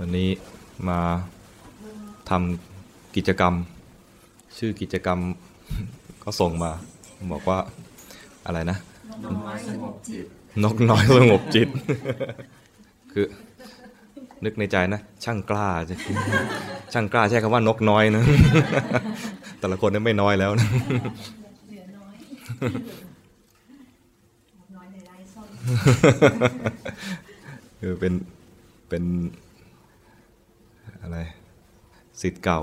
วันนี้มาทำกิจกรรมชื่อกิจกรรมก็ส่งมาบอกว่าอะไรนะนกน้อยสงบจิตนกน้อยสงบจิตคือนึกในใจนะช่างกล้าช่างกล้าใช้คำว่านกน้อยนะแต่ละคนนี่ไม่น้อยแล้วนะคือเป็นอะไรศิษย์เก่า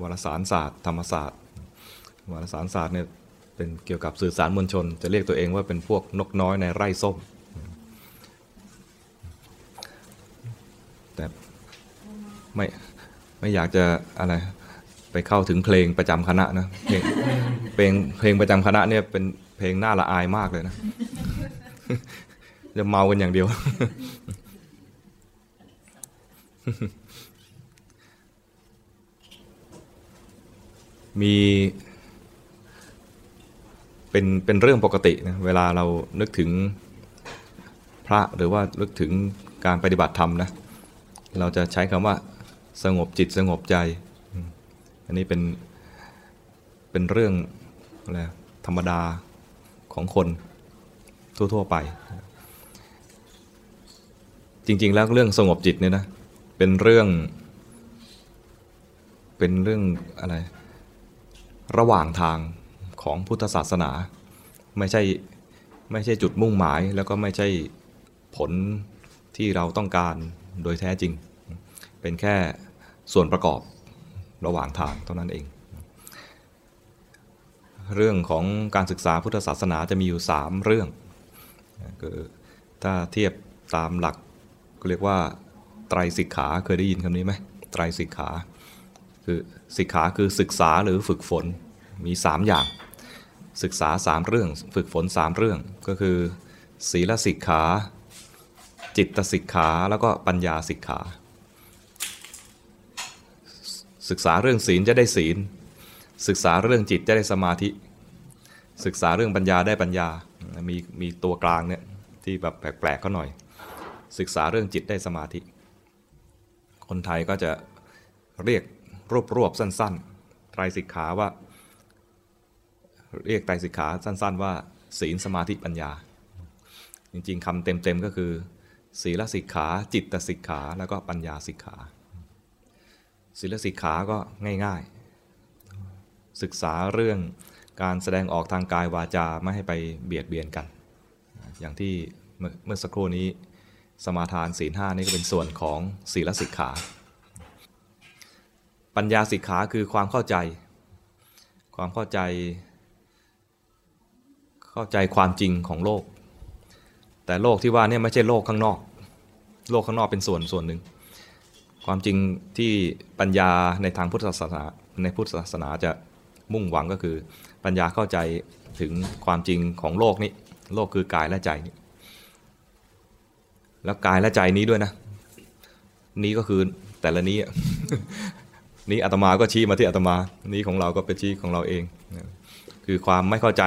วารสารศาสตร์ธรรมศาสตร์วารสารศาสตร์เนี่ยเป็นเกี่ยวกับสื่อสารมวลชนจะเรียกตัวเองว่าเป็นพวกนกน้อยในไร่ส้มแต่ไม่อยากจะอะไรไปเข้าถึงเพลงประจำคณะนะเพลงประจำคณะเนี่ยเป็นเพลงน่าละอายมากเลยนะจะเมากันอย่างเดียวมีเป็นเรื่องปกตินะเวลาเรานึกถึงพระหรือว่านึกถึงการปฏิบัติธรรมนะเราจะใช้คำว่าสงบจิตสงบใจอันนี้เป็นเรื่องอะไรธรรมดาของคนทั่วๆไปจริงๆแล้วเรื่องสงบจิตเนี่ยนะเป็นเรื่องอะไรระหว่างทางของพุทธศาสนาไม่ใช่จุดมุ่งหมายแล้วก็ไม่ใช่ผลที่เราต้องการโดยแท้จริงเป็นแค่ส่วนประกอบระหว่างทางเท่านั้นเองเรื่องของการศึกษาพุทธศาสนาจะมีอยู่3เรื่องคือถ้าเทียบตามหลักก็เรียกว่าไตรสิกขาเคยได้ยินคำนี้ไหมไตรสิกขาคือสิกขาคือศึกษาหรือฝึกฝนมี3อย่างศึกษา3เรื่องฝึกฝน3เรื่องก็คือศีลสิกขาจิตสิกขาแล้วก็ปัญญาสิกขาศึกษาเรื่องศีลจะได้ศีลศึกษาเรื่องจิตจะได้สมาธิศึกษาเรื่องปัญญาได้ปัญญามีตัวกลางเนี่ยที่แบบแปลกๆก็หน่อยศึกษาเรื่องจิตได้สมาธิคนไทยก็จะเรียกรวบๆสั้นๆไตรสิกขาว่าเรียกไตรสิกขาสั้นๆว่าศีลสมาธิปัญญาจริงๆคำเต็มๆก็คือศีลสิกขาจิตสิกขาแล้วก็ปัญญาสิกขาศีลสิกขาก็ง่ายๆศึกษาเรื่องการแสดงออกทางกายวาจาไม่ให้ไปเบียดเบียนกันอย่างที่เมื่อสักครู่นี้สมาทานศีล 5นี่ก็เป็นส่วนของศีลสิกขาปัญญาสิกขาคือความเข้าใจความจริงของโลกแต่โลกที่ว่าเนี่ยไม่ใช่โลกข้างนอกโลกข้างนอกเป็นส่วนหนึ่งความจริงที่ปัญญาในทางพุทธศาสนาจะมุ่งหวังก็คือปัญญาเข้าใจถึงความจริงของโลกนี้โลกคือกายและใจนี้แล้วกายและใจนี้ด้วยนะนี้ก็คือแต่ละนี้ นี้อาตมาก็ชี้มาที่อาตมานี้ของเราก็เป็นชี้ของเราเองคือความไม่เข้าใจ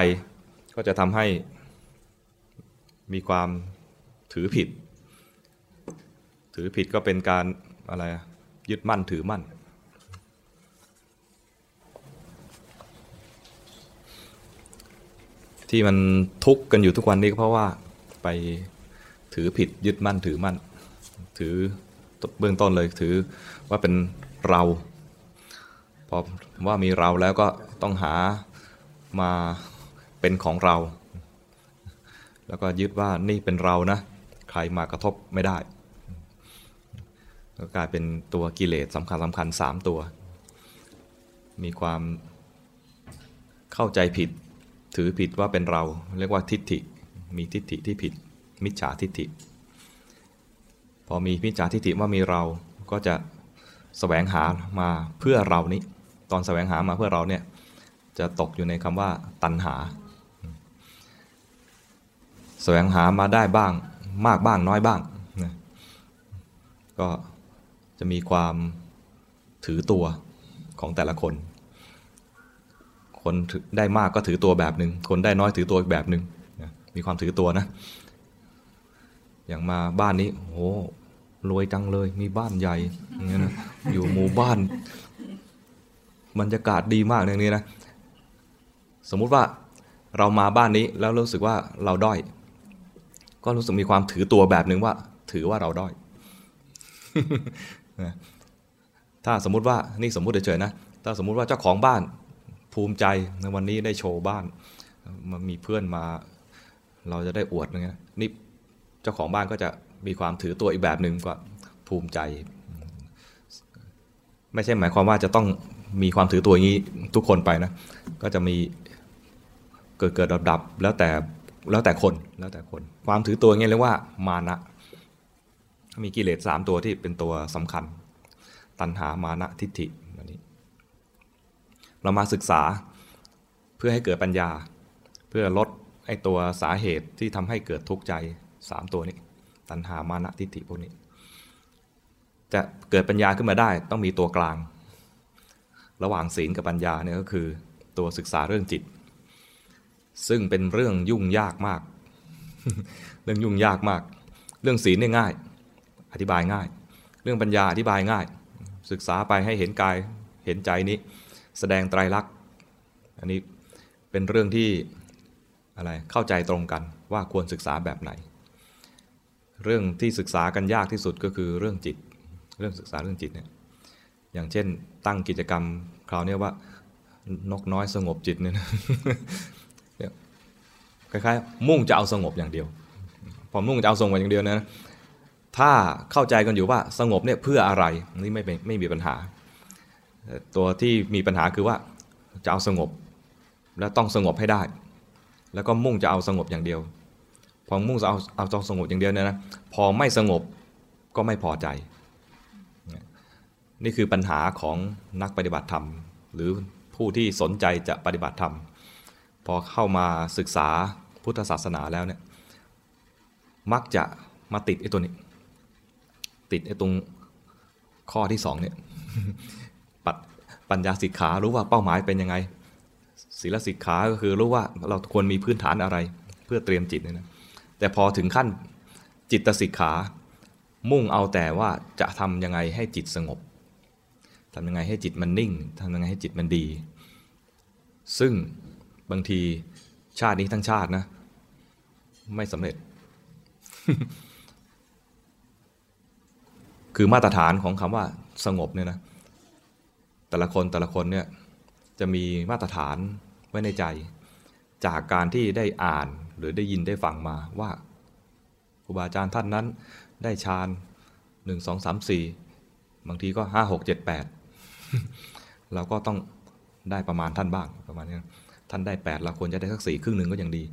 ก็จะทำให้มีความถือผิดก็เป็นการอะไรยึดมั่นถือมั่นที่มันทุกข์กันอยู่ทุกวันนี้ก็เพราะว่าไปถือผิดยึดมั่นถือมั่นถือเบื้องต้นเลยถือว่าเป็นเราพอว่ามีเราแล้วก็ต้องหามาเป็นของเราแล้วก็ยึดว่านี่เป็นเรานะใครมากระทบไม่ได้ก็กลายเป็นตัวกิเลสสำคัญ3ตัวมีความเข้าใจผิดถือผิดว่าเป็นเราเรียกว่าทิฏฐิมีทิฏฐิที่ผิดมิจฉาทิฏฐิพอมีมิจฉาทิฏฐิว่ามีเราก็จะแสวงหามาเพื่อเรานี้ตอนแสวงหามาเพื่อเราเนี่ยจะตกอยู่ในคำว่าตัณหาแสวงหามาได้บ้างมากบ้างน้อยบ้างนะก็จะมีความถือตัวของแต่ละคนได้มากก็ถือตัวแบบหนึ่งคนได้น้อยถือตัวอีกแบบหนึ่งนะมีความถือตัวนะอย่างมาบ้านนี้โอ้ รวยจังเลยมีบ้านใหญ่อย่างเงี้ยนะอยู่หมู่บ้านบรรยากาศดีมากอย่างนี้นะสมมุติว่าเรามาบ้านนี้แล้วรู้สึกว่าเราด้อยก็รู้สึกมีความถือตัวแบบนึงว่าถือว่าเราด้อย ถ้าสมมุติว่านี่สมมุติเฉยๆนะถ้าสมมุติว่าเจ้าของบ้านภูมิใจในวันนี้ได้โชว์บ้านมันมีเพื่อนมาเราจะได้อวดอย่างเงี้ยนี่เจ้าของบ้านก็จะมีความถือตัวอีกแบบนึงกว่าภูมิใจไม่ใช่หมายความว่าจะต้องมีความถือตัวอย่างนี้ทุกคนไปนะก็จะมีเกิดดับแล้วแต่คนความถือตัวอย่างนี้เรียกว่ามานะมีกิเลส3ตัวที่เป็นตัวสำคัญตัณหามานะทิฏฐิแบบนี้เรามาศึกษาเพื่อให้เกิดปัญญาเพื่อลดไอ้ตัวสาเหตุที่ทำให้เกิดทุกข์ใจ3ตัวนี้ตัณหามานะทิฏฐิพวกนี้จะเกิดปัญญาขึ้นมาได้ต้องมีตัวกลางระหว่างศีลกับปัญญาเนี่ยก็คือตัวศึกษาเรื่องจิตซึ่งเป็นเรื่องยุ่งยากมาก เรื่องยุ่งยากมากเรื่องศีลเนี่ยง่ายอธิบายง่ายเรื่องปัญญาอธิบายง่ายศึกษาไปให้เห็นกายเห็นใจนี้แสดงไตรลักษณ์อันนี้เป็นเรื่องที่อะไรเข้าใจตรงกันว่าควรศึกษาแบบไหนเรื่องที่ศึกษากันยากที่สุดก็คือเรื่องจิตเรื่องศึกษาเรื่องจิตเนี่ยอย่างเช่นตั้งกิจกรรมคราวนี้ว่านกน้อยสงบจิตเนี่ย คล้ายๆมุ่งจะเอาสงบอย่างเดียวผมมุ่งจะเอาสงบอย่างเดียวนะถ้าเข้าใจกันอยู่ว่าสงบเนี่ยเพื่ออะไรนี่ไม่มีปัญหาตัวที่มีปัญหาคือว่าจะเอาสงบและต้องสงบให้ได้แล้วก็มุ่งจะเอาสงบอย่างเดียวพอมุ่งจะเอาสงบอย่างเดียวเนี่ยนะพอไม่สงบก็ไม่พอใจนี่คือปัญหาของนักปฏิบัติธรรมหรือผู้ที่สนใจจะปฏิบัติธรรมพอเข้ามาศึกษาพุทธศาสนาแล้วเนี่ยมักจะมาติดไอ้ตัวนี้ติดไอ้ตรงข้อที่2เนี่ย ปัญญาสิกขารู้ว่าเป้าหมายเป็นยังไงศีลสิกขาก็คือรู้ว่าเราควรมีพื้นฐานอะไรเพื่อเตรียมจิตเนี่ยนะแต่พอถึงขั้นจิตสิกขามุ่งเอาแต่ว่าจะทำยังไงให้จิตสงบทำยังไงให้จิตมันนิ่งทำยังไงให้จิตมันดีซึ่งบางทีชาตินี้ทั้งชาตินะไม่สำเร็จ คือมาตรฐานของคำว่าสงบเนี่ยนะแต่ละคนเนี่ยจะมีมาตรฐานไว้ในใจจากการที่ได้อ่านหรือได้ยินได้ฟังมาว่าครูบาอาจารย์ท่านนั้นได้ฌาน1 2 3 4บางทีก็5 6 7 8 เราก็ต้องได้ประมาณท่านบ้างประมาณนี้ท่านได้8เราควรจะได้สัก4ครึ่งนึงก็ยังดี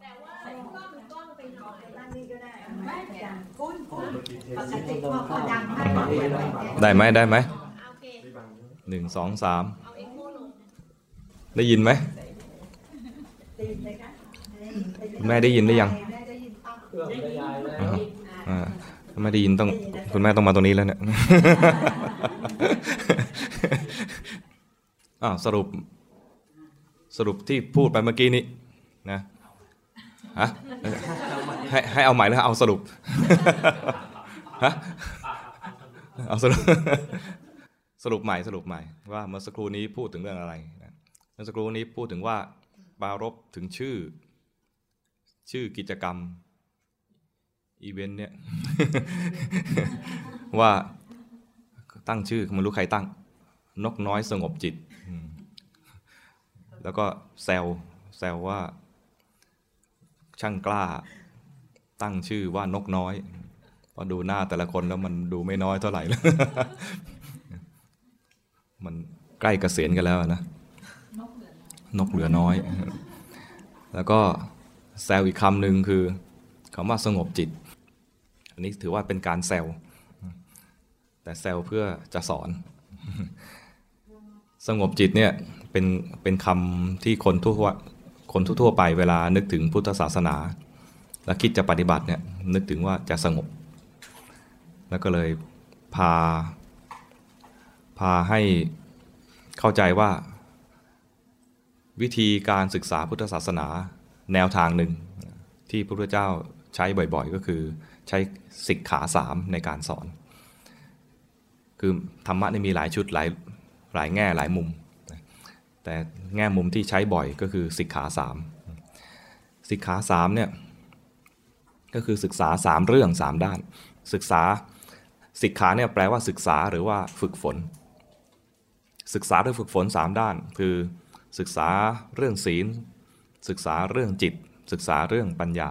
แต่ว่าก้อนเป็นนอนด้านนี้ก็ได้ไม่อย่างกุ้นปกติพอดังได้ไหม1 2 3ได้ยินไหมคุณแม่ได้ยินได้ยังไม่ได้ยินต้องคุณแม่ต้องมาตรงนี้แล้วเนี่ย สรุปที่พูดไปเมื่อกี้นี้นะฮะ ให้เอาใหม่แล้วเอาสรุปฮะ เอาสรุปใหม่ว่าเมื่อสักครู่นี้พูดถึงเรื่องอะไรเมื่อสักครู่นี้พูดถึงว่าปรารภถึงชื่อกิจกรรมอีเวนต์เนี่ย ว่าตั้งชื่อไม่รู้ใครตั้งนกน้อยสงบจิต แล้วก็แซวว่าช่างกล้าตั้งชื่อว่านกน้อยพอดูหน้าแต่ละคนแล้วมันดูไม่น้อยเท่าไหร่แล้ว มันใกล้เกษียณกันแล้วนะนกเหลือน้อยแล้วก็แซวอีกคำหนึ่งคือคำว่าสงบจิตอันนี้ถือว่าเป็นการแซวแต่แซวเพื่อจะสอนสงบจิตเนี่ยเป็นคำที่คนทั่วไปเวลานึกถึงพุทธศาสนาและคิดจะปฏิบัติเนี่ยนึกถึงว่าจะสงบแล้วก็เลยพาให้เข้าใจว่าวิธีการศึกษาพุทธศาสนาแนวทางหนึ่งที่พระพุทธเจ้า ใช้บ่อยๆก็คือใช้สิกขา3ในการสอนคือธรรมะนี่มีหลายชุดหลายแง่หลายมุมแต่แง่มุมที่ใช้บ่อยก็คือสิกขา3สิกขา3เนี่ยก็คือศึกษา3เรื่อง3ด้านศึกษาสิกขาเนี่ยแปลว่าศึกษาหรือว่าฝึกฝนศึกษาหรือฝึกฝน3ด้านคือศึกษาเรื่องศีลศึกษาเรื่องจิตศึกษาเรื่องปัญญา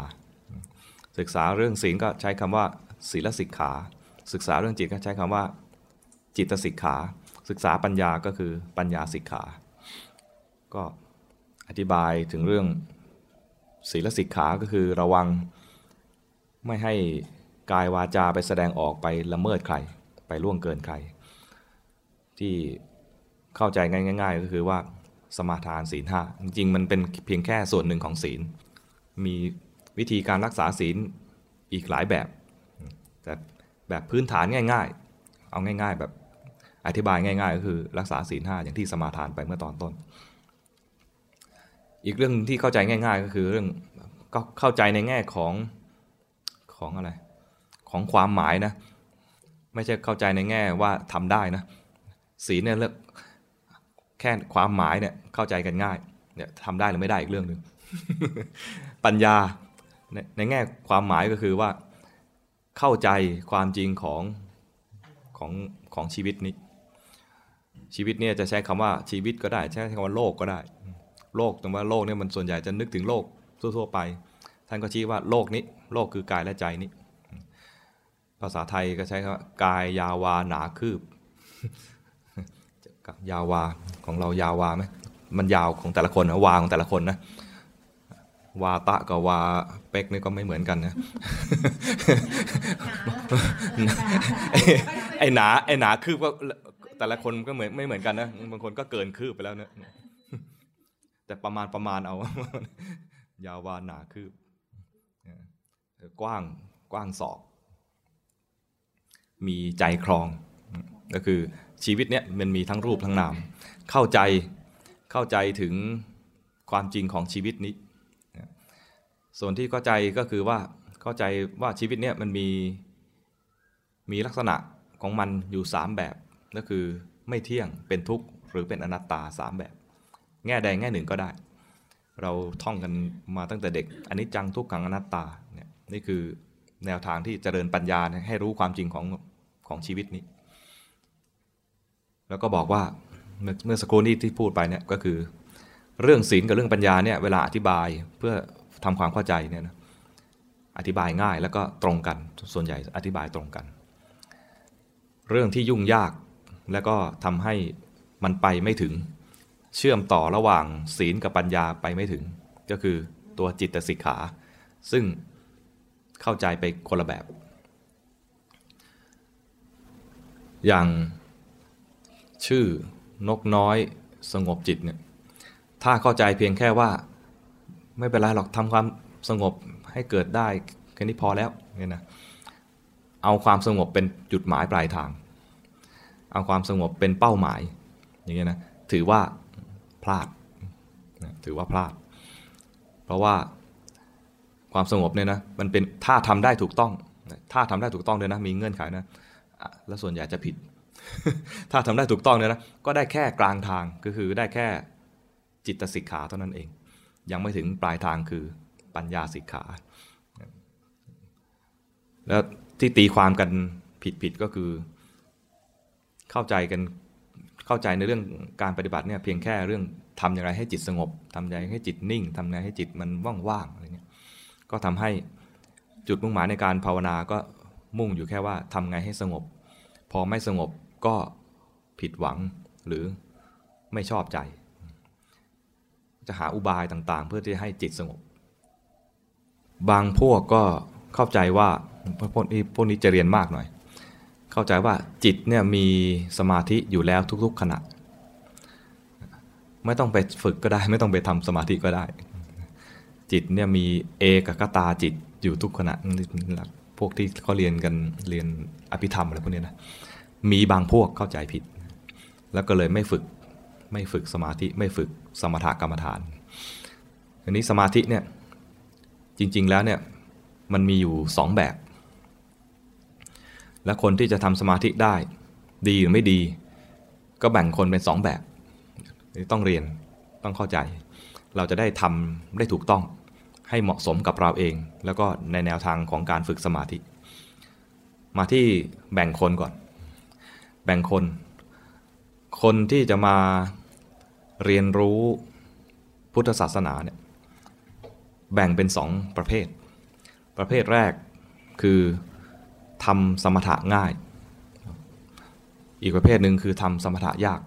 ศึกษาเรื่องศีลก็ใช้คำว่าศีลสิกขาศึกษาเรื่องจิตก็ใช้คำว่าจิตสิกขาศึกษาปัญญาก็คือปัญญาสิกขาก็อธิบายถึงเรื่องศีลสิกขาก็คือระวังไม่ให้กายวาจาไปแสดงออกไปละเมิดใครไปล่วงเกินใครที่เข้าใจง่ายๆก็คือว่าสมาทานศีล5จริงๆมันเป็นเพียงแค่ส่วนหนึ่งของศีลมีวิธีการรักษาศีลอีกหลายแบบแต่แบบพื้นฐานง่ายๆเอาง่ายๆแบบอธิบายง่ายๆก็คือรักษาศีล5อย่างที่สมาทานไปเมื่อตอนต้นอีกเรื่องที่เข้าใจง่ายๆก็คือเรื่องเข้าใจในแง่ของอะไรของความหมายนะไม่ใช่เข้าใจในแง่ว่าทำได้นะศีลเนี่ยเลือกแค่ความหมายเนี่ยเข้าใจกันง่ายเนี่ยทำได้หรือไม่ได้อีกเรื่องนึง ปัญญาในแง่ความหมายก็คือว่าเข้าใจความจริงของชีวิตนี้ชีวิตเนี่ยจะใช้คำว่าชีวิตก็ได้ใช้คำว่าโลกก็ได้โลกแต่ว่าโลกเนี่ยมันส่วนใหญ่จะนึกถึงโลกทั่วๆไปท่านก็ชี้ว่าโลกนี้โลกคือกายและใจนี้ภาษาไทยก็ใช้คำว่ากายยาวาหนาคืบยาวาของเรายาวาไหมมันยาวของแต่ละคนนะวาของแต่ละคนนะวาตะกับวาเป็กนี่ก็ไม่เหมือนกันนะไอหนาคืบก็แต่ละคนก็เหมือนไม่เหมือนกันนะบางคนก็เกินคืบไปแล้วนะแต่ประมาณเอายาวาหนาคืบกว้างศอกมีใจครองก็คือชีวิตเนี่ยมันมีทั้งรูปทั้งนามเข้าใจถึงความจริงของชีวิตนี้ส่วนที่เข้าใจก็คือว่าเข้าใจว่าชีวิตเนี่ยมันมีลักษณะของมันอยู่3แบบก็คือไม่เที่ยงเป็นทุกข์หรือเป็นอนัตตา3แบบแง่ใดแง่หนึ่งก็ได้เราท่องกันมาตั้งแต่เด็กอนิจจังทุกขังอนัตตาเนี่ยนี่คือแนวทางที่เจริญปัญญาให้รู้ความจริงของชีวิตนี้แล้วก็บอกว่าเมื่อสักครู่นี้ที่พูดไปเนี่ยก็คือเรื่องศีลกับเรื่องปัญญาเนี่ยเวลาอธิบายเพื่อทำความเข้าใจเนี่ยนะอธิบายง่ายแล้วก็ตรงกันส่วนใหญ่อธิบายตรงกันเรื่องที่ยุ่งยากแล้วก็ทำให้มันไปไม่ถึงเชื่อมต่อระหว่างศีลกับปัญญาไปไม่ถึงก็คือตัวจิตสิกขาซึ่งเข้าใจไปคนละแบบอย่างชื่อนกน้อยสงบจิตเนี่ยถ้าเข้าใจเพียงแค่ว่าไม่เป็นไรหรอกทำความสงบให้เกิดได้แค่นี้พอแล้วเนี่ยนะเอาความสงบเป็นจุดหมายปลายทางเอาความสงบเป็นเป้าหมายอย่างเงี้ยนะถือว่าพลาดเพราะว่าความสงบเนี่ยนะมันเป็นถ้าทำได้ถูกต้องด้วยนะมีเงื่อนไขนะแล้วส่วนใหญ่จะผิด ถ้าทำได้ถูกต้องเนี่ยนะก็ได้แค่กลางทางก็คือได้แค่จิตสิกขาเท่านั้นเองยังไม่ถึงปลายทางคือปัญญาสิกขาแล้วที่ตีความกันผิดก็คือเข้าใจในเรื่องการปฏิบัติเนี่ยเพียงแค่เรื่องทำอย่างไรให้จิตสงบทำอย่างไรให้จิตนิ่งทำอย่างไรให้จิตมันว่างๆอะไรเงี้ยก็ทำให้จุดมุ่งหมายในการภาวนาก็มุ่งอยู่แค่ว่าทำไงให้สงบพอไม่สงบก็ผิดหวังหรือไม่ชอบใจจะหาอุบายต่างๆเพื่อที่ให้จิตสงบบางพวกก็เข้าใจว่าพวกนี้จะเรียนมากหน่อยเข้าใจว่าจิตเนี่ยมีสมาธิอยู่แล้วทุกๆขณะไม่ต้องไปฝึกก็ได้ไม่ต้องไปทำสมาธิก็ได้จิตเนี่ยมีเอกคตาจิตอยู่ทุกขณะพวกที่เขาเรียนอภิธรรมอะไรพวกนี้นะมีบางพวกเข้าใจผิดแล้วก็เลยไม่ฝึกสมาธิไม่ฝึกสมถกรรมฐานอันนี้สมาธิเนี่ยจริงๆแล้วเนี่ย มันมีอยู่2แบบและคนที่จะทำสมาธิได้ดีหรือไม่ดีก็แบ่งคนเป็น2แบบต้องเรียนต้องเข้าใจเราจะได้ทำได้ถูกต้องให้เหมาะสมกับเราเองแล้วก็ในแนวทางของการฝึกสมาธิมาที่แบ่งคนก่อนแบ่งคนที่จะมาเรียนรู้พุทธศาสนาเนี่ยแบ่งเป็น2ประเภทประเภทแรกคือทำสมถะง่ายอีกประเภทหนึ่งคือทำสมถะยาก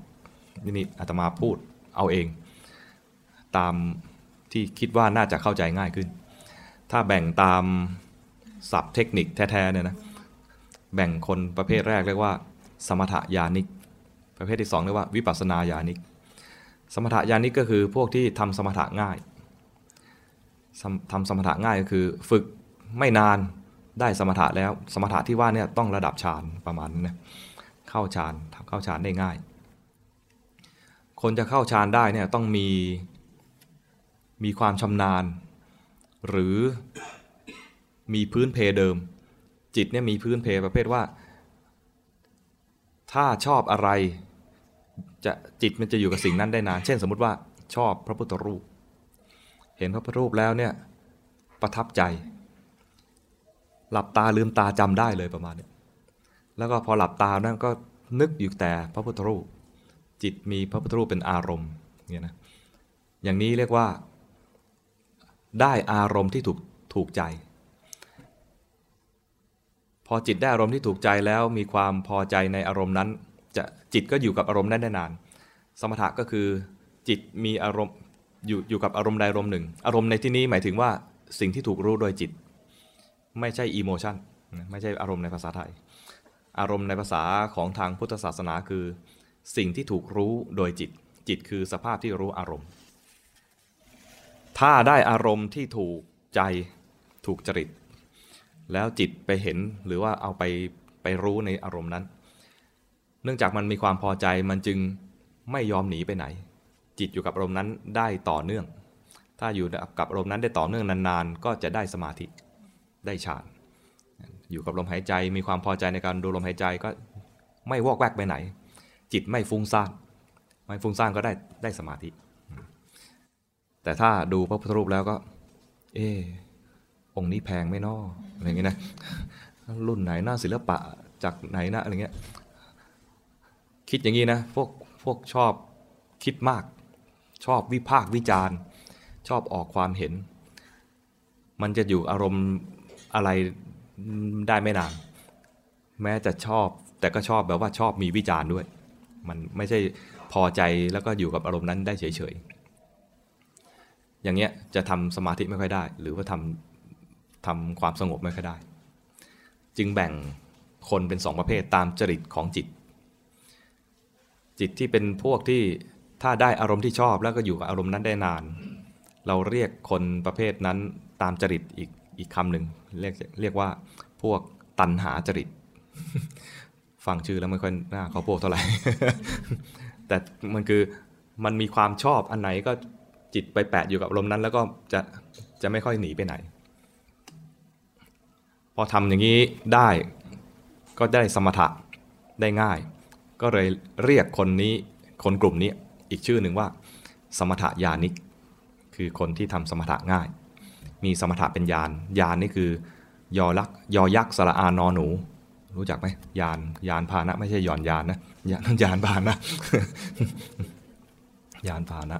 นี่อาตมาพูดเอาเองตามที่คิดว่าน่าจะเข้าใจง่ายขึ้นถ้าแบ่งตามศัพท์เทคนิคแท้ๆเนี่ยนะแบ่งคนประเภทแรกเรียกว่าสมถะญาณิกประเภทที่2เรียกว่าวิปัสสนาญาณิกสมถะญาณิกก็คือพวกที่ทำสมถะง่ายทำสมถะง่ายก็คือฝึกไม่นานได้สมถะแล้วสมถะที่ว่าเนี่ยต้องระดับฌานประมาณนั้นนะเข้าฌานได้ง่ายคนจะเข้าฌานได้เนี่ยต้องมีความชำนาญหรือมีพื้นเพเดิมจิตเนี่ยมีพื้นเพประเภทว่าถ้าชอบอะไรจะจิตมันจะอยู่กับสิ่งนั้นได้นานเช่นสมมุติว่าชอบพระพุทธรูปเห็นพระพุทธรูปแล้วเนี่ยประทับใจหลับตาลืมตาจำได้เลยประมาณนี้แล้วก็พอหลับตานั่นก็นึกอยู่แต่พระพุทธรูปจิตมีพระพุทธรูปเป็นอารมณ์เนี่ยนะอย่างนี้เรียกว่าได้อารมณ์ที่ถูกใจพอจิตได้อารมณ์ที่ถูกใจแล้วมีความพอใจในอารมณ์นั้นจะจิตก็อยู่กับอารมณ์นั้นได้นานสมถะก็คือจิตมีอารมณ์อยู่กับอารมณ์ใดอารมณ์หนึ่งอารมณ์ในที่นี้หมายถึงว่าสิ่งที่ถูกรู้โดยจิตไม่ใช่อีโมชันไม่ใช่อารมณ์ในภาษาไทยอารมณ์ในภาษาของทางพุทธศาสนาคือสิ่งที่ถูกรู้โดยจิตจิตคือสภาพที่รู้อารมณ์ถ้าได้อารมณ์ที่ถูกใจถูกจริตแล้วจิตไปเห็นหรือว่าเอาไปรู้ในอารมณ์นั้นเนื่องจากมันมีความพอใจมันจึงไม่ยอมหนีไปไหนจิตอยู่กับอารมณ์นั้นได้ต่อเนื่องถ้าอยู่กับอารมณ์นั้นได้ต่อเนื่องนานๆก็จะได้สมาธิได้ฌานอยู่กับลมหายใจมีความพอใจในการดูลมหายใจก็ไม่วอกแวกไปไหนจิตไม่ฟุ้งซ่านก็ได้สมาธิแต่ถ้าดูพระพุทธรูปแล้วก็เออองค์นี้แพงไม่น้ออะไรอย่างเงี้ยนะรุ่นไหนหน้าศิลปะจากไหนนะอะไรเงี้ยคิดอย่างนี้นะพวกชอบคิดมากชอบวิพากษ์วิจารณ์ชอบออกความเห็นมันจะอยู่อารมณ์อะไรได้ไม่นานแม้จะชอบแต่ก็ชอบแบบว่าชอบมีวิจารณ์ด้วยมันไม่ใช่พอใจแล้วก็อยู่กับอารมณ์นั้นได้เฉยๆอย่างเงี้ยจะทำสมาธิไม่ค่อยได้หรือว่าทำความสงบไม่ค่อยได้จึงแบ่งคนเป็น2ประเภทตามจริตของจิตที่เป็นพวกที่ถ้าได้อารมณ์ที่ชอบแล้วก็อยู่กับอารมณ์นั้นได้นานเราเรียกคนประเภทนั้นตามจริตอีกคำหนึ่งเรียกว่าพวกตัณหาจริตฟังชื่อแล้วไม่ค่อยน่าเข้าพวกเท่าไหร่ แต่มันมีความชอบอันไหนก็จิตไปแปะอยู่กับอารมณ์นั้นแล้วก็จะไม่ค่อยหนีไปไหนพอทำอย่างนี้ได้ก็ได้สมถะได้ง่ายก็เลยเรียกคนนี้คนกลุ่มนี้อีกชื่อหนึ่งว่าสมถะญาณิกคือคนที่ทำสมถะง่ายมีสมถะเป็นญาณนี่คือยอลักษ์ยอยักษ์สระอานอหนูรู้จักไหมญาณพาหนะไม่ใช่หย่อนญาณนะญาณพาหนะ ญาณพาหนะ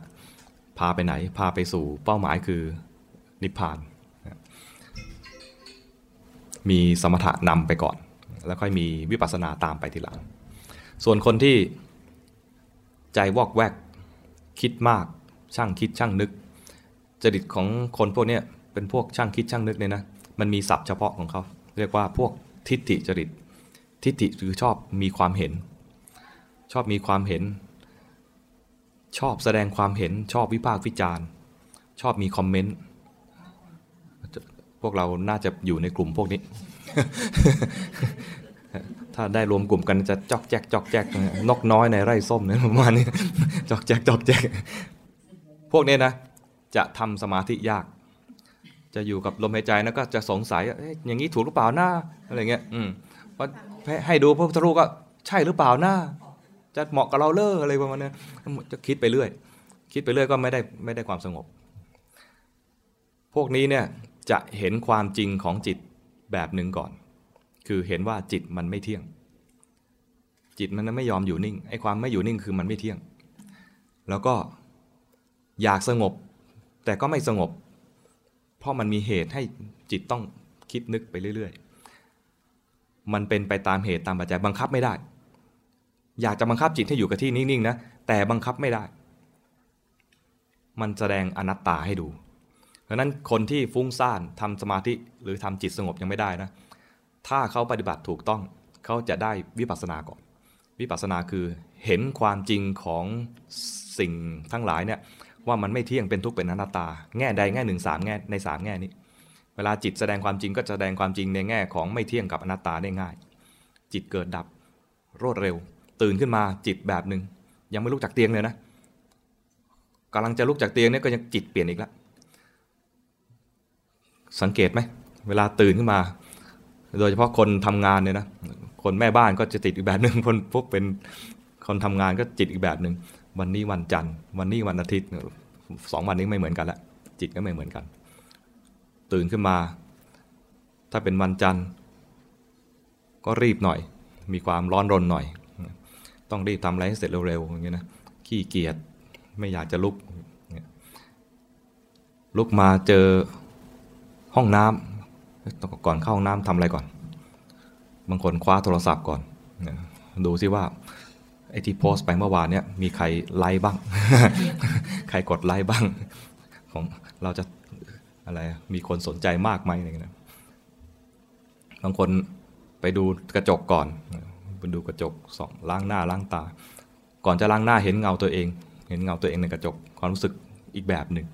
พาไปไหนพาไปสู่เป้าหมายคือนิพพานมีสมถะนำไปก่อนแล้วค่อยมีวิปัสสนาตามไปทีหลังส่วนคนที่ใจวอกแวกคิดมากช่างคิดช่างนึกจริตของคนพวกนี้เป็นพวกช่างคิดช่างนึกเนี่ยนะมันมีศัพท์เฉพาะของเขาเรียกว่าพวกทิฏฐิจริตทิฏฐิคือชอบมีความเห็นชอบแสดงความเห็นชอบวิพากษ์วิจารณ์ชอบมีคอมเมนต์พวกเราน่าจะอยู่ในกลุ่มพวกนี้ ถ้าได้รวมกลุ่มกันจะจอกแจ๊กนกน้อยในไร่ส้มเนี่ยประมาณนี้จอกแจ๊กพวกนี้นะจะทำสมาธิยาก จะอยู่กับลมหายใจแล้วก็จะสงสัยอย่างนี้ถูกหรือเปล่าหน้าอะไรเงี้ยว่าให้ดูพระพุทธรูปก็ใช่หรือเปล่าหน้าจะเหมาะกับเราเล่ออะไรประมาณนี้จะคิดไปเรื่อยก็ไม่ได้ความสงบพวกนี้เนี่ยจะเห็นความจริงของจิตแบบหนึ่งก่อนคือเห็นว่าจิตมันไม่เที่ยงจิตมันไม่ยอมอยู่นิ่งไอ้ความไม่อยู่นิ่งคือมันไม่เที่ยงแล้วก็อยากสงบแต่ก็ไม่สงบเพราะมันมีเหตุให้จิตต้องคิดนึกไปเรื่อยๆมันเป็นไปตามเหตุตามปัจจัยบังคับไม่ได้อยากจะบังคับจิตให้อยู่กับที่นิ่งๆนะแต่บังคับไม่ได้มันแสดงอนัตตาให้ดูเพราะนั้นคนที่ฟุ้งซ่านทำสมาธิหรือทำจิตสงบยังไม่ได้นะถ้าเขาปฏิบัติถูกต้องเขาจะได้วิปัสสนาก่อนวิปัสสนาคือเห็นความจริงของสิ่งทั้งหลายเนี่ยว่ามันไม่เที่ยงเป็นทุกข์เป็นอนัตตาแง่ใดแง่หนึ่งสามแง่ในสามแง่นี้เวลาจิตแสดงความจริงก็แสดงความจริงในแง่ของไม่เที่ยงกับอนัตตาได้ง่ายจิตเกิดดับรวดเร็วตื่นขึ้นมาจิตแบบหนึ่งยังไม่ลุกจากเตียงเลยนะกำลังจะลุกจากเตียงเนี่ยก็ยังจิตเปลี่ยนอีกแล้วสังเกตไหมเวลาตื่นขึ้นมาโดยเฉพาะคนทำงานเนี่ยนะคนแม่บ้านก็จะติดอีกแบบหนึ่งคนพวกเป็นคนทำงานก็จิตอีกแบบหนึ่งวันนี้วันจันทร์วันนี้วันอาทิตย์สองวันนี้ไม่เหมือนกันละจิตก็ไม่เหมือนกันตื่นขึ้นมาถ้าเป็นวันจันทร์ก็รีบหน่อยมีความร้อนรนหน่อยต้องรีบทำอะไรให้เสร็จเร็วๆอย่างเงี้ยนะขี้เกียจไม่อยากจะลุกมาเจอห้องน้ำก่อนเข้าห้องน้ำทำอะไรก่อนบางคนคว้าโทรศัพท์ก่อนดูซิว่าไอ้ที่โพสต์ไปเมื่อวานเนี่ยมีใครไลค์บ้าง ใครกดไลค์บ้างของเราจะอะไรมีคนสนใจมากไหมอะไรเงี้ยบางคนไปดูกระจกก่อนไปดูกระจกส่องล้างหน้าล้างตาก่อนจะล้างหน้าเห็นเงาตัวเองในกระจกความรู้สึกอีกแบบหนึ่ง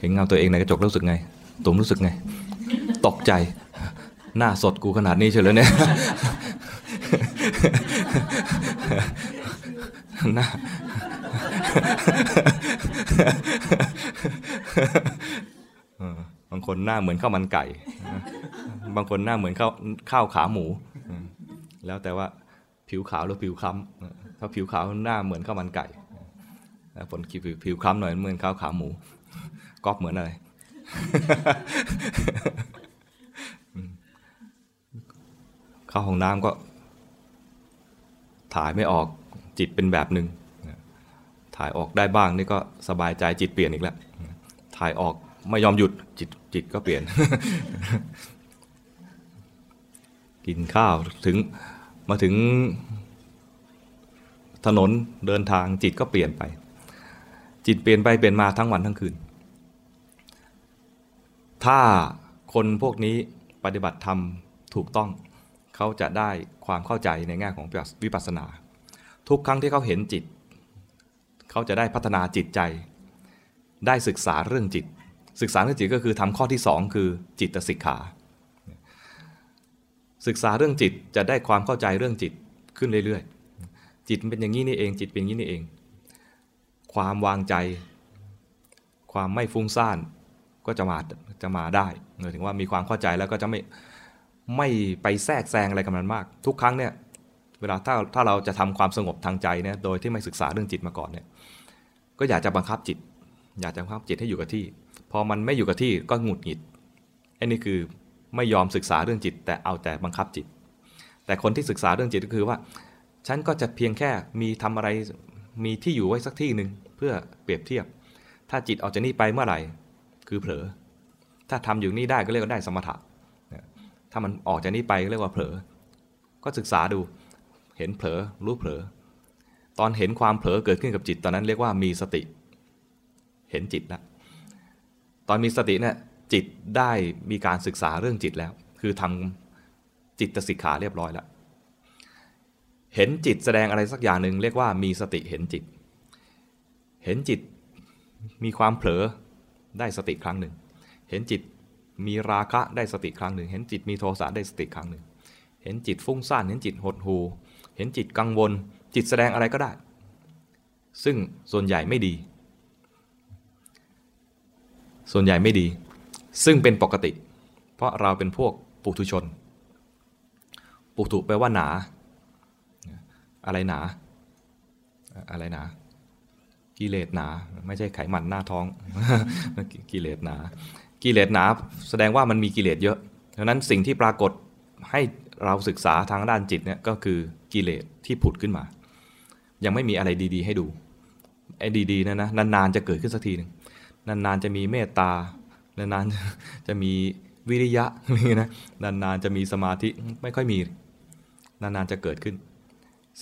เห็นเงาตัวเองในกระจกรู้สึกไงตุ่มรู้สึกไงตกใจหน้าสดกูขนาดนี้เฉยเลยเนี่ย หน้า บางคนหน้าเหมือนข้าวมันไก่บางคนหน้าเหมือนข้าวขาหมูแล้วแต่ว่าผิวขาวหรือผิวคล้ำถ้าผิวขาวหน้าเหมือนข้าวมันไก่ผลผิวคล้ำหน่อยเหมือนข้าวขาหมูก๊อปเหมือนอะไรเข้าห้องน้ำก็ถ่ายไม่ออกจิตเป็นแบบหนึ่งถ่ายออกได้บ้างนี่ก็สบายใจจิตเปลี่ยนอีกแล้วถ่ายออกไม่ยอมหยุดจิตก็เปลี่ยน กินข้าวมาถึงถนนเดินทางจิตก็เปลี่ยนไปจิตเปลี่ยนไปเปลี่ยนมาทั้งวันทั้งคืนถ้าคนพวกนี้ปฏิบัติธรรมถูกต้องเขาจะได้ความเข้าใจในแง่ของวิปัสสนาทุกครั้งที่เขาเห็นจิตเขาจะได้พัฒนาจิตใจได้ศึกษาเรื่องจิตก็คือทำข้อที่สองคือจิตสิกขาศึกษาเรื่องจิตจะได้ความเข้าใจเรื่องจิตขึ้นเรื่อยๆจิตเป็นอย่างนี้นี่เองจิตเป็นอย่างนี้นี่เองความวางใจความไม่ฟุ้งซ่านก็จะมาได้หมายถึงว่ามีความเข้าใจแล้วก็จะไม่ไปแทรกแซงอะไรกับมันมากทุกครั้งเนี่ยเวลาถ้าเราจะทำความสงบทางใจเนี่ยโดยที่ไม่ศึกษาเรื่องจิตมาก่อนเนี่ยก็อยากจะบังคับจิตให้อยู่กับที่พอมันไม่อยู่กับที่ก็หงุดหงิดอันนี้คือไม่ยอมศึกษาเรื่องจิตแต่เอาแต่บังคับจิตแต่คนที่ศึกษาเรื่องจิตก็คือว่าฉันก็จะเพียงแค่มีทำอะไรมีที่อยู่ไว้สักที่หนึ่งเพื่อเปรียบเทียบถ้าจิตออกจากนี่ไปเมื่อไหร่คือเผลอถ้าทำอยู่นี่ได้ก็เรียกว่าได้สมถะถ้ามันออกจากนี้ไปก็เรียกว่าเผลอก็ศึกษาดูเห็นเผลอรู้เผลอตอนเห็นความเผลอเกิดขึ้นกับจิตตอนนั้นเรียกว่ามีสติเห็นจิตแล้วตอนมีสติเนี่ยจิตได้มีการศึกษาเรื่องจิตแล้วคือทำจิตสิกขาเรียบร้อยแล้วเห็นจิตแสดงอะไรสักอย่างหนึ่งเรียกว่ามีสติเห็นจิตมีความเผลอได้สติครั้งหนึ่งเห็นจิตมีราคะได้สติครั้งหนึ่งเห็นจิตมีโทสะได้สติครั้งหนึ่งเห็นจิตฟุ้งซ่านเห็นจิตหดหู่เห็นจิตกังวลจิตแสดงอะไรก็ได้ซึ่งส่วนใหญ่ไม่ดี ส่วนใหญ่ไม่ดีซึ่งเป็นปกติเพราะเราเป็นพวกปุถุชนปุถุแปลว่าหนาอะไรหนาอะไรหนากิเลสหนาไม่ใช่ไขมันหน้าท้อง กิเลสหนากิเลสหนาแสดงว่ามันมีกิเลสเยอะดังนั้นสิ่งที่ปรากฏให้เราศึกษาทางด้านจิตเนี่ยก็คือกิเลสที่ผุดขึ้นมายังไม่มีอะไรดีๆให้ดูไอ้ดีๆนะนะนานๆจะเกิดขึ้นสักทีนึงนานๆจะมีเมตตานานๆจะมีวิริยะนี่นะนานๆจะมีสมาธิไม่ค่อยมีนานๆจะเกิดขึ้น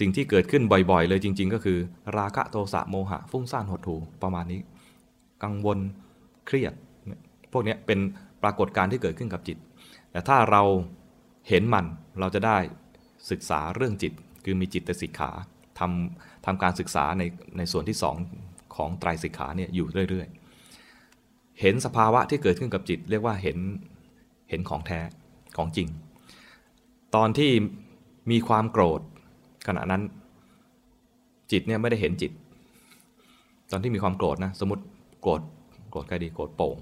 สิ่งที่เกิดขึ้นบ่อยๆเลยจริงๆก็คือราคะโทสะโมหะฟุ้งซ่านหดหู่ประมาณนี้กังวลเครียดพวกนี้เป็นปรากฏการณ์ที่เกิดขึ้นกับจิตแต่ถ้าเราเห็นมันเราจะได้ศึกษาเรื่องจิตคือมีจิตสิกขาทำการศึกษาในส่วนที่2ของไตรสิกขาเนี่ยอยู่เรื่อยๆเห็นสภาวะที่เกิดขึ้นกับจิตเรียกว่าเห็นของแท้ของจริงตอนที่มีความโกรธขณะนั้นจิตเนี่ยไม่ได้เห็นจิตตอนที่มีความโกรธนะสมมติโกรธใครดีโกรธโป่ง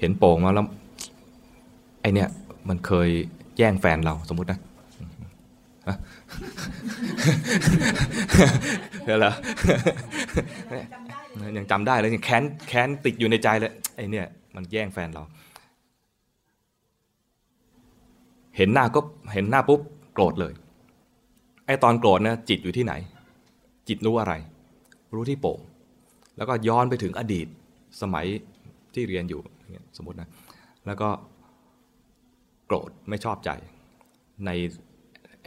เห็นโป่งมาแล้วไอเนี่ยมันเคยแย่งแฟนเราสมมตินะแล้วยังจำได้เลยยังแค้นติดอยู่ในใจเลยไอเนี่ยมันแย่งแฟนเราเห็นหน้าปุ๊บโกรธเลยไอตอนโกรธนะจิตอยู่ที่ไหนจิตรู้อะไรรู้ที่โป่งแล้วก็ย้อนไปถึงอดีตสมัยที่เรียนอยู่สมมตินะแล้วก็โกรธไม่ชอบใจ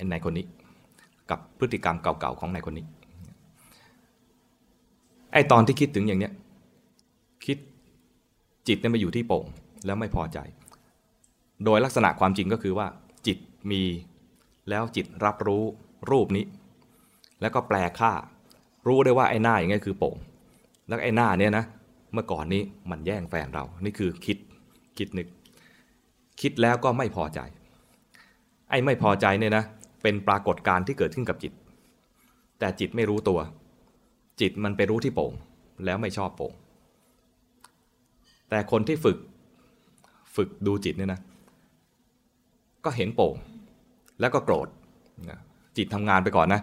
ในคนนี้กับพฤติกรรมเก่าๆของในคนนี้ไอตอนที่คิดถึงอย่างเนี้ยคิดจิตเนี่ยมาอยู่ที่โป่งแล้วไม่พอใจโดยลักษณะความจริงก็คือว่าจิตมีแล้วจิตรับรู้รูปนี้แล้วก็แปลค่ารู้ได้ว่าไอ้หน้าอย่างเงี้ยคือโป่งแล้วไอ้หน้าเนี้ยนะเมื่อก่อนนี้มันแย่งแฟนเรานี่คือคิดนึกคิดแล้วก็ไม่พอใจไอ้ไม่พอใจเนี่ยนะเป็นปรากฏการณ์ที่เกิดขึ้นกับจิตแต่จิตไม่รู้ตัวจิตมันไปรู้ที่โป่งแล้วไม่ชอบโป่งแต่คนที่ฝึกดูจิตเนี่ยนะก็เห็นโป่งแล้วก็โกรธจิตทำงานไปก่อนนะ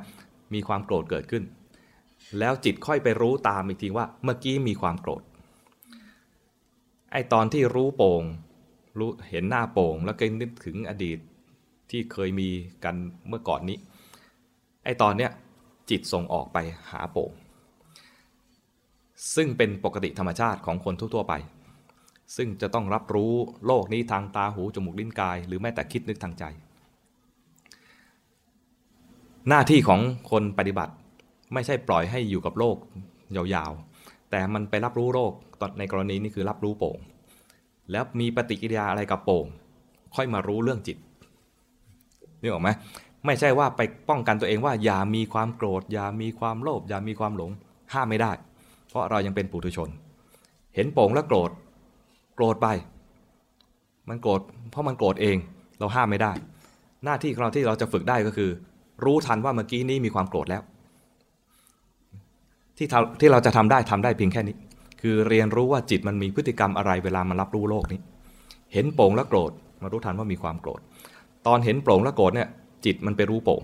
มีความโกรธเกิดขึ้นแล้วจิตค่อยไปรู้ตามอีกทีว่าเมื่อกี้มีความโกรธไอตอนที่รู้โป่งรู้เห็นหน้าโป่งแล้วก็นึกถึงอดีตที่เคยมีกันเมื่อก่อนนี้ไอตอนเนี้ยจิตส่งออกไปหาโป่งซึ่งเป็นปกติธรรมชาติของคนทั่วๆไปซึ่งจะต้องรับรู้โลกนี้ทางตาหูจมูกลิ้นกายหรือแม้แต่คิดนึกทางใจหน้าที่ของคนปฏิบัติไม่ใช่ปล่อยให้อยู่กับโลกยาวๆแต่มันไปรับรู้โลกในกรณีนี้คือรับรู้โป่งแล้วมีปฏิกิริยาอะไรกับโป่งค่อยมารู้เรื่องจิตนึกออกไหมไม่ใช่ว่าไปป้องกันตัวเองว่าอย่ามีความโกรธอย่ามีความโลภอย่ามีความหลงห้ามไม่ได้เพราะเรายังเป็นปุถุชนเห็นโป่งแล้วโกรธไปมันโกรธเพราะมันโกรธเองเราห้ามไม่ได้หน้าที่ของเราที่เราจะฝึกได้ก็คือรู้ทันว่าเมื่อกี้นี้มีความโกรธแล้วที่เราจะทำได้เพียงแค่นี้คือเรียนรู้ว่าจิตมันมีพฤติกรรมอะไรเวลามันรับรู้โลกนี้เห็นโป่งแล้วโกรธมารู้ทันว่ามีความโกรธตอนเห็นโป่งแล้วโกรธเนี่ยจิตมันไปรู้โป่ง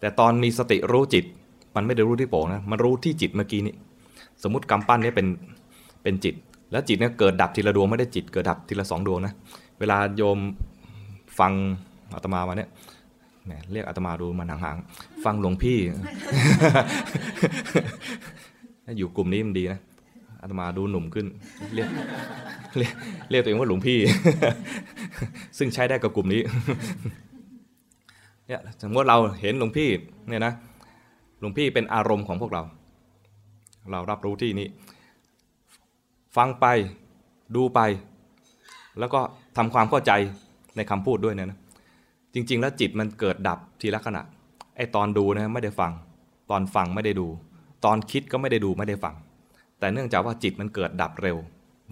แต่ตอนมีสติรู้จิตมันไม่ได้รู้ที่โป่งนะมันรู้ที่จิตเมื่อกี้นี้สมมติกำปั้นนี้เป็นจิตแล้วจิตเนี่ยเกิดดับทีละดวงไม่ได้จิตเกิดดับทีละ2 ดวงนะเวลาโยมฟังอาตมามาเนี่ยแหมเรียกอาตมาดูมันห่างๆฟังหลวงพี่ อยู่กลุ่มนี้มันดีนะอาตมาดูหนุ่มขึ้นเรียกตัวเองว่าหลวงพี่ ซึ่งใช้ได้กับกลุ่มนี้ เนี่ยสมมติเราเห็นหลวงพี่เนี่ยนะหลวงพี่เป็นอารมณ์ของพวกเรารับรู้ที่นี้ฟังไปดูไปแล้วก็ทำความเข้าใจในคำพูดด้วยนะจริงๆแล้วจิตมันเกิดดับทีละขณะไอตอนดูนะไม่ได้ฟังตอนฟังไม่ได้ดูตอนคิดก็ไม่ได้ดูไม่ได้ฟังแต่เนื่องจากว่าจิตมันเกิดดับเร็ว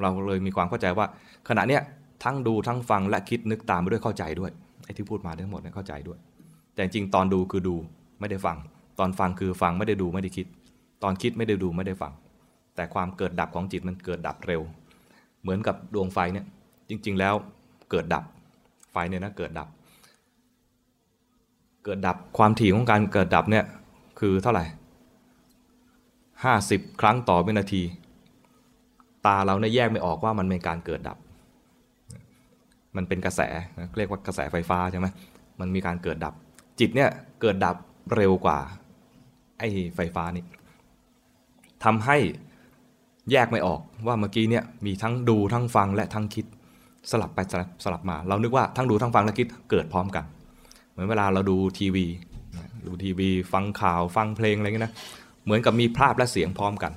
เราเลยมีความเข้าใจว่าขณะเนี้ยทั้งดูทั้งฟังและคิดนึกตามไปด้วยเข้าใจด้วยไอที่พูดมาทั้งหมดเนี่ยเข้าใจด้วยแต่จริงตอนดูคือดูไม่ได้ฟังตอนฟังคือฟังไม่ได้ดูไม่ได้คิดตอนคิดไม่ได้ดูไม่ได้ฟัง แต่ความเกิดดับของจิตมันเกิดดับเร็วเหมือนกับดวงไฟเนี่ยจริงๆแล้วเกิดดับไฟเนี่ยนะเกิดดับความถี่ของการเกิดดับเนี่ยคือเท่าไหร่50ครั้งต่อวินาทีตาเราเนี่ยแยกไม่ออกว่ามันเป็นการเกิดดับมันเป็นกระแสเรียกว่ากระแสไฟฟ้าใช่ไหมมันมีการเกิดดับจิตเนี่ยเกิดดับเร็วกว่าไอ้ไฟฟ้านี่ทำให้แยกไม่ออกว่าเมื่อกี้เนี่ยมีทั้งดูทั้งฟังและทั้งคิดสลับไปสลับมาเรานึกว่าทั้งดูทั้งฟังและคิดเกิดพร้อมกันเหมือนเวลาเราดูทีวีฟังข่าวฟังเพลงอะไรเงี้ยนะเหมือนกับมีภาพและเสียงพร้อมกัน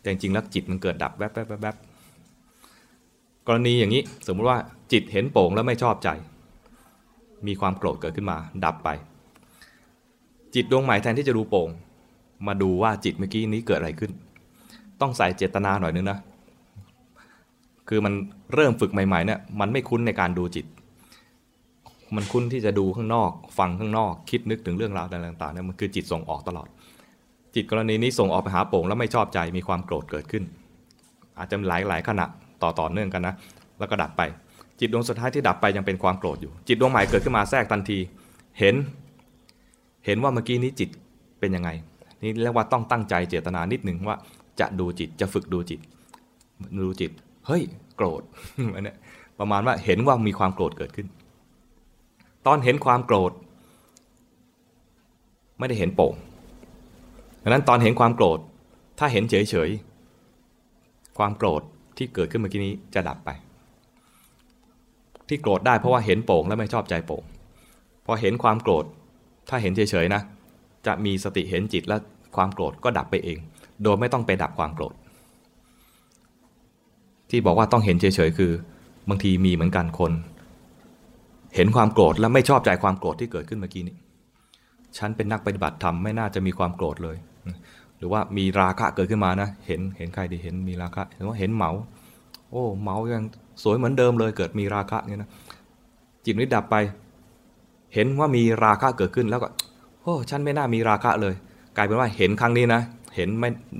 แต่จริงๆแล้วจิตมันเกิดดับแวบๆแบบกรณีอย่างนี้สมมติว่าจิตเห็นโป่งแล้วไม่ชอบใจมีความโกรธเกิดขึ้นมาดับไปจิตดวงใหม่แทนที่จะดูโป่งมาดูว่าจิตเมื่อกี้นี้เกิดอะไรขึ้นต้องใส่เจตนาหน่อยนึงนะคือมันเริ่มฝึกใหม่ๆเนี่ยมันไม่คุ้นในการดูจิตมันคุ้นที่จะดูข้างนอกฟังข้างนอกคิดนึกถึงเรื่องราวต่างๆเนี่ยมันคือจิตส่งออกตลอดจิตกรณีนี้ส่งออกไปหาโป่งแล้วไม่ชอบใจมีความโกรธเกิดขึ้นอาจจะหลายขณะต่อเนื่องกันนะแล้วก็ดับไปจิตดวงสุดท้ายที่ดับไปยังเป็นความโกรธอยู่จิตดวงใหม่เกิดขึ้นมาแทรกทันทีเห็นว่าเมื่อกี้นี้จิตเป็นยังไงนี่เรียกว่าต้องตั้งใจเจตนานิดนึงว่าจะดูจิตจะฝึกดูจิตเฮ้ยโกรธอันนี้ประมาณว่าเห็นว่ามีความโกรธเกิดขึ้นตอนเห็นความโกรธไม่ได้เห็นโป่งดังนั้นตอนเห็นความโกรธถ้าเห็นเฉยๆความโกรธที่เกิดขึ้นเมื่อกี้นี้จะดับไปที่โกรธได้เพราะว่าเห็นโป่งแล้วไม่ชอบใจโป่งพอเห็นความโกรธถ้าเห็นเฉยๆนะจะมีสติเห็นจิตและความโกรธก็ดับไปเองโดยไม่ต้องไปดับความโกรธที่บอกว่าต้องเห็นเฉยๆคือบางทีมีเหมือนกันคนเห็นความโกรธและไม่ชอบใจความโกรธที่เกิดขึ้นเมื่อกี้นี้ฉันเป็นนักปฏิบัติธรรมไม่น่าจะมีความโกรธเลยหรือว่ามีราคะเกิดขึ้นมานะเห็นใครดีเห็นมีราคะหรือว่าเห็นเหมาโอ้เหมายังสวยเหมือนเดิมเลยเกิดมีราคะเนี่ยนะจิตนิดดับไปเห็นว่ามีราคะเกิดขึ้นแล้วก็โอ้ฉันไม่น่ามีราคะเลยกลายเป็นว่าเห็นครั้งนี้นะเห็นไม่ได้เห็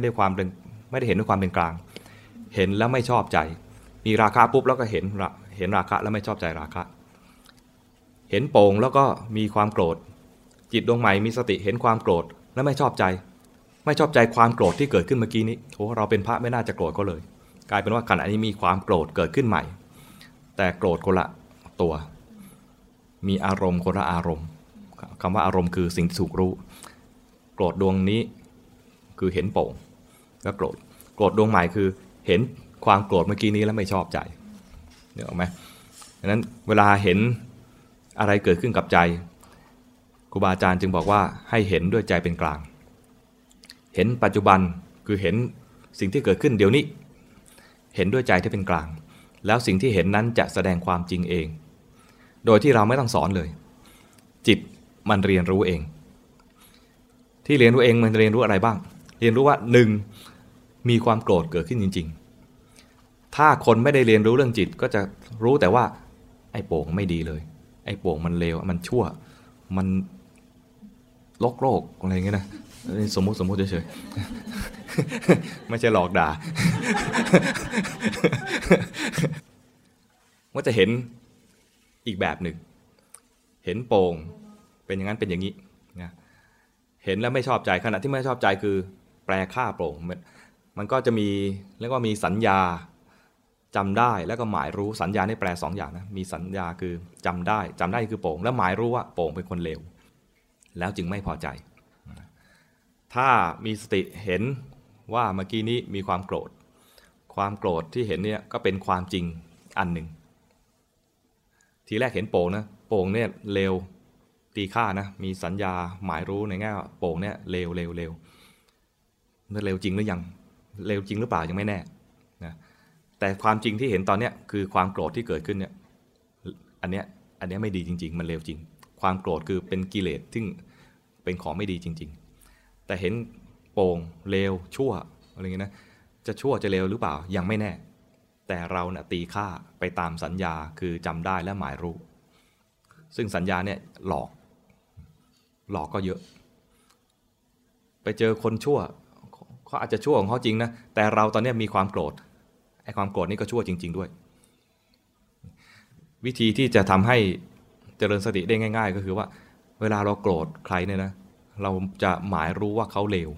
นด้วยความเป็นกลางเห็นแล้วไม่ชอบใจมีราคะปุ๊บแล้วก็เห็นราคะแล้วไม่ชอบใจราคะเห็นโป่งแล้วก็มีความโกรธจิตดวงใหม่มีสติเห็นความโกรธแล้วไม่ชอบใจความโกรธที่เกิดขึ้นเมื่อกี้นี้โอ้เราเป็นพระไม่น่าจะโกรธก็เลยกลายเป็นว่าขณะนี้มีความโกรธเกิดขึ้นใหม่แต่โกรธคนละตัวมีอารมณ์คนละอารมณ์คำว่าอารมณ์คือสิ่งที่ถูกรู้โกรธดวงนี้คือเห็นโป่งแล้วโกรธดวงใหม่คือเห็นความโกรธเมื่อกี้นี้แล้วไม่ชอบใจเนี่ยออกไหมดังนั้นเวลาเห็นอะไรเกิดขึ้นกับใจครูบาอาจารย์จึงบอกว่าให้เห็นด้วยใจเป็นกลางเห็นปัจจุบันคือเห็นสิ่งที่เกิดขึ้นเดี๋ยวนี้เห็นด้วยใจที่เป็นกลางแล้วสิ่งที่เห็นนั้นจะแสดงความจริงเองโดยที่เราไม่ต้องสอนเลยจิตมันเรียนรู้เองที่เรียนรู้เองมันเรียนรู้อะไรบ้างเรียนรู้ว่าหนึ่งมีความโกรธเกิดขึ้นจริงๆถ้าคนไม่ได้เรียนรู้เรื่องจิตก็จะรู้แต่ว่าไอ้โป่งไม่ดีเลยไอ้โป่งมันเลวมันชั่วมันลกโลกอะไรอย่างเงี้ยนะสมมุติเฉยๆไม่ใช่หลอกด่าว่าจะเห็นอีกแบบหนึ่งเห็นโป่งเป็นอย่างนั้นเป็นอย่างนี้นะเห็นแล้วไม่ชอบใจขณะที่ไม่ชอบใจคือแปลค่าโป่งมันก็จะมีเรียกว่ามีสัญญาจำได้แล้วก็หมายรู้สัญญาได้แปล2 อย่างนะมีสัญญาคือจำได้คือโป่งแล้วหมายรู้ว่าโป่งเป็นคนเลวแล้วจึงไม่พอใจถ้ามีสติเห็นว่าเมื่อกี้นี้มีความโกรธที่เห็นเนี่ยก็เป็นความจริงอันหนึ่งทีแรกเห็นโป่งนะโป่งเนี่ยเลวตีค่านะมีสัญญาหมายรู้ในแง่ว่าโป่งเนี่ยเลวมันเลวจริงหรือยังเลวจริงหรือเปล่ายังไม่แน่นะแต่ความจริงที่เห็นตอนเนี้ยคือความโกรธที่เกิดขึ้นเนี่ยอันเนี้ยไม่ดีจริงๆมันเลวจริงความโกรธคือเป็นกิเลสซึ่งเป็นของไม่ดีจริงๆแต่เห็นโป่งเลวชั่วอะไรเงี้ยนะจะชั่วจะเลวหรือเปล่ายังไม่แน่แต่เราเนี่ยตีค่าไปตามสัญญาคือจำได้และหมายรู้ซึ่งสัญญาเนี่ยหลอกก็เยอะไปเจอคนชั่ว เขาอาจจะชั่วของเขาจริงนะแต่เราตอนนี้มีความโกรธไอ้ความโกรธนี่ก็ชั่วจริงๆด้วยวิธีที่จะทำให้เจริญสติได้ง่ายๆก็คือว่าเวลาเราโกรธใครเนี่ยนะเราจะหมายรู้ว่าเขาเลว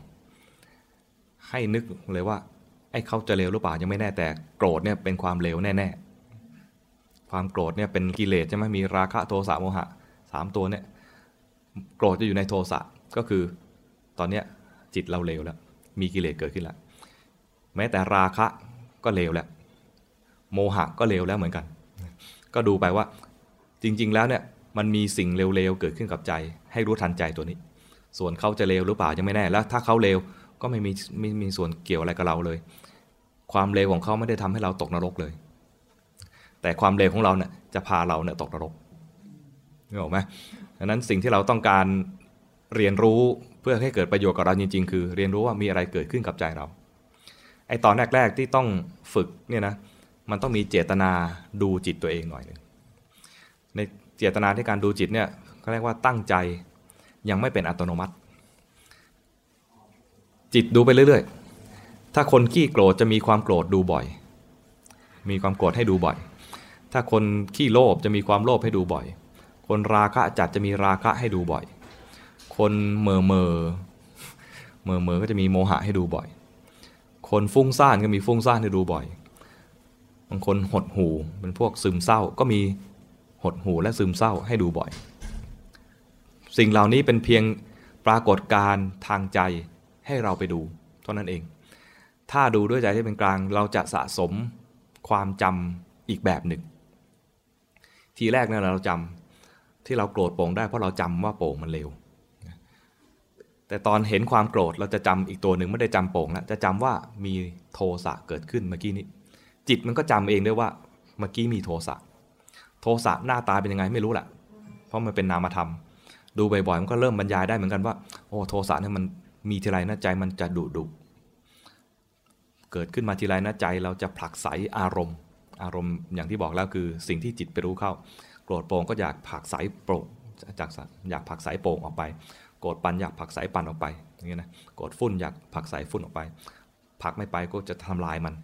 ให้นึกเลยว่าไอ้เขาจะเลวหรือเปล่ายังไม่แน่แต่โกรธเนี่ยเป็นความเลวแน่ๆความโกรธเนี่ยเป็นกิเลสใช่ไหมมีราคะโทสะโมหะสามตัวเนี่ยโกรธจะอยู่ในโทสะก็คือตอนเนี้ยจิตเราเลวแล้วมีกิเลสเกิดขึ้นแล้วแม้แต่ราคะก็เลวแล้วโมหะก็เลวแล้วเหมือนกันก็ดูไปว่าจริงๆแล้วเนี่ยมันมีสิ่งเลวๆเกิดขึ้นกับใจให้รู้ทันใจตัวนี้ส่วนเขาจะเลวหรือเปล่ายังไม่แน่แล้วถ้าเขาเลวก็ไม่มีส่วนเกี่ยวอะไรกับเราเลยความเลวของเขาไม่ได้ทำให้เราตกนรกเลยแต่ความเลวของเราเนี่ยจะพาเราเนี่ยตกนรกเห็นไหมดังนั้นสิ่งที่เราต้องการเรียนรู้เพื่อให้เกิดประโยชน์กับเราจริงๆคือเรียนรู้ว่ามีอะไรเกิดขึ้นกับใจเราไอตอนแรกๆที่ต้องฝึกเนี่ยนะมันต้องมีเจตนาดูจิตตัวเองหน่อยนึงในเจตนาในการดูจิตเนี่ยเขาเรียกว่าตั้งใจยังไม่เป็นอัตโนมัติจิตดูไปเรื่อยๆถ้าคนขี้โกรธจะมีความโกรธดูบ่อยมีความโกรธให้ดูบ่อยถ้าคนขี้โลภจะมีความโลภให้ดูบ่อยคนราคะจัดจะมีราคะให้ดูบ่อยคนเมื่อก็จะมีโมหะให้ดูบ่อยคนฟุ้งซ่านก็มีฟุ้งซ่านให้ดูบ่อยบางคนหดหูเป็นพวกซึมเศร้าก็มีหดหูและซึมเศร้าให้ดูบ่อยสิ่งเหล่านี้เป็นเพียงปรากฏการณ์ทางใจให้เราไปดูเท่านั้นเองถ้าดูด้วยใจที่เป็นกลางเราจะสะสมความจำอีกแบบหนึ่งทีแรกเนี่ยเราจำที่เราโกรธโป่งได้เพราะเราจำว่าโป่งมันเร็วแต่ตอนเห็นความโกรธเราจะจำอีกตัวหนึ่งไม่ได้จำโป่งแล้วจะจำว่ามีโทสะเกิดขึ้นเมื่อกี้นี้จิตมันก็จำเองด้วยว่าเมื่อกี้มีโทสะหน้าตาเป็นยังไงไม่รู้แหละเพราะมันเป็นนามธรรมดูบ่อยๆมันก็เริ่มบรรยายได้เหมือนกันว่าโอ้โทสะเนี่ยมันมีทีไรนะใจมันจะดุเกิดขึ้นมาทีไรนะใจเราจะผลักไสอารมณ์อย่างที่บอกแล้วคือสิ่งที่จิตไปรู้เข้าโกรธโป่งก็อยากผลักไสโป่งจากสัตว์อยากผลักไสโป่งออกไปโกรธปันอยากผลักไสปันออกไปอย่างเงี้ยนะโกรธฝุ่นอยากผลักไสฝุ่นออกไปผลักไม่ไปก็จะทำลายมัน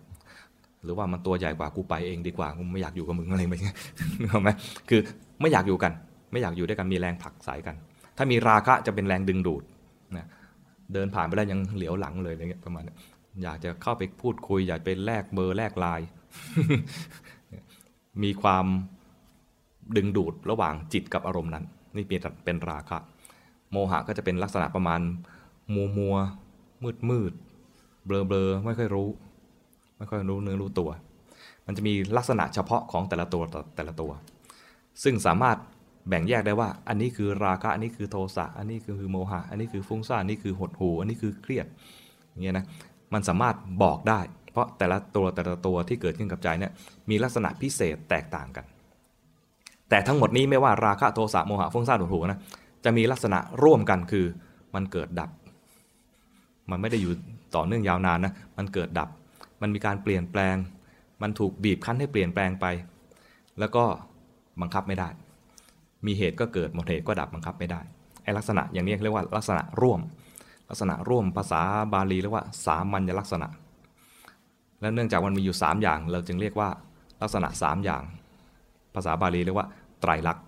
หรือว่ามันตัวใหญ่กว่ากูไปเองดีกว่ากูไม่อยากอยู่กับมึงอะไรแบบนี้นึกออกไหมคือไม่อยากอยู่กันไม่อยากอยู่ด้วยกันมีแรงผลักไสกันถ้ามีราคะจะเป็นแรงดึงดูดนะเดินผ่านไปแล้วยังเหลียวหลังเลยอะไรเงี้ยประมาณนี้อยากจะเข้าไปพูดคุยอยากไปแลกเบอร์แลกไลน์ มีความดึงดูดระหว่างจิตกับอารมณ์นั้นนี่เป็นราคะโมหะก็จะเป็นลักษณะประมาณมัวมืดเบลอไม่ค่อยรู้เนื้อรู้ตัวมันจะมีลักษณะเฉพาะของแต่ละตัวซึ่งสามารถแบ่งแยกได้ว่าอันนี้คือราคะอันนี้คือโทสะอันนี้คือโมหะอันนี้คือฟุ้งซ่านอันนี้คือหดหู่อันนี้คือเครียดอย่างเงี้ยนะมันสามารถบอกได้เพราะแต่ละตัวที่เกิดขึ้นกับใจเนี่ยมีลักษณะพิเศษแตกต่างกันแต่ทั้งหมดนี้ไม่ว่าราคะโทสะโมหะฟุ้งซ่านหดหู่นะจะมีลักษณะร่วมกันคือมันเกิดดับมันไม่ได้อยู่ต่อเนื่องยาวนานนะมันเกิดดับมันมีการเปลี่ยนแปลงมันถูกบีบคั้นให้เปลี่ยนแปลงไปแล้วก็บังคับไม่ได้มีเหตุก็เกิดหมดเหตุก็ดับบังคับไม่ได้ไอ้ลักษณะอย่างนี้เรียกว่าลักษณะร่วมภาษาบาลีเรียกว่าสามัญลักษณะและเนื่องจากมันมีอยู่3อย่างเราจึงเรียกว่าลักษณะ3อย่างภาษาบาลีเรียกว่าไตรลักษณ์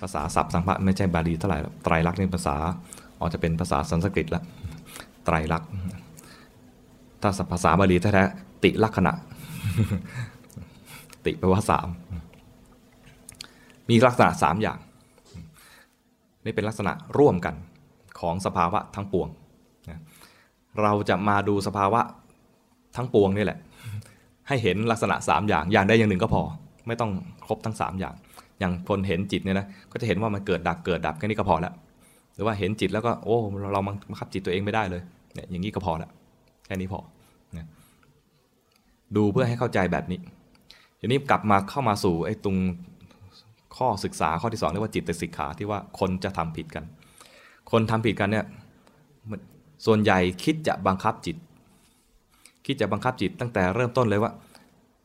ภาษาศัพท์สังฆะไม่ใช่บาลีเท่าไหร่ไตรลักษณ์นี่ภาษาออกจะเป็นภาษาสันสกฤตละไตรลักษณ์ถ้าภาษาบาลีแท้ๆติลักษณะ ติแปลว่า3มีลักษณะ3อย่างนี่เป็นลักษณะร่วมกันของสภาวะทั้งปวงนะเราจะมาดูสภาวะทั้งปวงนี่แหละให้เห็นลักษณะ3อย่างอย่างใดอย่างหนึ่งก็พอไม่ต้องครบทั้ง3อย่างอย่างคนเห็นจิตเนี่ยนะก็จะเห็นว่ามันเกิดดับแค่นี้ก็พอแล้วหรือว่าเห็นจิตแล้วก็โอ้เราบังคับจิตตัวเองไม่ได้เลยเนี่ยอย่างนี้ก็พอแล้วแค่นี้พอนะดูเพื่อให้เข้าใจแบบนี้ทีนี้กลับมาเข้ามาสู่ไอ้ตรงข้อศึกษาข้อที่2เรียกว่าจิตสิกขาที่ว่าคนจะทำผิดกันเนี่ยส่วนใหญ่คิดจะบังคับจิตตั้งแต่เริ่มต้นเลยว่า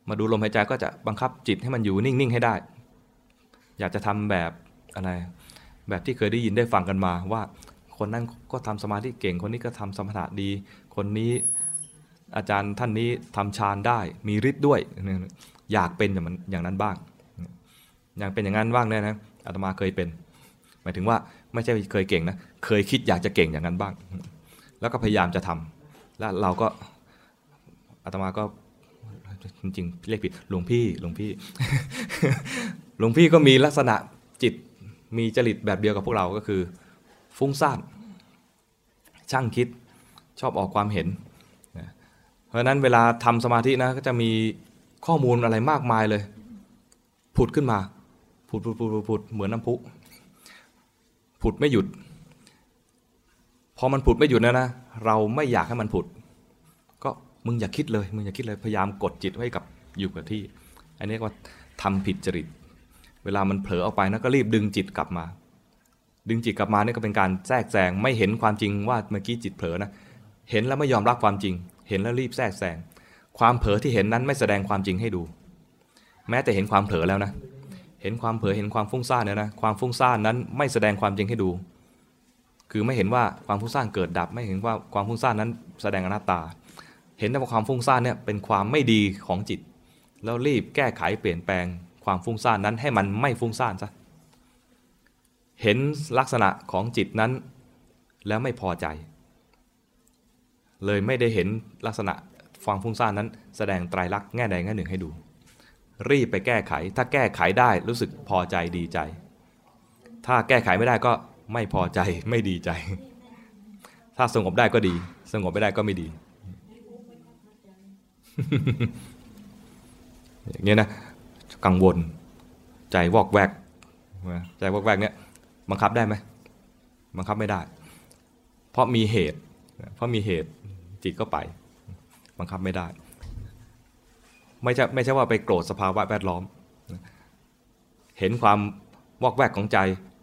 มาดูลมหายใจก็จะบังคับจิตให้มันอยู่นิ่งๆให้ได้อยากจะทำแบบอะไรแบบที่เคยได้ยินได้ฟังกันมาว่า คนนั้นก็ทำสมาธิเก่งคนนี้ก็ทำสมถะดีคนนี้อาจารย์ท่านนี้ทำฌานได้มีฤทธิ์ด้วยอยากเป็นอย่างนั้นบ้างอยากเป็นอย่างนั้นบ้างเนี่ยนะอาตมาเคยเป็นหมายถึงว่าไม่ใช่เคยเก่งนะเคยคิดอยากจะเก่งอย่างนั้นบ้างแล้วก็พยายามจะทำแล้วเราก็อาตมาก็จริงๆเรียกผิดหลวงพี่ หลวงพี่ก็มีลักษณะจิตมีจริตแบบเดียวกับพวกเราก็คือฟุ้งซ่านช่างคิดชอบออกความเห็นนะเพราะฉะนั้นเวลาทำสมาธินะก็จะมีข้อมูลอะไรมากมายเลยผุดขึ้นมาผุดเหมือนน้ำพุผุดไม่หยุดพอมันผุดไม่หยุดนะเราไม่อยากให้มันผุดก็มึงอย่าคิดเลยพยายามกดจิตไว้กับอยู่กับที่อันนี้ก็ทำผิดจริตเวลามันเผลอออกไปนะก็รีบดึงจิตกลับมานี่ก็เป็นการแทรกแซงไม่เห็นความจริงว่าเมื่อกี้จิตเผลอนะเห็นแล้วไม่ยอมรับความจริงเห็นแล้วรีบแทรกแซงความเผลอที่เห็นนั้นไม่แสดงความจริงให้ดูแม้แต่เห็นความเผลอแล้วนะเห็นความเผลอเห็นความฟุ้งซ่านเนี่ยนะความฟุ้งซ่านนั้นไม่แสดงความจริงให้ดูคือไม่เห็นว่าความฟุ้งซ่านเกิดดับไม่เห็นว่าความฟุ้งซ่านนั้นแสดงอนัตตาเห็นแต่ว่าความฟุ้งซ่านเนี่ยเป็นความไม่ดีของจิตแล้วรีบแก้ไขเปลี่ยนแปลงความฟุ้งซ่านนั้นให้มันไม่ฟุ้งซ่านซะเห็นลักษณะของจิตนั้นแล้วไม่พอใจเลยไม่ได้เห็นลักษณะความฟุ้งซ่านนั้นแสดงไตรลักษณ์แง่ใดแง่หนึ่งให้ดูรีบไปแก้ไขถ้าแก้ไขได้รู้สึกพอใจดีใจถ้าแก้ไขไม่ได้ก็ไม่พอใจไม่ดีใจถ้าสงบได้ก็ดีสงบไม่ได้ก็ไม่ดีอย่างเงี้ยนะกังวลใจวอกแวกเนี่ยบังคับได้ไหมบังคับไม่ได้เพราะมีเหตุจิตก็ไปบังคับไม่ได้ไม่ใช่ว่าไปโกรธสภาวะแวดล้อมเห็นความวอกแวกของใจ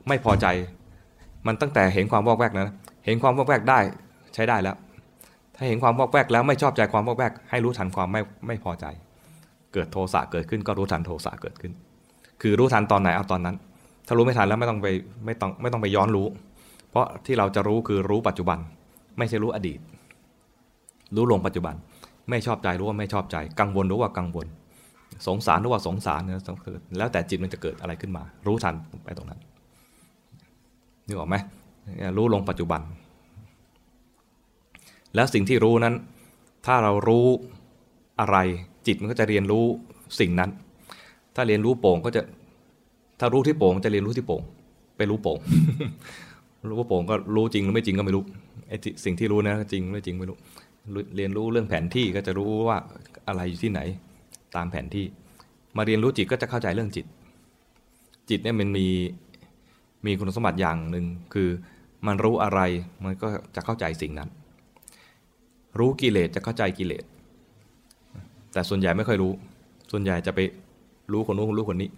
ไม่พอใจมันตั้งแต่เห็นความวอกแวกนะเห็นความวอกแวกได้ใช้ได้แล้วถ้าเห็นความวอกแวกแล้วไม่ชอบใจความวอกแวกให้รู้ทันความไม่พอใจเกิดโทสะเกิดขึ้นก็รู้ทันโทสะเกิดขึ้นคือรู้ทันตอนไหนเอาตอนนั้นถ้ารู้ไม่ทันแล้วไม่ต้องไปย้อนรู้เพราะที่เราจะรู้คือรู้ปัจจุบันไม่ใช่รู้อดีตรู้ลงปัจจุบันไม่ชอบใจรู้ว่าไม่ชอบใจกังวลรู้ว่ากังวลสงสารรู้ว่าสงสารเนี่ยแล้วแต่จิตมันจะเกิดอะไรขึ้นมารู้ทันไปตรงนั้นนึกออกไหมรู้ลงปัจจุบันแล้วสิ่งที่รู้นั้นถ้าเรารู้อะไรจิตมันก็จะเรียนรู้สิ่งนั้นถ้าเรียนรู้โป่งก็จะถ้ารู้ที่โป่งจะเรียนรู้ที่โป่งไปรู้โป่ง รู้ว่าโป่งก็รู้จริงหรือไม่จริงก็ไม่รู้ไอ้สิ่งที่รู้นะจริงหรือจริงไม่รู้เรียนรู้เรื่องแผนที่ก็จะรู้ว่าอะไรอยู่ที่ไหนตามแผนที่มาเรียนรู้จิตก็จะเข้าใจเรื่องจิตเนี่ยมันมีคุณสมบัติอย่างหนึ่งคือมันรู้อะไรมันก็จะเข้าใจสิ่งนั้นรู้กิเลสจะเข้าใจกิเลสแต่ส่วนใหญ่ไม่ค่อยรู้ส่วนใหญ่จะไปรู้คนนู้นรู้คนนี้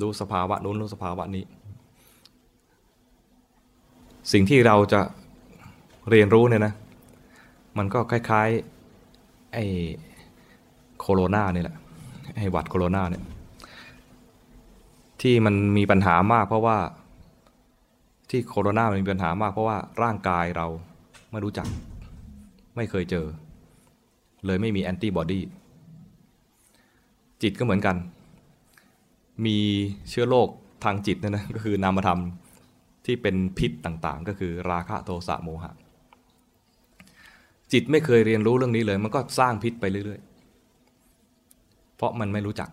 รู้สภาวะนู้นรู้สภาวะนี้สิ่งที่เราจะเรียนรู้เนี่ยนะมันก็คล้ายๆไอ้โคโรนานี่แหละไอ้หวัดโคโรนาเนี่ยที่มันมีปัญหามากเพราะว่าที่โคโรนามันมีปัญหามากเพราะว่าร่างกายเราไม่รู้จักไม่เคยเจอเลยไม่มีแอนติบอดีจิตก็เหมือนกันมีเชื้อโรคทางจิตนั่นนะก็คือนามธรรมที่เป็นพิษต่างๆก็คือราคะโทสะโมหะจิตไม่เคยเรียนรู้เรื่องนี้เลยมันก็สร้างพิษไปเรื่อยๆเพราะมันไม่รู้จัก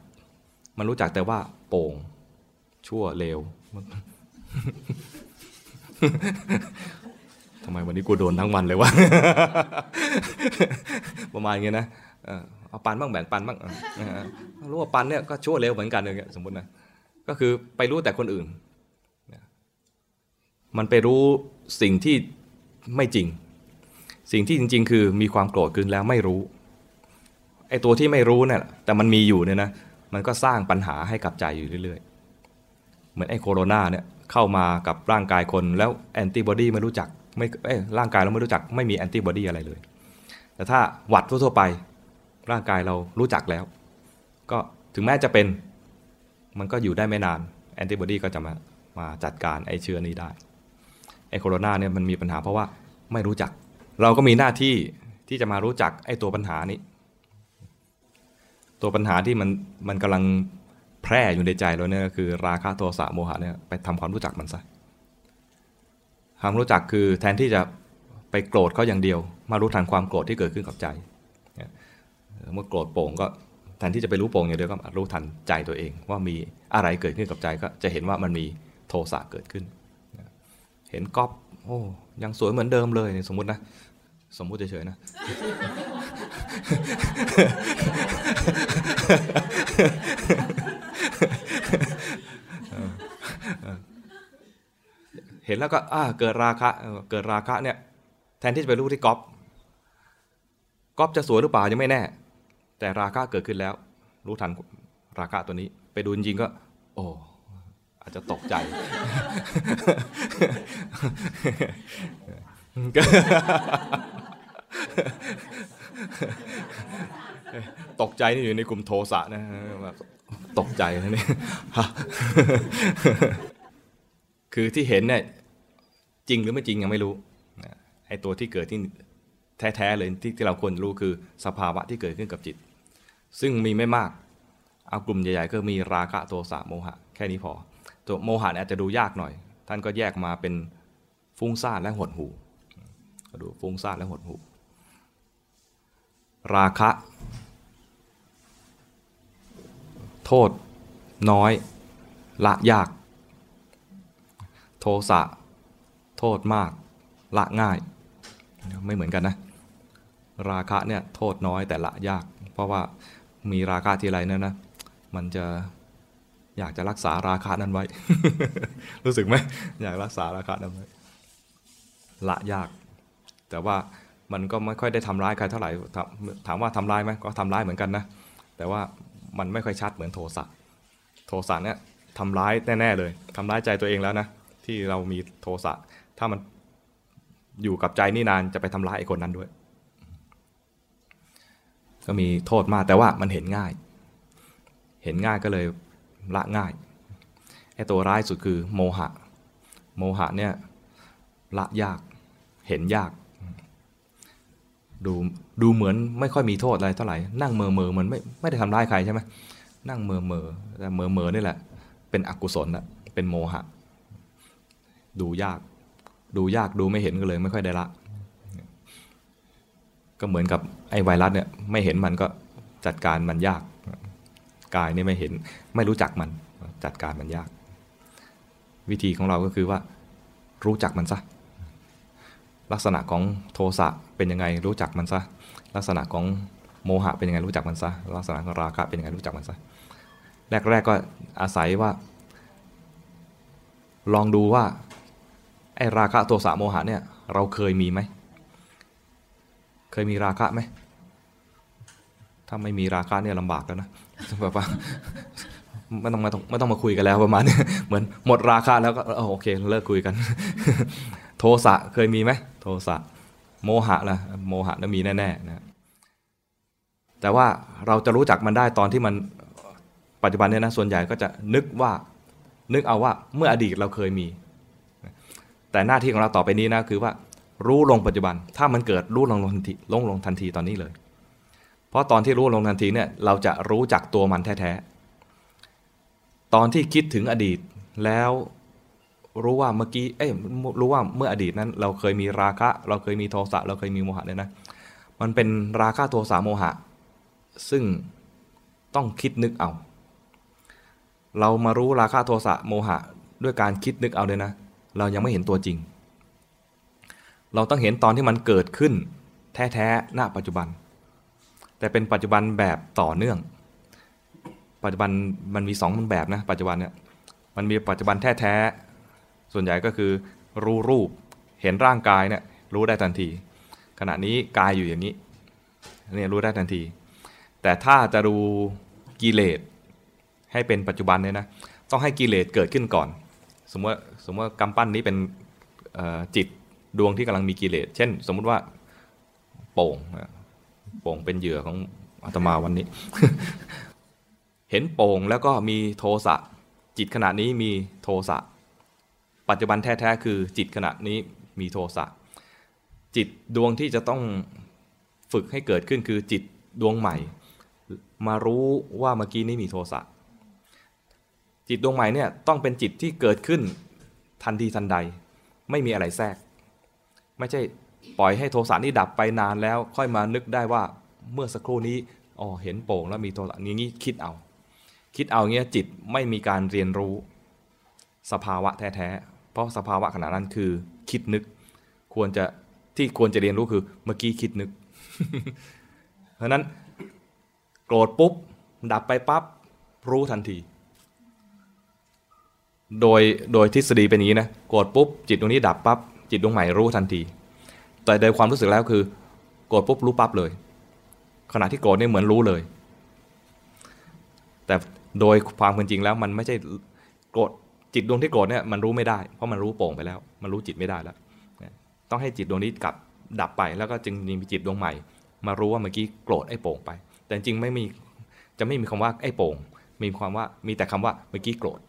มันรู้จักแต่ว่าโป่งชั่วเลว ทำไมวันนี้กูโดนทั้งวันเลยวะ ประมาณอย่างนี้นะเอาปันบ้างแบ่งปันบ้างรู้ว่าปันเนี่ยก็ชั่วเลวเหมือนกันเลยสมมตินะก็คือไปรู้แต่คนอื่นมันไปรู้สิ่งที่ไม่จริงสิ่งที่จริงๆคือมีความโกรธขึ้นแล้วไม่รู้ไอ้ตัวที่ไม่รู้เนี่ยแต่มันมีอยู่เนี่ยนะมันก็สร้างปัญหาให้กับใจอยู่เรื่อยๆเหมือนไอ้โคโรนาเนี่ยเข้ามากับร่างกายคนแล้วแอนติบอดีไม่รู้จักไม่ร่างกายเราไม่รู้จักไม่มีแอนติบอดีอะไรเลยแต่ถ้าหวัดทั่วไปร่างกายเรารู้จักแล้วก็ถึงแม้จะเป็นมันก็อยู่ได้ไม่นานแอนติบอดีก็จะมาจัดการไอ้เชื้อนี้ได้ โคโรนาเนี่ยมันมีปัญหาเพราะว่าไม่รู้จักเราก็มีหน้าที่ที่จะมารู้จักไอ้ตัวปัญหานี้ตัวปัญหาที่มันกำลังแพร่อยู่ในใจเราเนี่ยคือราคะโทสะโมหะเนี่ยไปทำความรู้จักมันซะทำรู้จักคือแทนที่จะไปโกรธเขาอย่างเดียวมารู้ทันความโกรธที่เกิดขึ้นกับใจเมื่อโกรธโป่งก็แทนที่จะไปรู้โป่งอย่างเดียวก็รู้ทันใจตัวเองว่ามีอะไรเกิดขึ้นกับใจก็จะเห็นว่ามันมีโทสะเกิดขึ้นเห็นก๊อฟโอ้ยังสวยเหมือนเดิมเลยสมมุตินะสมมุติเฉยๆนะ เห็นแล้วก็เกิดราคะเนี่ยแทนที่จะไปรู้ที่ก๊อฟจะสวยหรือเปล่ายังไม่แน่แต่ราคะเกิดขึ้นแล้วรู้ทันราคะตัวนี้ไปดูจริงๆก็โอ้อาจจะตกใจตกใจนี่อยู่ในกลุ่มโทสะนะแบบตกใจนะนี่คือที่เห็นเนี่ยจริงหรือไม่จริงยังไม่รู้ไอ้ตัวที่เกิดที่แท้ๆเลยที่เราควรรู้คือสภาวะที่เกิดขึ้นกับจิตซึ่งมีไม่มากเอากลุ่มใหญ่ๆก็มีราคะโทสะโมหะแค่นี้พอตัวโมหะอาจจะดูยากหน่อยท่านก็แยกมาเป็นฟุ้งซ่านและหดหู่ดูฟุ้งซ่านและหดหู่ราคะโทษน้อยละยากโทสะโทษมากละง่ายไม่เหมือนกันนะราคะเนี่ยโทษน้อยแต่ละยากเพราะว่ามีราคะทีไรนั่นนะมันจะอยากจะรักษาราคะนั้นไว้ รู้สึกไหมอยากรักษาราคะนั้นไว้ละยากแต่ว่ามันก็ไม่ค่อยได้ทำร้ายใครเท่าไหร่ถามว่าทำร้ายไหมก็ทำร้ายเหมือนกันนะแต่ว่ามันไม่ค่อยชัดเหมือนโทสะเนี่ยทำร้ายแน่ๆเลยทำร้ายใจตัวเองแล้วนะที่เรามีโทสะถ้ามันอยู่กับใจนี่นานจะไปทำร้ายไอ้คนนั้นด้วยก็มีโทษมากแต่ว่ามันเห็นง่ายก็เลยละง่ายไอ้ตัวร้ายสุดคือโมหะเนี่ยละยากเห็นยากดูเหมือนไม่ค่อยมีโทษอะไรเท่าไหร่นั่งเมอมันไม่ได้ทำร้ายใครใช่ไหมนั่งเมอแต่เมอนี่แหละเป็นอกุศลนะเป็นโมหะดูยากดูไม่เห็นก็เลยไม่ค่อยได้ละก็เหมือนกับไอ้ไวรัสเนี่ยไม่เห็นมันก็จัดการมันยากกายนี่ไม่เห็นไม่รู้จักมันจัดการมันยากวิธีของเราก็คือว่ารู้จักมันซะลักษณะของโทสะเป็นยังไงรู้จักมันซะลักษณะของโมหะเป็นยังไงรู้จักมันซะลักษณะของราคะเป็นยังไงรู้จักมันซะแรกๆก็อาศัยว่าลองดูว่าไอ้ราคะโทสะโมหะเนี่ยเราเคยมีไหมเคยมีราคะไหมถ้าไม่มีราคะเนี่ยลำบากแล้วนะแบบว่าไม่ต้องมาคุยกันแล้วประมาณนี้เหมือนหมดราคะแล้วก็โอเคเลิกคุยกันโทสะเคยมีไหมโทสะโมหะล่ะโมหะน่ะมีแน่ๆนะแต่ว่าเราจะรู้จักมันได้ตอนที่มันปัจจุบันเนี่ยนะส่วนใหญ่ก็จะนึกเอาว่าเมื่ออดีตเราเคยมีแต่หน้าที่ของเราต่อไปนี้นะคือว่ารู้ลงปัจจุบันถ้ามันเกิดรู้ลงทันทีตอนนี้เลยเพราะตอนที่รู้ลงทันทีเนี่ยเราจะรู้จักตัวมันแท้ๆตอนที่คิดถึงอดีตแล้วรู้ว่าเมื่อกี้รู้ว่าเมื่ออดีตนั้นเราเคยมีราคะเราเคยมีโทสะเราเคยมีโมหะเนี่ยนะมันเป็นราคะโทสะโมหะซึ่งต้องคิดนึกเอาเรามารู้ราคะโทสะโมหะด้วยการคิดนึกเอาเลยนะเรายังไม่เห็นตัวจริงเราต้องเห็นตอนที่มันเกิดขึ้นแท้ๆณปัจจุบันแต่เป็นปัจจุบันแบบต่อเนื่องปัจจุบันมันมี2แบบนะปัจจุบันเนี่ยมันมีปัจจุบันแท้ๆส่วนใหญ่ก็คือรู้รูปเห็นร่างกายเนี่ยรู้ได้ทันทีขณะนี้กายอยู่อย่างนี้เนี่ยรู้ได้ทันทีแต่ถ้าจะดูกิเลสให้เป็นปัจจุบันเนี่ยนะต้องให้กิเลสเกิดขึ้นก่อนสมมติว่ากำปั้นนี้เป็นจิตดวงที่กำลังมีกิเลสเช่นสมมติว่าโป่งเป็นเหยื่อของอาตมาวันนี้ เห็นโป่งแล้วก็มีโทสะจิตขณะนี้มีโทสะ ปัจจุบันแท้ๆคือจิตขณะนี้มีโทสะจิตดวงที่จะต้องฝึกให้เกิดขึ้นคือจิตดวงใหม่มารู้ว่าเมื่อกี้นี้มีโทสะจิตดวงใหม่เนี่ยต้องเป็นจิตที่เกิดขึ้นทันทีทันใดไม่มีอะไรแทรกไม่ใช่ปล่อยให้โทสะนี่ดับไปนานแล้วค่อยมานึกได้ว่าเมื่อสักครู่นี้อ๋อเห็นโป่งแล้วมีโทสะนี้คิดเอาเงี้ยจิตไม่มีการเรียนรู้สภาวะแท้ๆเพราะสภาวะขณะนั้นคือคิดนึกควรจะเรียนรู้คือเมื่อกี้คิดนึก เพราะนั้นโกรธปุ๊บดับไปปั๊บรู้ทันทีโดยทฤษฎีเป็นอย่างนี้นะโกรธปุ๊บจิตตรงนี้ดับปั๊บจิตดวงใหม่รู้ทันทีแต่โดยความรู้สึกแล้วคือโกรธปุ๊บรู้ปั๊บเลยขณะที่โกรธเนี่ยเหมือนรู้เลยแต่โดยความเป็นจริงแล้วมันไม่ใช่โกรธจิตดวงที่โกรธเนี่ยมันรู้ไม่ได้เพราะมันรู้โป่งไปแล้วมันรู้จิตไม่ได้แล้วต้องให้จิตดวงนี้กลับดับไปแล้วก็จึงมีจิตดวงใหม่มารู้ว่าเมื่อกี้โกรธไอ้โป่งไปแต่จริงจะไม่มีคำว่าไอ้โป่งมีความว่ามีแต่คำว่าเมื่อกี้โกรธ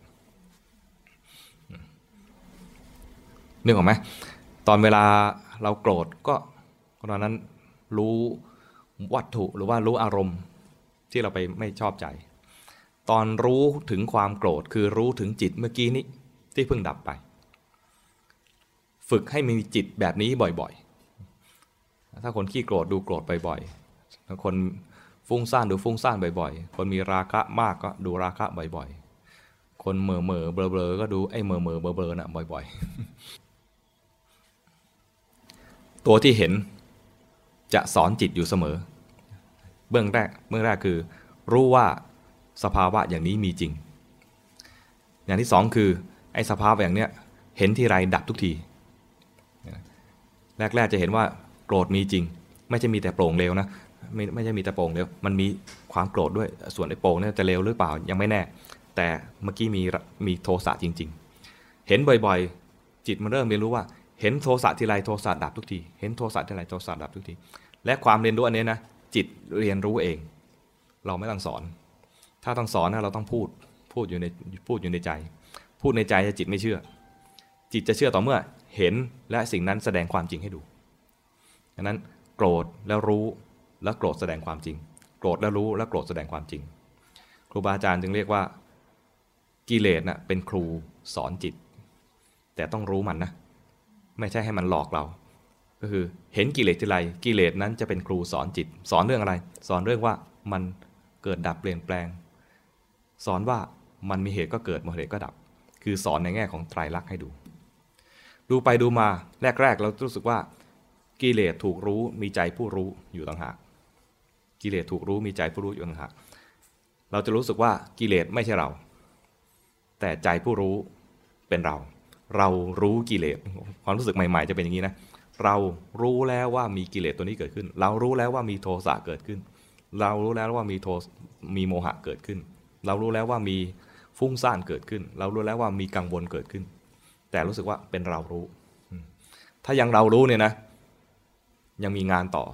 นึกออกไหมตอนเวลาเราโกรธก็ตอนนั้นรู้วัตถุหรือว่ารู้อารมณ์ที่เราไปไม่ชอบใจตอนรู้ถึงความโกรธคือรู้ถึงจิตเมื่อกี้นี้ที่เพิ่งดับไปฝึกให้มีจิตแบบนี้บ่อยๆถ้าคนขี้โกรธดูโกรธบ่อยๆถ้าคนฟุ้งซ่านดูฟุ้งซ่านบ่อยๆคนมีราคะมากก็ดูราคะบ่อยๆคนเหม่อเบลอๆก็ดูไอ้เหม่อเบลอๆน่ะบ่อยๆตัวที่เห็นจะสอนจิตอยู่เสมอเบื้องแรกคือรู้ว่าสภาวะอย่างนี้มีจริงอย่างที่สองคือไอ้สภาวะอย่างเนี้ยเห็นทีไรดับทุกทีแรกๆจะเห็นว่าโกรธมีจริงไม่ใช่มีแต่โปร่งเร็วนะไม่ใช่มีแต่โปร่งเร็วมันมีความโกรธด้วยส่วนไอ้โปร่งเนี่ยจะเร็วหรือเปล่ายังไม่แน่แต่เมื่อกี้มีโทสะจริงๆเห็นบ่อยๆจิตมันเริ่มเรียนรู้ว่าเห็นโทสะทีไรโทสะดับทุกทีเห็นโทสะทีไรโทสะดับทุกทีและความเรียนรู้อันนี้นะจิตเรียนรู้เองเราไม่ต้องสอนถ้าต้องสอนนะเราต้องพูดอยู่ในใจพูดในใจจิตไม่เชื่อจิตจะเชื่อต่อเมื่อเห็นและสิ่งนั้นแสดงความจริงให้ดูดังนั้นโกรธแล้วรู้แล้วโกรธแสดงความจริงโกรธแล้วรู้แล้วโกรธแสดงความจริงครูบาอาจารย์จึงเรียกว่ากิเลสน่ะเป็นครูสอนจิตแต่ต้องรู้มันนะไม่ใช่ให้มันหลอกเราก็คือเห็นกิเลสทีไรกิเลสนั้นจะเป็นครูสอนจิตสอนเรื่องอะไรสอนเรื่องว่ามันเกิดดับเปลี่ยนแปลงสอนว่ามันมีเหตุก็เกิดมีเหตุก็ดับคือสอนในแง่ของไตรลักษณ์ให้ดูไปดูมาแรกๆเรารู้สึกว่ากิเลสถูกรู้มีใจผู้รู้อยู่ต่างหากกิเลสถูกรู้มีใจผู้รู้อยู่ต่างหากเราจะรู้สึกว่ากิเลสไม่ใช่เราแต่ใจผู้รู้เป็นเรารู้กิเลสความรู้สึกใหม่ๆจะเป็นอย่างนี้นะเรารู้แล้วว่ามีกิเลสตัวนี้เกิดขึ้นเรารู้แล้วว่ามีโทสะเกิดขึ้นเรารู้แล้วว่ามีโมหะเกิดขึ้นเรารู้แล้วว่ามีฟุ้งซ่านเกิดขึ้นเรารู้แล้วว่ามีกังวลเกิดขึ้นแต่รู้สึกว่าเป็นเรารู้ถ้ายังเรารู้เนี่ยนะยังมีงานต่อ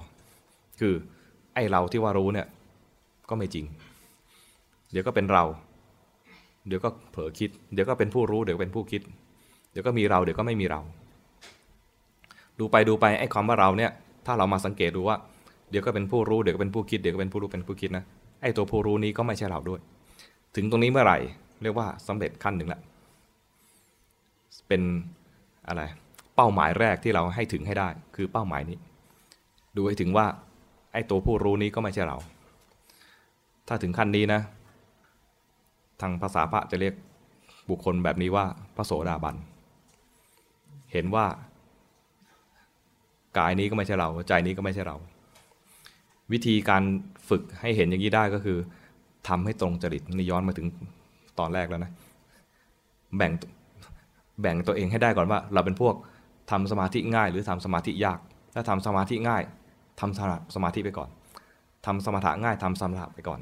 คือไอ้เราที่ว่ารู้เนี่ยก็ไม่จริงเดี๋ยวก็เป็นเราเดี๋ยวก็เผลอคิดเดี๋ยวก็เป็นผู้รู้เดี๋ยวเป็นผู้คิดเดี๋ยวก็มีเราเดี๋ยวก็ไม่มีเราดูไปไอ้ความว่าเราเนี่ยถ้าเรามาสังเกตดูว่าเดี๋ยวก็เป็นผู้รู้เดี๋ยวก็เป็นผู้คิดเดี๋ยวก็เป็นผู้รู้เป็นผู้คิดนะไอ้ตัวผู้รู้นี้ก็ไม่ใช่เราด้วยถึงตรงนี้เมื่อไหร่เรียกว่าสำเร็จขั้นหนึ่งละเป็นอะไรเป้าหมายแรกที่เราให้ถึงให้ได้คือเป้าหมายนี้ดูให้ถึงว่าไอ้ตัวผู้รู้นี้ก็ไม่ใช่เราถ้าถึงขั้นนี้นะทางภาษาพระจะเรียกบุคคลแบบนี้ว่าพระโสดาบันเห็นว่ากายนี้ก็ไม่ใช่เราใจนี้ก็ไม่ใช่เราวิธีการฝึกให้เห็นอย่างนี้ได้ก็คือทำให้ตรงจริตนี่ย้อนมาถึงตอนแรกแล้วนะแบ่งตัวเองให้ได้ก่อนว่าเราเป็นพวกทำสมาธิง่ายหรือทำสมาธิยากถ้าทำสมาธิง่ายทำสมาธิไปก่อนทำสมถะง่ายทำสมถะไปก่อน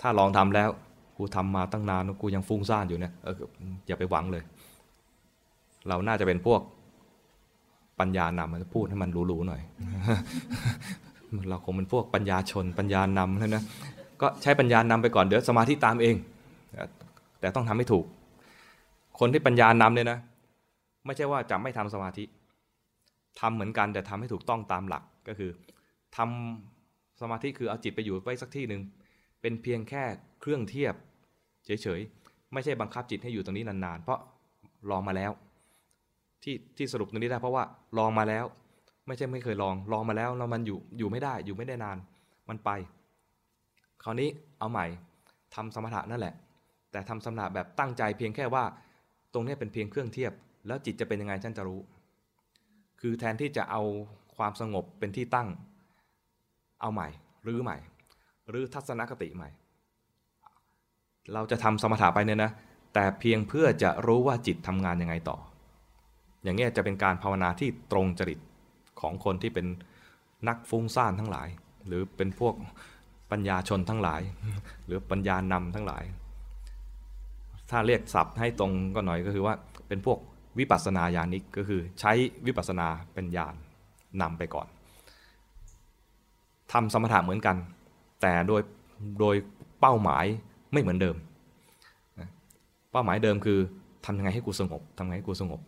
ถ้าลองทำแล้วกูทำมาตั้งนานกูยังฟุ้งซ่านอยู่เนี่ยอย่าไปหวังเลยเราน่าจะเป็นพวกปัญญานำมันจะพูดให้มันรู้ๆหน่อย เราคงเป็นพวกปัญญาชนปัญญานำแล้วนะก็ใช้ปัญญานำไปก่อนเดี๋ยวสมาธิตามเองแต่ต้องทำให้ถูกคนที่ปัญญานำเนี่ยนะ ไม่ใช่ว่าจะไม่ทำสมาธิทำเหมือนกันแต่ทำให้ถูกต้องตามหลักก็คือทำสมาธิคือเอาจิตไปอยู่ไว้สักที่หนึ่งเป็นเพียงแค่เครื่องเทียบเฉยๆไม่ใช่บังคับจิตให้อยู่ตรงนี้นานๆเพราะลองมาแล้วที่สรุปตรงนี้ได้เพราะว่าลองมาแล้วไม่ใช่ไม่เคยลองมาแล้วแล้วมันอยู่ไม่ได้อยู่ไม่ได้นานมันไปคราวนี้เอาใหม่ทำสมถะนั่นแหละแต่ทำสมถะแบบตั้งใจเพียงแค่ว่าตรงนี้เป็นเพียงเครื่องเทียบแล้วจิตจะเป็นยังไงฉันจะรู้คือแทนที่จะเอาความสงบเป็นที่ตั้งเอาใหม่รื้อใหม่รื้อทัศนคติใหม่เราจะทำสมถะไปเนี่ยนะแต่เพียงเพื่อจะรู้ว่าจิตทำงานยังไงต่ออย่างนี้จะเป็นการภาวนาที่ตรงจริตของคนที่เป็นนักฟุ้งซ่านทั้งหลายหรือเป็นพวกปัญญาชนทั้งหลายหรือปัญญานำทั้งหลายถ้าเรียกศัพท์ให้ตรงก็หน่อยก็คือว่าเป็นพวกวิปัสสนาญาณิกก็คือใช้วิปัสสนาเป็นญาณนำไปก่อนทำสมถะเหมือนกันแต่โดยเป้าหมายไม่เหมือนเดิมเป้าหมายเดิมคือทำยังไงให้กูสงบทำยังไงให้กูสงบ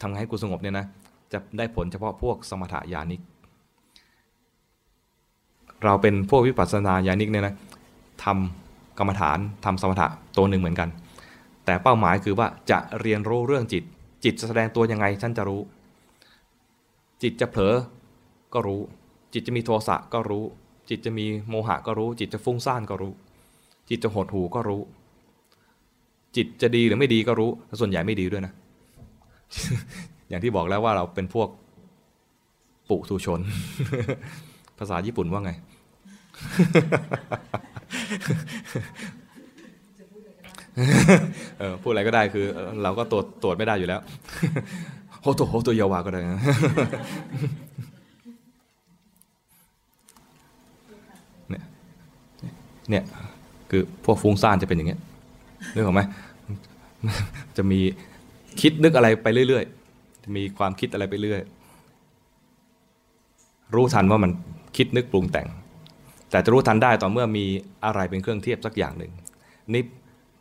ทำยังไงให้กูสงบเนี่ยนะจะได้ผลเฉพาะพวกสมถะญาณิกเราเป็นพวกวิปัสสนาญาณิกเนี่ยนะทำกรรมฐานทำสมถะตัวหนึ่งเหมือนกันแต่เป้าหมายคือว่าจะเรียนรู้เรื่องจิตจิตจะแสดงตัวยังไงฉันจะรู้จิตจะเผลอก็รู้จิตจะมีโทสะก็รู้จิตจะมีโมหะก็รู้จิตจะฟุ้งซ่านก็รู้จิตจะหดหู่ก็รู้จิตจะดีหรือไม่ดีก็รู้ส่วนใหญ่ไม่ดีด้วยนะ อย่างที่บอกแล้วว่าเราเป็นพวกปุถุชน ภาษาญี่ปุ่นว่าไง พูดอะไรก็ได้คือเราก็ตรวจไม่ได้อยู่แล้ว โหตัวเยาวาก็ได้ เนี่ยคือพวกฟุ้งซ่านจะเป็นอย่างเงี้ยนึกออกไหมจะมีคิดนึกอะไรไปเรื่อยๆจะมีความคิดอะไรไปเรื่อยรู้ทันว่ามันคิดนึกปรุงแต่งแต่จะรู้ทันได้ต่อเมื่อมีอะไรเป็นเครื่องเทียบสักอย่างหนึ่งนี่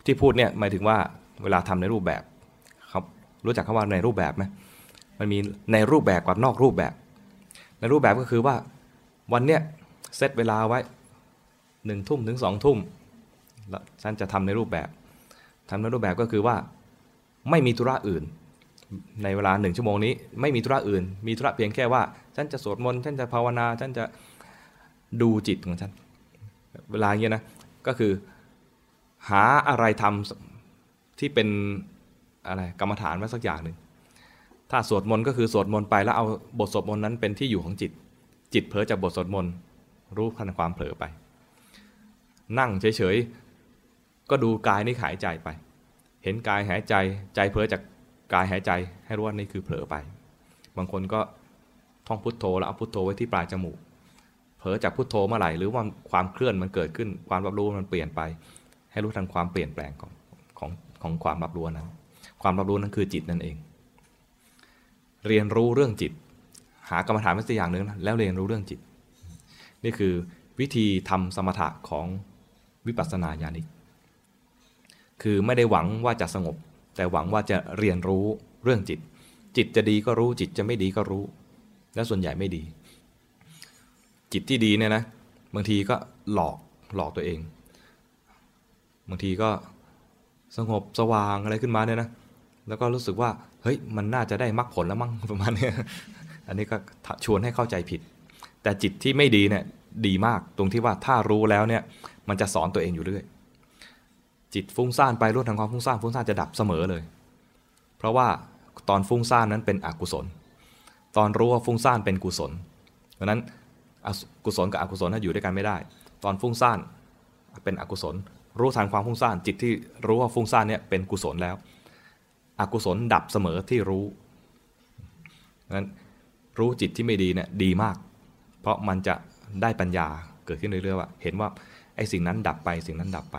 ที่พูดเนี่ยหมายถึงว่าเวลาทำในรูปแบบครับรู้จักคำว่าในรูปแบบไหมมันมีในรูปแบบกับนอกรูปแบบในรูปแบบก็คือว่าวันเนี้ยเซตเวลาไว้1 ทุ่มถึง2 ทุ่มแล้วฉันจะทำในรูปแบบก็คือว่าไม่มีธุระอื่นในเวลา1 ชั่วโมงนี้ไม่มีธุระอื่นมีธุระเพียงแค่ว่าฉันจะสวดมนต์ฉันจะภาวนาฉันจะดูจิตของฉันเวลาอย่างเงี้ยนะก็คือหาอะไรทำที่เป็นอะไรกรรมฐานไว้สักอย่างหนึ่งถ้าสวดมนต์ก็คือสวดมนต์ไปแล้วเอาบทสวดมนต์นั้นเป็นที่อยู่ของจิตจิตเผลอจากบทสวดมนต์รู้ทันความเผลอไปนั่งเฉยๆก็ดูกายนี่หายใจไปเห็นกายหายใจใจเผลอจากกายหายใจให้รู้ว่านี่คือเผลอไปบางคนก็ท่องพุทโธแล้วเอาพุทโธไว้ที่ปลายจมูกเผลอจากพุทโธเมื่อไหร่หรือว่าความเคลื่อนมันเกิดขึ้นความรับรู้มันเปลี่ยนไปให้รู้ทันความเปลี่ยนแปลงของความรับรู้นั้นคือจิตนั่นเองเรียนรู้เรื่องจิตหากรรมฐานเป็นตัวอย่างนึงนะแล้วเรียนรู้เรื่องจิตนี่คือวิธีทำสมถะของวิปัสสนาญาณิกคือไม่ได้หวังว่าจะสงบแต่หวังว่าจะเรียนรู้เรื่องจิตจิตจะดีก็รู้จิตจะไม่ดีก็รู้และส่วนใหญ่ไม่ดีจิตที่ดีเนี่ยนะบางทีก็หลอกตัวเองบางทีก็สงบสว่างอะไรขึ้นมาเนี่ยนะแล้วก็รู้สึกว่าเฮ้ยมันน่าจะได้มรรคผลแล้วมั้งประมาณนี้อันนี้ก็ชวนให้เข้าใจผิดแต่จิตที่ไม่ดีเนี่ยดีมากตรงที่ว่าถ้ารู้แล้วเนี่ยมันจะสอนตัวเองอยู่เรื่อยจิตฟุ้งซ่านไปรู้ทางความฟุ้งซ่านจะดับเสมอเลยเพราะว่าตอนฟุ้งซ่านนั้นเป็นอกุศลตอนรู้ว่าฟุ้งซ่านเป็นกุศลเพราะนั้นกุศลกับอกุศลอยู่ด้วยกันไม่ได้ตอนฟุ้งซ่านเป็นอกุศลรู้ทันความฟุ้งซ่านจิตที่รู้ว่าฟุ้งซ่านเนี่ยเป็นกุศลแล้วอกุศลดับเสมอที่รู้นั้นรู้จิตที่ไม่ดีเนี่ยดีมากเพราะมันจะได้ปัญญาเกิดขึ้นเรื่อยๆว่าเห็นว่าไอ้สิ่งนั้นดับไปสิ่งนั้นดับไป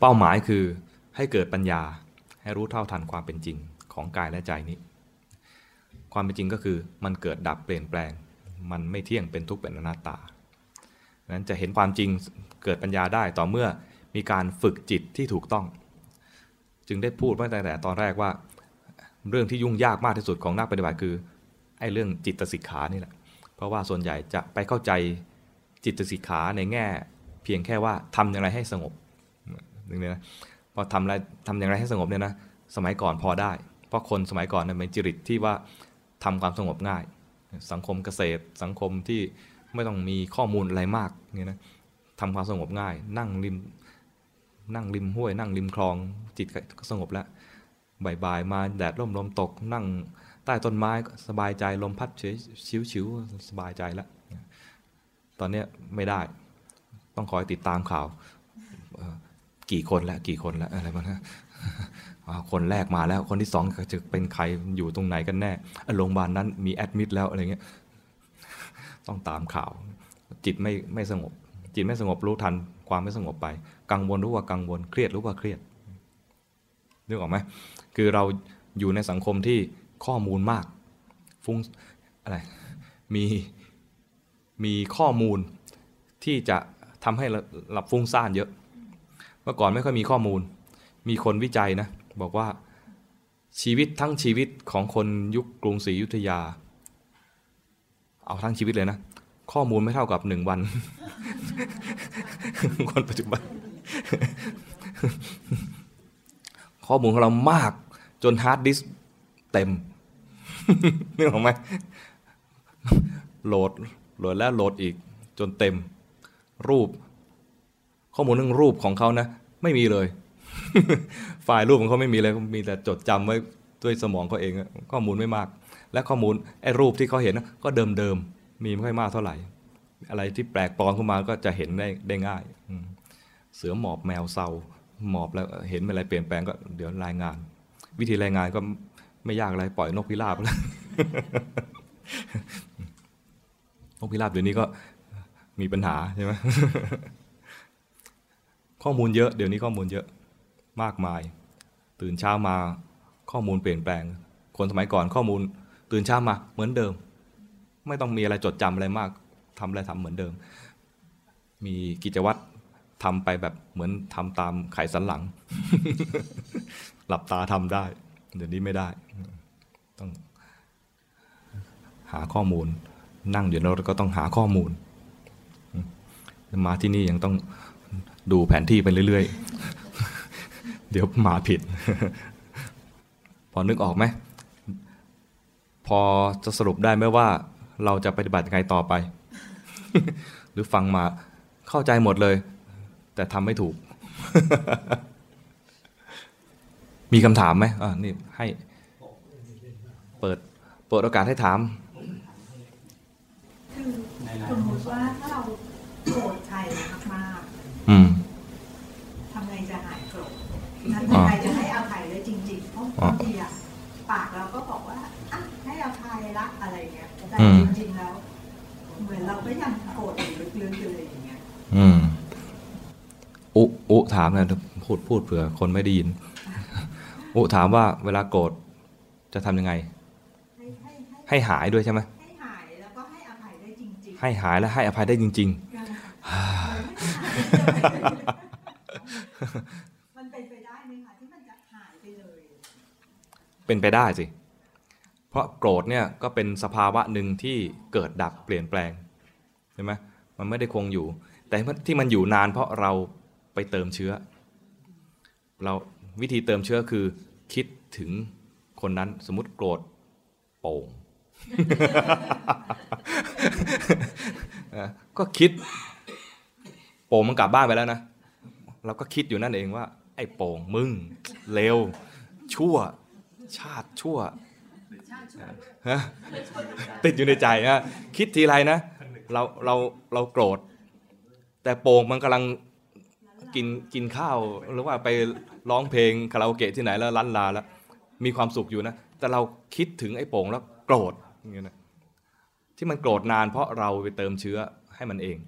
เป้าหมายคือให้เกิดปัญญาให้รู้เท่าทันความเป็นจริงของกายและใจนี้ความเป็นจริงก็คือมันเกิดดับเปลี่ยนแปลงมันไม่เที่ยงเป็นทุกข์เป็นอนัตตานั้นจะเห็นความจริงเกิดปัญญาได้ต่อเมื่อมีการฝึกจิตที่ถูกต้อง จึงได้พูดมาตั้งแต่ตอนแรกว่าเรื่องที่ยุ่งยากมากที่สุดของนักปฏิบัติคือไอ้เรื่องจิตสิกขานี่แหละเพราะว่าส่วนใหญ่จะไปเข้าใจจิตสิกขาในแง่เพียงแค่ว่าทำอย่างไรให้สงบนึงเนี่ยนะพอทำอย่างไรให้สงบเนี่ยนะสมัยก่อนพอได้เพราะคนสมัยก่อนเนี่ยเป็นจริตที่ว่าทำความสงบง่ายสังคมเกษตรสังคมที่ไม่ต้องมีข้อมูลอะไรมากเนี่ยนะทำความสงบง่ายนั่งริมห้วยนั่งริมคลองจิตก็สงบแล้วบ่ายๆมาแดดร่มลมตกนั่งใต้ต้นไม้สบายใจลมพัดชิวๆสบายใจแล้วตอนนี้ไม่ได้ต้องคอยติดตามข่าวกี่คนแล้วอะไรบ้างนะคนแรกมาแล้วคนที่สองจะเป็นใครอยู่ตรงไหนกันแน่โรงพยาบาลนั้นมีแอดมิดแล้วอะไรเงี้ยต้องตามข่าวจิตไม่สงบจิตไม่สงบรู้ทันความไม่สงบไปกังวลรู้ว่ากังวลเครียดรู้ว่าเครียดนึกออกไหมคือเราอยู่ในสังคมที่ข้อมูลมากฟุ้งอะไรมีข้อมูลที่จะทำให้หลับฟุ้งซ่านเยอะเมื่อก่อนไม่ค่อยมีข้อมูลมีคนวิจัยนะบอกว่าชีวิตทั้งชีวิตของคนยุคกรุงศรีอยุธยาเอาทั้งชีวิตเลยนะข้อมูลไม่เท่ากับ1วัน คนปัจจุบัน ข้อมูลของเรามากจนฮาร์ดดิสก์เต็ม นึกออกไหม โหลดแล้วโหลดอีกจนเต็มรูปข้อมูลเรื่องรูปของเขานะไม่มีเลย ไฟล์รูปของเขาไม่มีเลยมีแต่จดจำไว้ด้วยสมองเขาเองข้อมูลไม่มากและข้อมูลไอ้รูปที่เขาเห็นนะก็เดิมมีไม่ค่อยมากเท่าไหร่อะไรที่แปลกปลอมเข้ามาก็จะเห็นได้ง่ายเสือหมอบแมวเซาหมอบแล้วเห็นอะไรเปลี่ยนแปลงก็เดี๋ยวรายงานวิธีรายงานก็ไม่ยากอะไรปล่อยนกพิราบแล้ว นกพิราบเดี๋ยวนี้ก็มีปัญหาใช่ไหม ข้อมูลเยอะเดี๋ยวนี้ข้อมูลเยอะมากมายตื่นเช้ามาข้อมูลเปลี่ยนแปลงคนสมัยก่อนข้อมูลตื่นเช้ามาเหมือนเดิมไม่ต้องมีอะไรจดจำอะไรมากทำอะไรทำเหมือนเดิมมีกิจวัตรทำไปแบบเหมือนทำตามไขสันหลัง หลับตาทำได้เดี๋ยวนี้ไม่ได้ต้องหาข้อมูลนั่งอยู่แล้วก็ต้องหาข้อมูลมาที่นี่ยังต้องดูแผนที่ไปเรื่อยๆ เดี๋ยวมาผิด พอนึกออกไหมพอจะสรุปได้ไหมว่าเราจะปฏิบัติยังไงต่อไป หรือฟังมาเข้าใจหมดเลยแต่ทำไม่ถูก มีคำถามไหมนี่ให้เปิดโอกาสให้ถามคือสมมติว่าถ้าเราโกรธใครมากๆทำไงจะหายโกรธนั้นทำไงจะให้อภัยได้จริงๆเพราะบางทีอะปากเราก็บอกว่าให้อภัยละอะไรเงี้ยแต่จริงๆแล้วเหมือนเราก็ยังโกรธอยู่ลึกๆเลยอย่างเงี้ยอุถามนะพูดเผื่อคนไม่ได้ยิน อุถามว่าเวลาโกรธจะทำยังไงให้หายด้วยใช่ไหมให้หายแล้วก็ให้อภัยได้จริงๆให้หายและให้อภัยได้จริงๆมันเป็นไปได้ไหมคะที่มันจะหายไปเลยเป็นไปได้สิเพราะโกรธเนี่ยก็เป็นสภาวะหนึ่งที่เกิดดับเปลี่ยนแปลงใช่ไหมมันไม่ได้คงอยู่แต่ที่มันอยู่นานเพราะเราไปเติมเชื้อเราวิธีเติมเชื้อคือคิดถึงคนนั้นสมมุติโกรธโป่ง ก็คิดโป่งมันกลับบ้านไปแล้วนะเราก็คิดอยู่นั่นเองว่าไอ้โป่งมึงเลวชั่วชาติชั่วติดอยู่ในใจนะคิดทีไรนะเราโกรธแต่โป่งมันกำลังกินข้าวหรือว่าไปร้องเพลงคาราโอเกะที่ไหนแล้วลั่นลาแล้วมีความสุขอยู่นะแต่เราคิดถึงไอ้โป่งแล้วโกรธอย่างเงี้ยนะที่มันโกรธนานเพราะเราไปเติมเชื้อให้มันเอง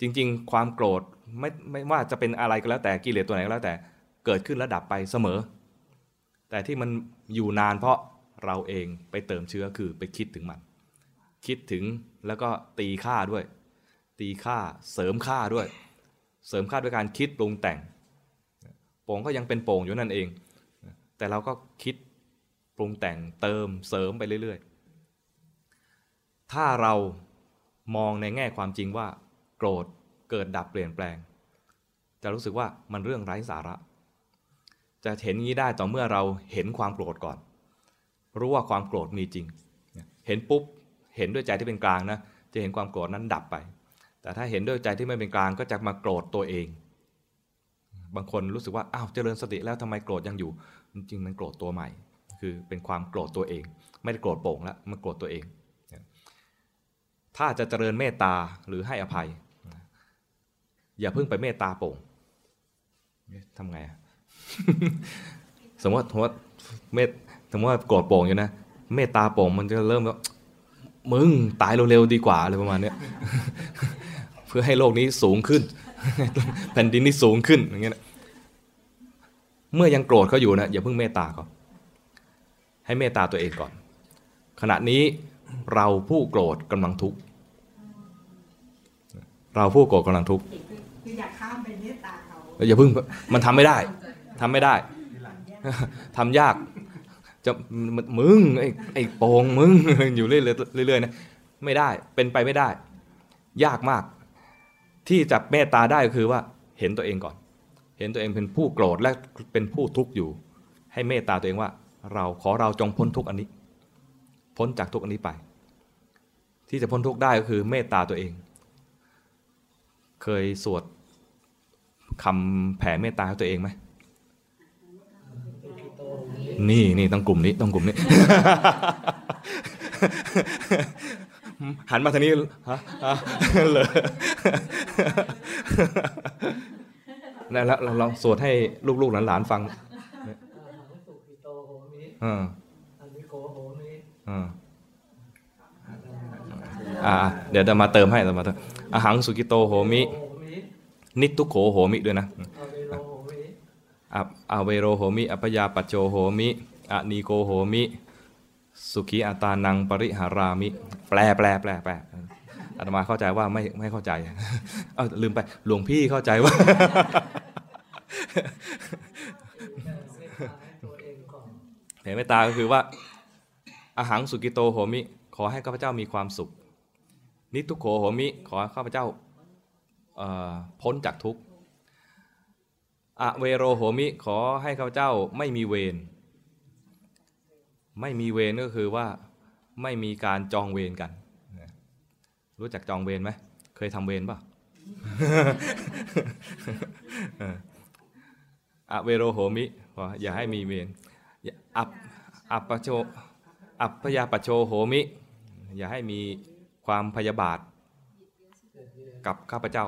จริงๆความโกรธไม่ว่าจะเป็นอะไรก็แล้วแต่กิเลสตัวไหนก็แล้วแต่เกิดขึ้นแล้วดับไปเสมอแต่ที่มันอยู่นานเพราะเราเองไปเติมเชื้อคือไปคิดถึงมันคิดถึงแล้วก็ตีค่าด้วยตีค่าเสริมค่าด้วยเสริมค่าด้วยการคิดปรุงแต่งโป่งก็ยังเป็นโป่งอยู่นั่นเอง แต่เราก็คิดปรุงแต่งเติมเสริมไปเรื่อยๆถ้าเรามองในแง่ความจริงว่าโกรธเกิดดับเปลี่ยนแปลงจะรู้สึกว่ามันเรื่องไร้สาระจะเห็นงี้ได้ต่อเมื่อเราเห็นความโกรธก่อนรู้ว่าความโกรธมีจริงเห็นปุ๊บเห็นด้วยใจที่เป็นกลางนะจะเห็นความโกรธนั้นดับไปแต่ถ้าเห็นด้วยใจที่ไม่เป็นกลางก็จะมาโกรธตัวเองบางคนรู้สึกว่าอ้าวเจริญสติแล้วทำไมโกรธยังอยู่จริงมันโกรธตัวใหม่คือเป็นความโกรธตัวเองไม่ได้โกรธโป่งแล้วมันโกรธตัวเองถ้าจะเจริญเมตตาหรือให้อภัยอย่าเพิ่งไปเมตตาโป่งทำไง สมมติว่าโกรธโป่งอยู่นะเมตตาโป่งมันจะเริ่มแล้วมึงตายเร็วๆดีกว่าอะไรประมาณนี้ เพื่อให้โลกนี้สูงขึ้น แผ่นดินนี้สูงขึ้นอย่างเงี้ยเมื่อยังโกรธเขาอยู่นะอย่าเพิ่งเมตตาเขาให้เมตตาตัวเองก่อนขณะนี้เราผู้โกรธกำลังทุกข์เราผู้โกรธกำลังทุกข์คืออย่าข้ามไปเมตตาเขาอย่าเพิ่งมันทำไม่ได้ทำยากจะมึงไอ้โป่งมึงอยู่เรื่อยๆนะไม่ได้เป็นไปไม่ได้ยากมากที่จะเมตตาได้ก็คือว่าเห็นตัวเองก่อนเห็นตัวเองเป็นผู้โกรธและเป็นผู้ทุกข์อยู่ให้เมตตาตัวเองว่าเราขอเราจงพ้นทุกข์อันนี้พ้นจากทุกข์อันนี้ไปที่จะพ้นทุกข์ได้ก็คือเมตตาตัวเองเคยสวดคำแผ่เมตตาให้ตัวเองไหมนี่ต้องกลุ่มนี้ หันมาทางนี้ฮะเหรอแล้วเราลองสวดให้ลูกๆหลานๆฟังเดี๋ยวจะมาเติมให้เรามาเติมอหังสุกิโตโหมินิทุกโขโหมิด้วยนะอเวโรโหมิอัพยาปัจโจโหมิอนีโกโหมิสุขีอัตานังปริหารามิแปลอาตมาเข้าใจว่าไม่เข้าใจลืมไปหลวงพี่เข้าใจว่าเห็นเมตตาก็คือว่าอหังสุกิโตโหมิขอให้ข้าพเจ้ามีความสุขนิทุกโขโหมิขอให้ข้าพเจ้าพ้นจากทุกข์อเวโรโหมิขอให้ข้าพเจ้าไม่มีเวรก็คือว่าไม่มีการจองเวรกันรู้จักจองเวรไหมเคยทำเวรป่ะ อเวโรโหมิขออย่าให้มีเวรอัพยาปโชโหมิอย่าให้มีความพยาบาทกับข้าพเจ้า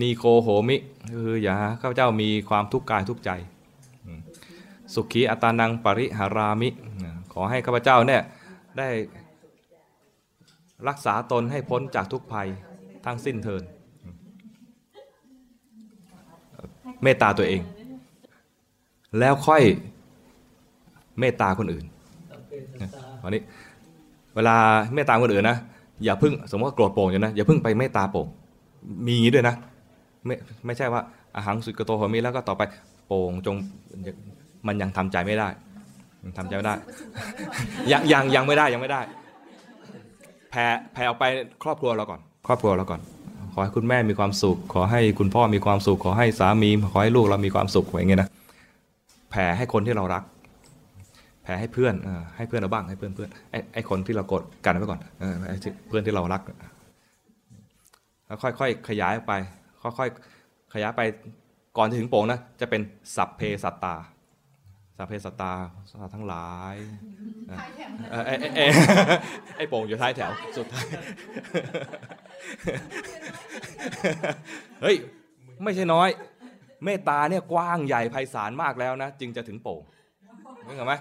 นีโคโหมิคืออย่าข้าพเจ้ามีความทุกข์กายทุกข์ใจสุขีอัตานังปริหารามิขอให้ข้าพเจ้าเนี่ยได้รักษาตนให้พ้นจากทุกภัยทั้งสิ้นเถิดเมตตาตัวเองแล้วค่อยเมตตาคนอื่นวันนี้เวลาเมตตาคนอื่นนะอย่าพึ่งสมมติว่าโกรธโป่งอยู่นะอย่าพึ่งไปเมตตาโป่งมีงี้ด้วยนะไม่ใช่ว่าอหังสุกิโตโหมิแล้วก็ต่อไปโป่งจงมันยังทำใจไม่ได้ทำใจไม่ได้ ยังไม่ได้แผ่ออกไปครอบครัวเราก่อนขอให้คุณแม่มีความสุขขอให้คุณพ่อมีความสุขขอให้สามีขอให้ลูกเรามีความสุขอย่างเงี้ยนะแผ่ให้คนที่เรารักแผ่ให้เพื่อนให้เพื่อนเราบ้างให้เพื่อนไอ้คนที่เรากดกันไว้ก่อนเพื่อนที่เรารักแล้วค่อยๆขยายไปค่อยๆขยายไปก่อนจะถึงโป่งนะจะเป็นสัพเพสัตตาสัพเพสัตตาทั้งหลายไอ้โป่งอยู่ท้ายแถวสุดท้ายเฮ้ยไม่ใช่น้อยเมตตาเนี่ยกว้างใหญ่ไพศาลมากแล้วนะจึงจะถึงโป่งนึกออกไหม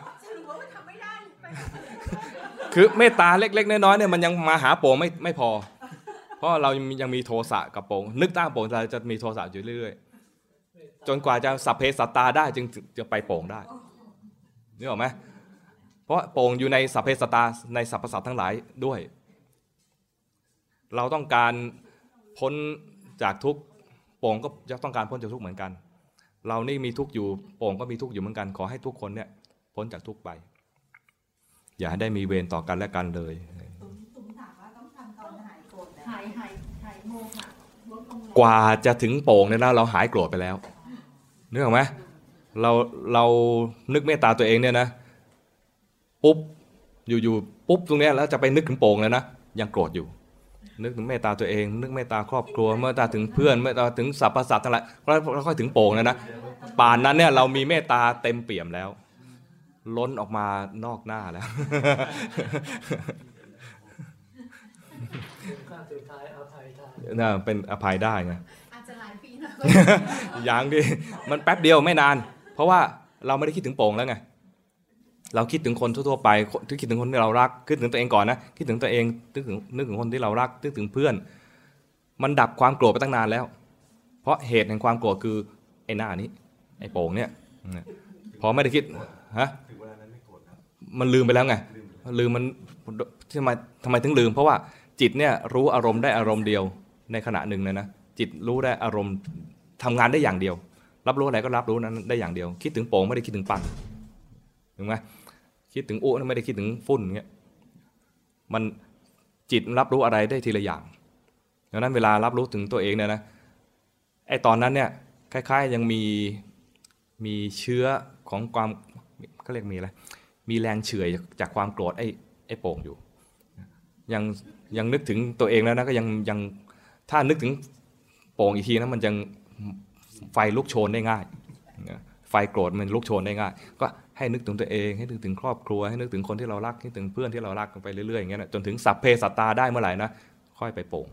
คือเมตตาเล็กๆน้อยๆเนี่ยมันยังมาหาโป่งไม่พอเพราะเรายังมีโทสะกับโป่งนึกตั้งโป่งเราจะมีโทสะอยู่เรื่อยๆจนกว่าจะสัพเพสัตตาได้จึงจะไปโป่งได้นึกออกไหมเพราะโป่งอยู่ในสัพเพสัตตาในสรรพสัตว์ทั้งหลายด้วยเราต้องการพ้นจากทุกโป่งก็ต้องการพ้นจากทุกเหมือนกัน เรานี่มีทุกข์อยู่โป่งก็มีทุกข์อยู่เหมือนกันขอให้ทุกคนเนี่ยพ้นจากทุกข์ไปอย่าให้ได้มีเวรต่อกันและกันเลยตุ้มถามว่าต้องทำตอนหายโกรธหายโมหะกว่าจะถึงโป่งเนี่ยนะเราหายโกรธไปแล้วนึกออกไหมเรานึกเมตตาตัวเองเนี่ยนะปุ๊บอยู่ๆปุ๊บตรงนี้แล้วจะไปนึกถึงโป่งแล้วนะยังโกรธอยู่นึกถึงเมตตาตัวเองนึกเมตตาครอบครัวเมตตาถึงเพื่อนเมตตาถึงสรรพสัตว์ทั้งหลายแล้วค่อยถึงโป่งแล้วนะป่านนั้นเนี่ยเรามีเมตตาเต็มเปี่ยมแล้วล้นออกมานอกหน้าแล้วน่ะเป็นอภัยได้ไงอาจจะหลายปีนะอย่างดิมันแป๊บเดียวไม่นานเพราะว่าเราไม่ได้คิดถึงโป่งแล้วไงเราคิดถึงคนทั่วๆไปคิดถึงคนที่เรารักคิดถึงตัวเองก่อนนะคิดถึงตัวเองนึกถึงคนที่เรารักนึกถึงเพื่อนมันดับความโกรธไปตั้งนานแล้วเพราะเหตุแห่งความโกรธคือไอ้หน้านี้ไอ้โป่งเนี่ยพอไม่ได้คิดฮะมันลืมไปแล้วไงลืมมันทำไมถึงลืมเพราะว่าจิตเนี่ยรู้อารมณ์ได้อารมณ์เดียวในขณะหนึ่งเลยนะจิตรู้ได้อารมณ์ทำงานได้อย่างเดียวรับรู้อะไรก็รับรู้นั้นได้อย่างเดียวคิดถึงโป่งไม่ได้คิดถึงปั่นถูกไหมคิดถึงอ้วนไม่ได้คิดถึงฝุ่นเงี้ยมันจิตรับรู้อะไรได้ทีละอย่างดังนั้นเวลารับรู้ถึงตัวเองเนี่ยนะไอตอนนั้นเนี่ยคล้ายๆยังมีเชื้อของความเขาเรียกมีอะไรมีแรงเฉื่อยจากความโกรธไอ้โป่งอยู่ยังนึกถึงตัวเองแล้วนะก็ยังถ้านึกถึงโป่งอีกทีนะมันยังไฟลุกโชนได้ง่ายไฟโกรธมันลุกโชนได้ง่ายก็ให้นึกถึงตัวเองให้นึกถึงครอบครัวให้นึกถึงคนที่เรารักให้ถึงเพื่อนที่เรารักไปเรื่อยๆอย่างเงี้ยจนถึงสัพเพสัตตาได้เมื่อไหร่นะค่อยไปโป่ง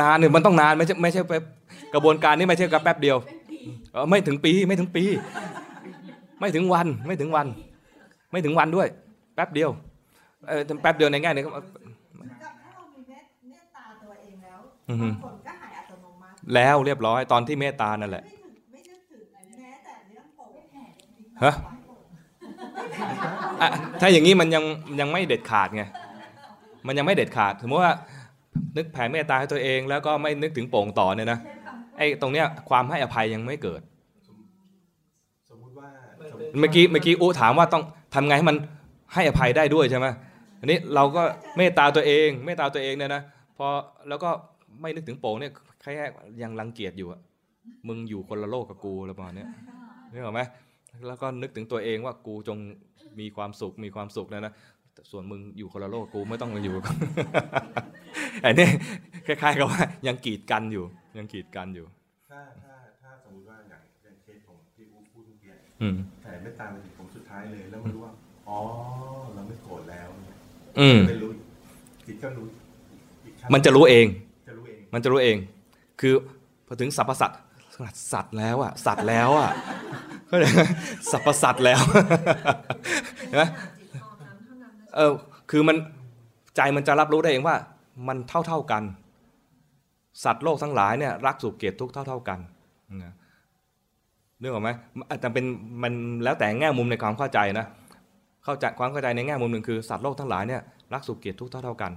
นานเนี่ยมันต้องนานไม่ใช่ไปกระบวนการนี้ไม่ใช่กับแป๊บเดียวไม่ถึงปีไม่ถึงวันด้วยแป๊บเดียวแป๊บเดียวในง่ายเนี่ยก็แล้วเรียบร้อยตอนที่เมตตานั่นแหละฮะถ้าอย่างนี้มันยังไม่เด็ดขาดไงมันยังไม่เด็ดขาดสมมติว่านึกแผ่เมตตาให้ตัวเองแล้วก็ไม่นึกถึงโป่งต่อเนี่ยนะไอ้ตรงเนี้ยความให้อภัยยังไม่เกิดสมมติว่าเมื่อกี้อู๋ถามว่าต้องทำไงให้มันให้อภัยได้ด้วยใช่ไหมอันนี้เราก็เมตตาตัวเองเนี่ยนะพอแล้วก็ไม่นึกถึงโป่งเนี่ยแค่ยังรังเกียจอยู่อะมึงอยู่คนละโลกกับกูอะไรประมาณนี้นี่เหรอไหมแล้วก็นึกถึงตัวเองว่ากูจงมีความสุขนะส่วนมึงอยู่คนละโลกกูไม่ต้องมาอยู่อันนี้คล้ายๆกับว่ายังกีดกันอยู่ถ้าสมมติว่าอย่างเคสของที่อู๋พูดเมื่อกี้แต่ไม่ตามไปถึงผมสุดท้ายเลยแล้วมันรู้ว่าอ๋อเราไม่โกรธแล้วไม่รู้จิตก็รู้มันจะรู้เองคือพอถึงสรรพสัตว์สัตว์แล้วอ่ะเข้าใจไหมสรรพสัตว์แล้วเห็นไหมคือมันใจมันจะรับรู้ได้เองว่ามันเท่ากันสัตว์โลกทั้งหลายเนี่ยรักสุขเกลียดทุกข์เท่ากันนึกออกไหมแต่เป็นมันแล้วแต่แง่มุมในความเข้าใจนะเข้าใจความเข้าใจในแง่มุมหนึ่งคือสัตว์โลกทั้งหลายเนี่ยรักสุขเกลียดทุกข์เท่ากัน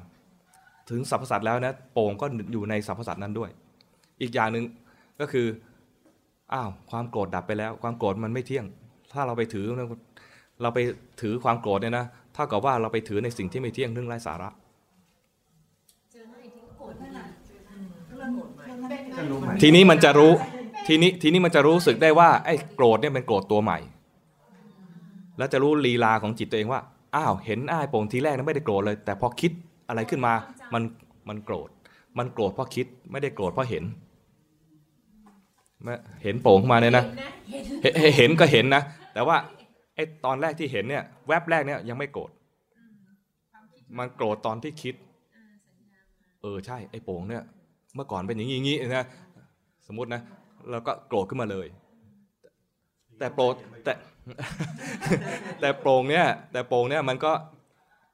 ถึงสรรพสัตว์แล้วนะโป่งก็อยู่ในสรรพสัตว์นั้นด้วยอีกอย่างหนึ่งก็คืออ้าวความโกรธดับไปแล้วความโกรธมันไม่เที่ยงถ้าเราไปถือความโกรธเนี่ยนะเท่ากับว่าเราไปถือในสิ่งที่ไม่เที่ยงเรื่องไร้สาระทีนี้มันจะรู้สึกได้ว่าไอ้โกรธเนี่ยเป็นโกรธตัวใหม่แล้วจะรู้ลีลาของจิตตัวเองว่าอ้าวเห็นอ้ายโป่งทีแรกนั้นไม่ได้โกรธเลยแต่พอคิดอะไรขึ้นมามันโกรธเพราะคิดไม่ได้โกรธเพราะเห็นโป่งมาเนี่ยนะเห็นก็เห็นนะแต่ว่าไอ้ตอนแรกที่เห็นเนี่ยแวบแรกเนี่ยยังไม่โกรธมันโกรธตอนที่คิดใช่ไอ้โป่งเนี่ยเมื่อก่อนเป็นอย่างงี้นะสมมตินะแล้วก็โกรธขึ้นมาเลยแต่โป่งเนี่ยมันก็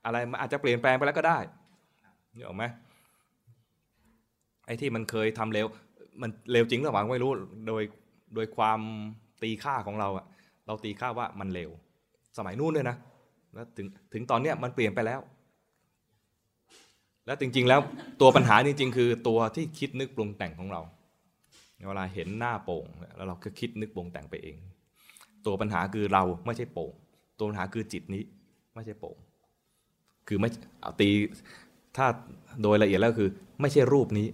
อะไรมันอาจจะเปลี่ยนแปลงไปแล้วก็ได้เห็นไหมไอ้ที่มันเคยทำเร็วมันเร็วจริงหรือเปล่าไม่รู้โดยความตีค่าของเราอะเราตีค่าว่ามันเร็วสมัยนู้นเลยนะแล้วถึงตอนเนี้ยมันเปลี่ยนไปแล้ว และจริงๆแล้วตัวปัญหาจริงๆคือตัวที่คิดนึกปรุงแต่งของเราเวลาเห็นหน้าโป่งแล้วเราก็คิดนึกปรุงแต่งไปเองตัวปัญหาคือเราไม่ใช่โป่งตัวปัญหาคือจิตนี้ไม่ใช่โป่งคือไม่เอาตีถ้าโดยละเอียดแล้วคือไม่ใช่รูปนี้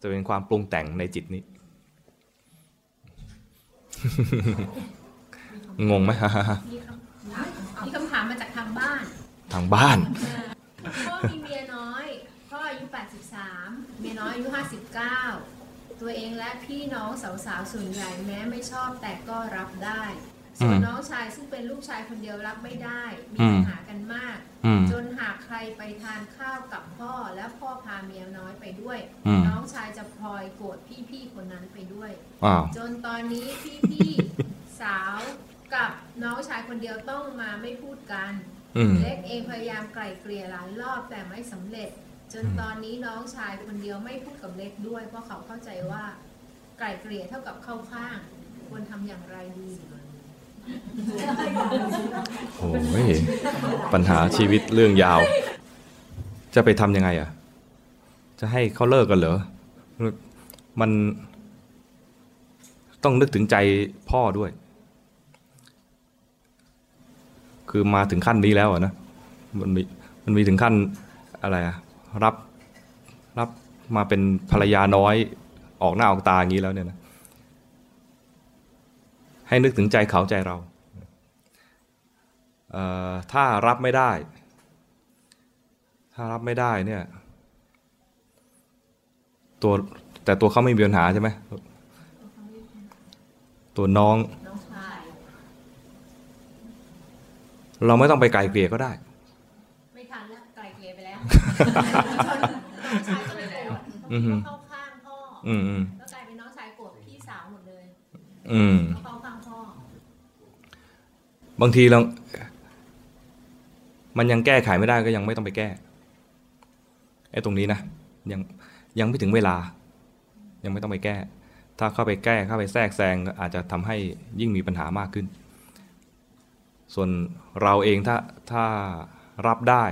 จะเป็นความปรุงแต่งในจิตนี้งงไหมมีคำถามมาจากทางบ้านพ่อมีเมียน้อยพ่ออายุ83เมียน้อยอายุ59ตัวเองและพี่น้องสาวๆส่วนใหญ่แม้ไม่ชอบแต่ก็รับได้ส่วนน้องชายซึ่งเป็นลูกชายคนเดียวรับไม่ได้มีปัญหากันมากจนหากใครไปทานข้าวกับพ่อแล้วพ่อพาเมียน้อยไปด้วยน้องชายจะพลอยโกรธพี่ๆคนนั้นไปด้วยจนตอนนี้พี่ๆสาวกับน้องชายคนเดียวต้องมาไม่พูดกันเล็กเองพยายามไกล่เกลี่ยหลายรอบแต่ไม่สำเร็จจนตอนนี้น้องชายคนเดียวไม่พูดกับเล็กด้วยเพราะเขาเข้าใจว่าไกล่เกลี่ยเท่ากับเข้าข้างควรทำอย่างไรดีโอ้ยปัญหาชีวิตเรื่องยาวจะไปทำยังไงอ่ะจะให้เขาเลิกกันเหรอมันต้องนึกถึงใจพ่อด้วยคือมาถึงขั้นนี้แล้วนะมันมีถึงขั้นอะไรอะรับมาเป็นภรรยาน้อยออกหน้าออกตาอย่างนี้แล้วเนี่ยนะให้นึกถึงใจเขาใจเราถ้ารับไม่ได้เนี่ยแต่ตัวเขาไม่มีปัญหาใช่ไหมตัวน้องชายเราไม่ต้องไปไกลเกลี่ยก็ได้ไม่ทันแล้วไกลเกลี่ยไปแล้วน้องชายก็เลยโกรธเข้าข้างพ่อแล้วกลายเป็นน้องชายโกรธพี่สาวหมดเลยเข้าข้างพ่อบางทีเรามันยังแก้ไขไม่ได้ก็ยังไม่ต้องไปแก้ไอ้ตรงนี้นะยังไม่ถึงเวลายังไม่ต้องไปแก้ถ้าเข้าไปแก้เข้าไปแทรกแซงอาจจะทำให้ยิ่งมีปัญหามากขึ้นส่วนเราเองถ้ารับได้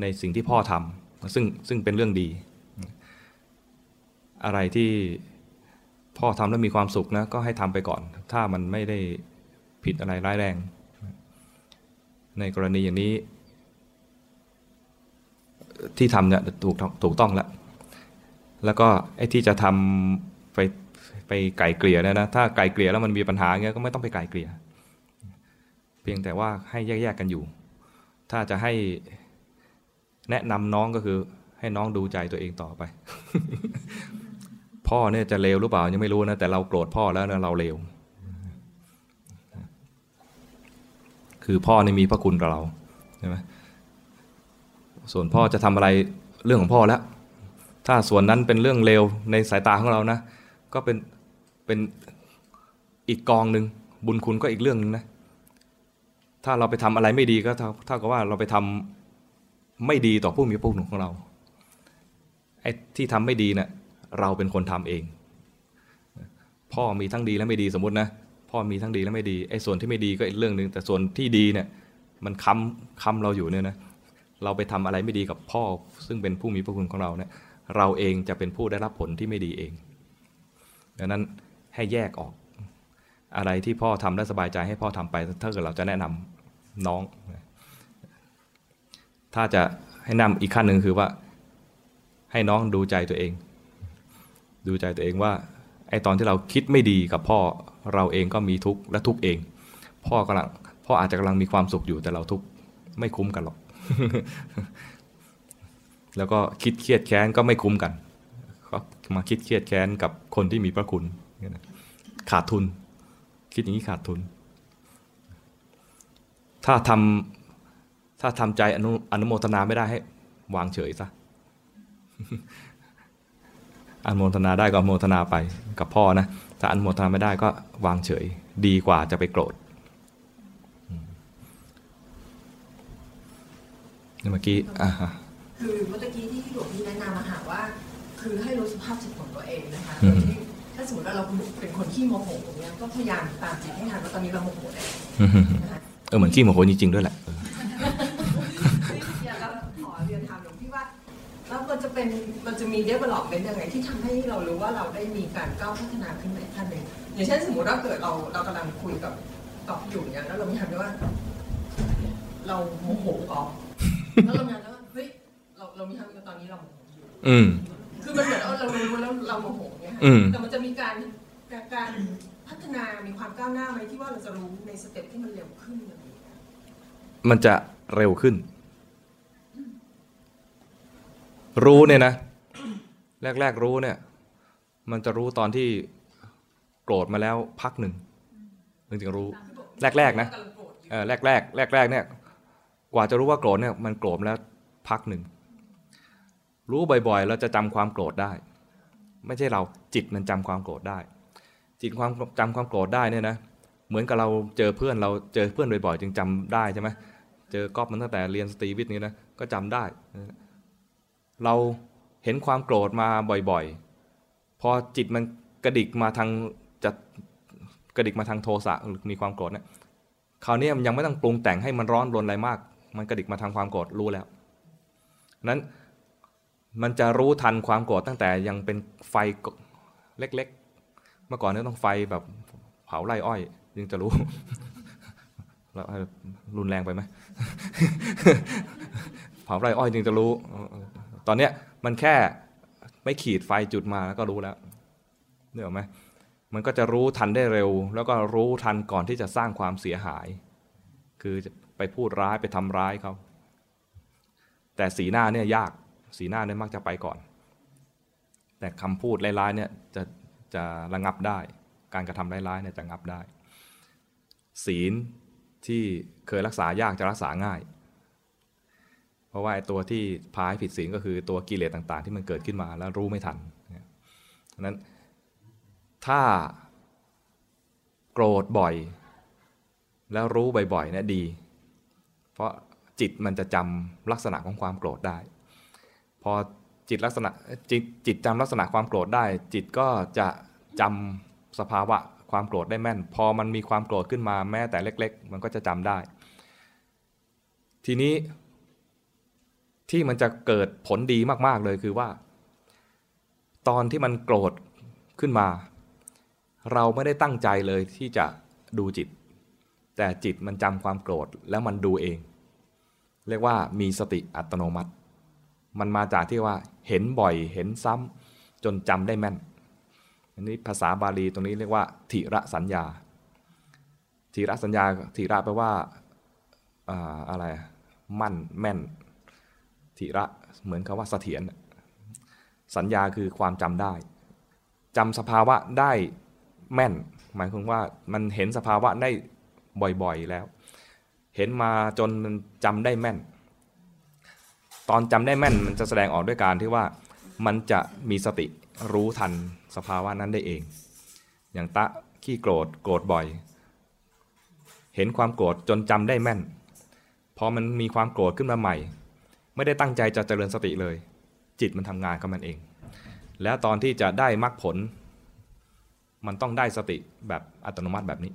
ในสิ่งที่พ่อทำซึ่งเป็นเรื่องดีอะไรที่พ่อทำแล้วมีความสุขนะก็ให้ทำไปก่อนถ้ามันไม่ได้ผิดอะไรร้ายแรงในกรณีอย่างนี้ที่ทำเนี่ยถูกต้องแล้วก็ไอ้ที่จะทำไปไก่เกลี่ยนะถ้าไก่เกลี่ยแล้วมันมีปัญหาเงี้ยก็ไม่ต้องไปไก่เกลี่ยเพียงแต่ว่าให้แยกๆกันอยู่ถ้าจะให้แนะนำน้องก็คือให้น้องดูใจตัวเองต่อไป พ่อเนี่ยจะเลวหรือเปล่ายังไม่รู้นะแต่เราโกรธพ่อแล้วนะเราเลวคือพ่อนี่มีพระคุณกับเราใช่ไหมส่วนพ่อจะทำอะไรเรื่องของพ่อแล้วถ้าส่วนนั้นเป็นเรื่องเลวในสายตาของเรานะก็เป็นอีกกองหนึ่งบุญคุณก็อีกเรื่องนึงนะถ้าเราไปทำอะไรไม่ดีก็เท่ากับว่าเราไปทำไม่ดีต่อผู้มีพระคุณของเราไอ้ที่ทำไม่ดีเนี่ยเราเป็นคนทำเองพ่อมีทั้งดีและไม่ดีสมมตินะพ่อมีทั้งดีและไม่ดีไอ้ส่วนที่ไม่ดีก็อีกเรื่องนึงแต่ส่วนที่ดีเนี่ยมันค้ำเราอยู่เนี่ยนะเราไปทำอะไรไม่ดีกับพ่อซึ่งเป็นผู้มีพระคุณของเราเนี่ยเราเองจะเป็นผู้ได้รับผลที่ไม่ดีเองดังนั้นให้แยกออกอะไรที่พ่อทำแล้วสบายใจให้พ่อทำไปถ้าเกิดเราจะแนะนำน้องถ้าจะให้นำอีกขั้นหนึ่งคือว่าให้น้องดูใจตัวเองว่าไอ้ตอนที่เราคิดไม่ดีกับพ่อเราเองก็มีทุกข์และทุกข์เองพ่ออาจจะกำลังมีความสุขอยู่แต่เราทุกข์ไม่คุ้มกันหรอก แล้วก็คิดเครียดแค้นก็ไม่คุ้มกันก็มาคิดเครียดแค้นกับคนที่มีพระคุณขาดทุนคิดอย่างนี้ขาดทุนถ้าทำใจอนุโมทนาไม่ได้ให้วางเฉยซะ อนุโมทนาได้ก็อนุโมทนาไปกับพ่อนะถ้าอนุโมทนาไม่ได้ก็วางเฉยดีกว่าจะไปโกรธเมื่อกี้คือเมื่อกี้ที่หลวงพี่แนะนำมาหาว่าคือให้รู้สภาพจิตของตัวเองนะคะถ้าสมมติว่าเราเป็นคนขี้โมโหอย่างเงี้ยก็พยายามตามจิตให้ทันว่าตอนนี้เราโมโหแล้วนะคะเหมือนขี้โมโหจริงๆด้วยแหละอยากจะขอเรียนถามหลวงพี่ว่า เป็นมันจะมี development ยังไงที่ทำให้เรารู้ว่าเราได้มีการก้าวพัฒนาขึ้นในขั้นหนึ่งอย่างเช่นสมมุติว่าเกิดเรากำลังคุยกับกอล์ฟอยู่เนี่ยแล้วเราไม่ทำด้วยว่าเราโมโหกอล์ฟแล้วเรางานแล้วเฮ้ยเรามีทำตอนนี้เราโมโหอยู่คือมันเหมือนเรารู้แล้วเราโมโหเนี่ยแต่มันจะมีการพัฒนามีความก้าวหน้าไหมที่ว่าเราจะรู้ในสเต็ปที่มันเร็วขึ้นมันจะเร็วขึ้นรู้เนี่ยนะแรกรู้เนี่ยมันจะรู้ตอนที่โกรธมาแล้วพักหนึ่งถึงรู้แรกนะแรกเนี่ยกว่าจะรู้ว่าโกรธเนี่ยมันโกรธแล้วพักหนึ่งรู้บ่อยๆเราจะจำความโกรธได้ไม่ใช่เราจิตมันจำความโกรธได้จิตความจำความโกรธได้เนี่ยนะเหมือนกับเราเจอเพื่อนบ่อยๆจึงจำได้ใช่ไหมเจอก๊อฟมันตั้งแต่เรียนสตรีวิทย์นี่นะก็จำได้เราเห็นความโกรธมาบ่อยๆพอจิตมันกระดิกมาทางโทสะหรือมีความโกรธเนี่ยคราวนี้มันยังไม่ต้องปรุงแต่งให้มันร้อนรนอะไรมากมันกระดิกมาทางความโกรธรู้แล้วนั้นมันจะรู้ทันความโกรธตั้งแต่ยังเป็นไฟเล็กๆเมื่อก่อนเนี่ยต้องไฟแบบเผาไร่อ้อยจึงจะรู้แล้วรุนแรงไปไหม เผาไร่อ้อยจึงจะรู้ตอนเนี้ยมันแค่ไม่ขีดไฟจุดมาแล้วก็รู้แล้วเห็นไหมมันก็จะรู้ทันได้เร็วแล้วก็รู้ทันก่อนที่จะสร้างความเสียหายคือไปพูดร้ายไปทำร้ายเขาแต่สีหน้าเนี่ยยากสีหน้าเนี่ยมักจะไปก่อนแต่คำพูดร้ายๆเนี่ยจะระงับได้การกระทำร้ายๆเนี่ยจะระงับได้ศีลที่เคยรักษายากจะรักษาง่ายเพราะว่าตัวที่พาให้ผิดศีลก็คือตัวกิเลสต่างๆที่มันเกิดขึ้นมาแล้วรู้ไม่ทันฉะนั้นถ้าโกรธบ่อยแล้วรู้บ่อยๆเนี่ยดีเพราะจิตมันจะจำลักษณะของความโกรธได้พอจิตจำลักษณะความโกรธได้จิตก็จะจำสภาวะความโกรธได้แม่นพอมันมีความโกรธขึ้นมาแม้แต่เล็กๆมันก็จะจำได้ทีนี้ที่มันจะเกิดผลดีมากๆเลยคือว่าตอนที่มันโกรธขึ้นมาเราไม่ได้ตั้งใจเลยที่จะดูจิตแต่จิตมันจำความโกรธแล้วมันดูเองเรียกว่ามีสติอัตโนมัติมันมาจากที่ว่าเห็นบ่อยเห็นซ้ำจนจำได้แม่นอันนี้ภาษาบาลีตรงนี้เรียกว่าถิระสัญญาถิระสัญญาถิระแปลว่าอะไรมั่นแม่นถิระเหมือนคำว่าเสถียรสัญญาคือความจำได้จำสภาวะได้แม่นหมายความว่ามันเห็นสภาวะได้บ่อยๆแล้วเห็นมาจนมันจำได้แม่นตอนจำได้แม่นมันจะแสดงออกด้วยการที่ว่ามันจะมีสติรู้ทันสภาวะนั้นได้เองอย่างตะขี้โกรธโกรธบ่อยเห็นความโกรธจนจำได้แม่นพอมันมีความโกรธขึ้นมาใหม่ไม่ได้ตั้งใจจะเจริญสติเลยจิตมันทำงานกับมันเองแล้วตอนที่จะได้มรรคผลมันต้องได้สติแบบอัตโนมัติแบบนี้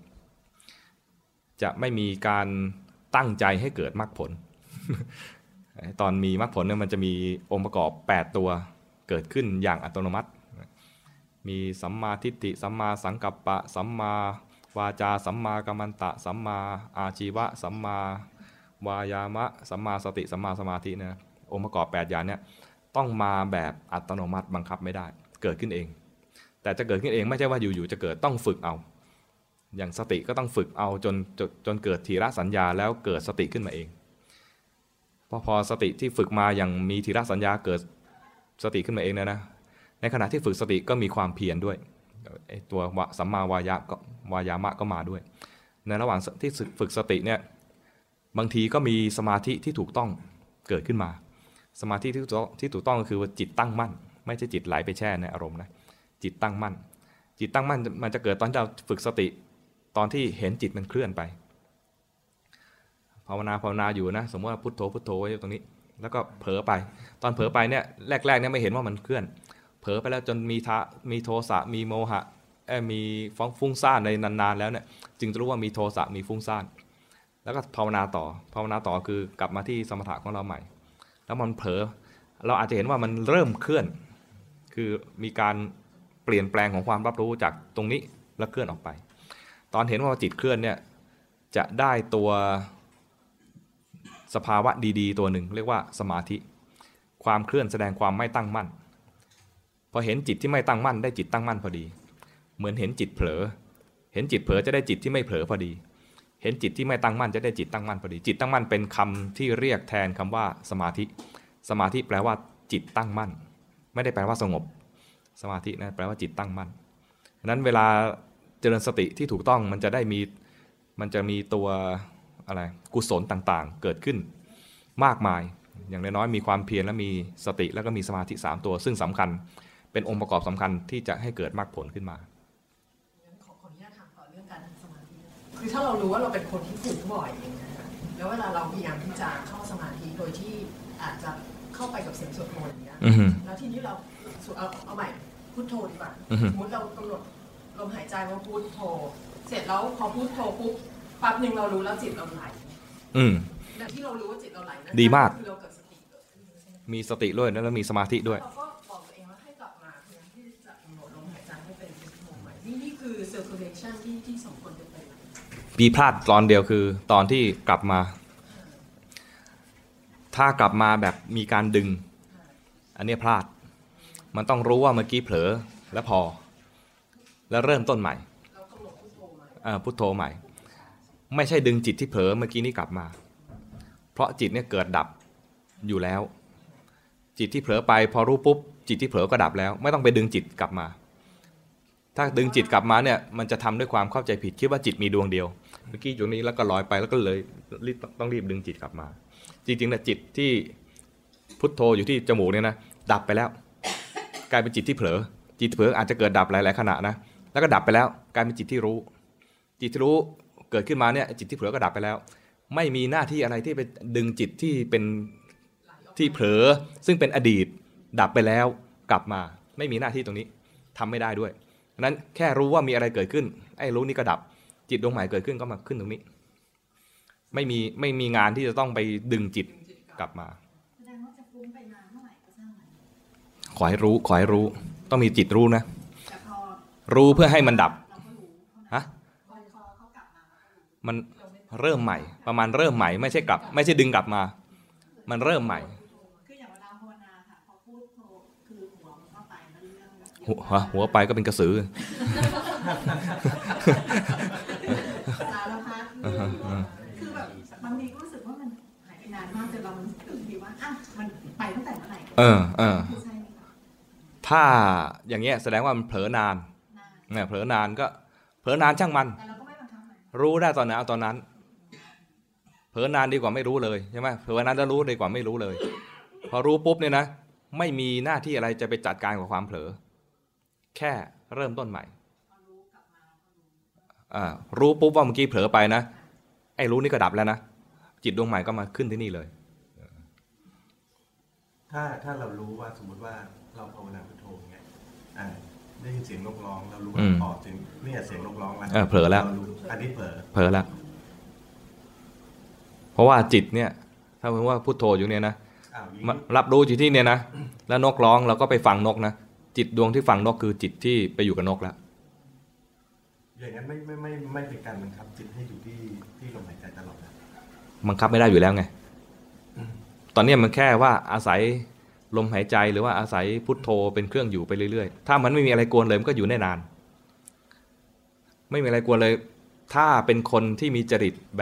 จะไม่มีการตั้งใจให้เกิดมรรคผล ตอนมีมรรคผลเนี่ยมันจะมีองค์ประกอบ8ตัวเกิดขึ้นอย่างอัตโนมัติมีสัมมาทิฏฐิสัมมาสังกัปปะสัมมาวาจาสัมมากัมมันตะสัมมาอาชีวะสัมมาวายามะสัมมาสติสัมมาสมาธินะองค์ประกอบ8อย่างเนี่ยต้องมาแบบอัตโนมัติบังคับไม่ได้เกิดขึ้นเองแต่จะเกิดขึ้นเองไม่ใช่ว่าอยู่ๆจะเกิดต้องฝึกเอาอย่างสติก็ต้องฝึกเอาจนเกิดธีระสัญญาแล้วเกิดสติขึ้นมาเองพอสติที่ฝึกมาอย่างมีธีระสัญญาเกิดสติขึ้นมาเองนะในขณะที่ฝึกสติก็มีความเพียรด้วยตัวสัมมาวายามะก็มาด้วยในระหว่างที่ฝึกสติเนี่ยบางทีก็มีสมาธิที่ถูกต้องเกิดขึ้นมาสมาธิที่ถูกต้องก็คือว่าจิตตั้งมั่นไม่ใช่จิตไหลไปแช่ในอารมณ์นะจิตตั้งมั่นจิตตั้งมั่นมันจะเกิดตอนเราฝึกสติตอนที่เห็นจิตมันเคลื่อนไปภาวนาอยู่นะสมมติว่าพุทโธพุทโธไว้ตรงนี้แล้วก็เผลอไปตอนเผลอไปเนี่ยแรกเนี่ยไม่เห็นว่ามันเคลื่อนเผลอไปแล้วจนมีโทสะมีโมหะมีฟุ้งซ่านในนานๆแล้วเนี่ยจึงจะรู้ว่ามีโทสะมีฟุ้งซ่านแล้วก็ภาวนาต่อคือกลับมาที่สมถะของเราใหม่แล้วมันเผลอ เราอาจจะเห็นว่ามันเริ่มเคลื่อนคือมีการเปลี่ยนแปลงของความรับรู้จากตรงนี้แล้วเคลื่อนออกไปตอนเห็นว่าจิตเคลื่อนเนี่ยจะได้ตัวสภาวะดีๆตัวหนึ่งเรียกว่าสมาธิความเคลื่อนแสดงความไม่ตั้งมั่นพอเห็นจิตที่ไม่ตั้งมั่นได้จิตตั้งมั่นพอดีเหมือนเห็นจิตเผลอเห็นจิตเผลอจะได้จิตที่ไม่เผลอพอดีเห็นจิตที่ไม่ตั้งมั่นจะได้จิตตั้งมั่นพอดีจิตตั้งมั่นเป็นคำที่เรียกแทนคำว่าสมาธิสมาธิแปลว่าจิตตั้งมั่นไม่ได้แปลว่าสงบสมาธินะแปลว่าจิตตั้งมั่นฉะนั้นเวลาเจริญสติที่ถูกต้องมันจะได้มีมันจะมีตัวอะไรกุศลต่างๆเกิดขึ้นมากมายอย่างน้อยๆมีความเพียรและมีสติแล้วก็มีสมาธิ3ตัวซึ่งสำคัญเป็นองค์ประกอบสำคัญที่จะให้เกิดมรรคผลขึ้นมาขออนุญาตถามต่อเรื่องการทำสมาธิคือถ้าเรารู้ว่าเราเป็นคนที่ฝึกบ่อยอย่างเงี้ยแล้วเวลาเราพยายามที่จะเข้าสมาธิโดยที่อาจจะเข้าไปกับเสียงสวดมนต์อย่างเงี้ยแล้วทีนี้เราเอาใหม่พุทโธดีกว่าสมมติเรากำหนดลมหายใจว่าพุทโธเสร็จแล้วพอพุทโธปุ๊บปั๊บหนึ่งเรารู้แล้วจิตเราไหลแต่ที่เรารู้ว่าจิตเราไหลดีมากมีสติด้วยแล้วมีสมาธิด้วยเราก็บอกตัวเองว่าให้กลับมาพยายามที่จะกำหนดลมหายใจให้เป็นโมเมนต์นี่คือ circulation ที่สมควรจะเป็นปีพลาดตอนเดียวคือตอนที่กลับมาถ้ากลับมาแบบมีการดึงอันนี้พลาดมันต้องรู้ว่าเมื่อกี้เผลอแล้วพอแล้วเริ่มต้นใหม่พุทโธใหม่ไม่ใช่ดึงจิตที่เผลอเมื่อกี้นี้กลับมาเพราะจิตเนี่ยเกิดดับอยู่แล้วจิตที่เผลอไปพอรู้ปุ๊บจิตที่เผลอก็ดับแล้วไม่ต้องไปดึงจิตกลับมาถ้าดึงจิตกลับมาเนี่ยมันจะทำด้วยความเข้าใจผิดคิดว่าจิตมีดวงเดียวเมื่อกี้อยู่นี้แล้วก็ลอยไปแล้วก็เลยต้องรีบดึงจิตกลับมาจริงๆนะจิตที่พุทโธอยู่ที่จมูกเนี่ยนะดับไปแล้วกลายเป็นจิตที่เผลอจิตเผลออาจจะเกิดดับหลายๆขณะนะแล้วก็ดับไปแล้วกลายเป็นจิตที่รู้จิตที่รู้เกิดขึ้นมาเนี่ยจิตที่เผลอก็ดับไปแล้วไม่มีหน้าที่อะไรที่ไปดึงจิตที่เป็นที่เผลอซึ่งเป็นอดีตดับไปแล้วกลับมาไม่มีหน้าที่ตรงนี้ทำไม่ได้ด้วยนั้นแค่รู้ว่ามีอะไรเกิดขึ้นไอ้รู้นี่ก็ดับจิตดวงใหม่เกิดขึ้นก็มาขึ้นตรงนี้ไม่มีงานที่จะต้องไปดึงจิตกลับมาขอให้รู้ขอให้รู้ต้องมีจิตรู้นะรู้เพื่อให้มันดับฮะมันเริ่มใหม่ประมาณเริ่มใหม่ไม่ใช่กลับไม่ใช่ดึงกลับมามันเริ่มใหม่คืออย่างเวลาภาวนาค่ะพอพูดโธคือหัวเข้าไปแล้วเรื่องหัวไปก็เป็นกระสือตาละพัดคือแบบบางทีก็รู้สึกว่ามันหายไปนานมากจนเรามันตื่นทีว่าอ้าวมันไปตั้งแต่เมื่อไหร่ถ้าอย่างเงี้ยแสดงว่ามันเผลอนานเนี่ยเผลอนานก็เผลอนานช่างมันรู้ได้ตอนไหนเอาตอนนั้นเผลอนานดีกว่าไม่รู้เลยใช่ไหมเผลอนานแล้วรู้ดีกว่าไม่รู้เลยพอรู้ปุ๊บเนี่ยนะไม่มีหน้าที่อะไรจะไปจัดการกับความเผลอแค่เริ่มต้นใหม่รู้ปุ๊บว่าเมื่อกี้เผลอไปนะไอ้รู้นี่ก็ดับแล้วนะจิตดวงใหม่ก็มาขึ้นที่นี่เลยถ้าเรารู้ว่าสมมติว่าเราภาวนาพุทโธไงได้ยินเสียงนกร้องเรารู้ว่าออกจริงนี่เสียงนกร้องแล้วเผลอแล้วอันนี้เผลอแล้วเพราะว่าจิตเนี่ยถ้าเห็นว่าพุทโธอยู่เนี่ยนะรับรู้อยู่ที่เนี่ยนะแล้วนกร้องเราก็ไปฟังนกนะจิตดวงที่ฟังนกคือจิตที่ไปอยู่กับนกแล้วอย่างนั้นไม่เป็นการบังคับจิตให้อยู่ที่ลมหายใจตลอดนะบังคับไม่ได้อยู่แล้วไงตอนนี้มันแค่ว่าอาศัยลมหายใจหรือว่าอาศัยพุทโธเป็นเครื่องอยู่ไปเรื่อยๆถ้ามันไม่มีอะไรกวนเลยมันก็อยู่ได้นานไม่มีอะไรกวนเลยถ้าเป็นคนที่มีจริตแ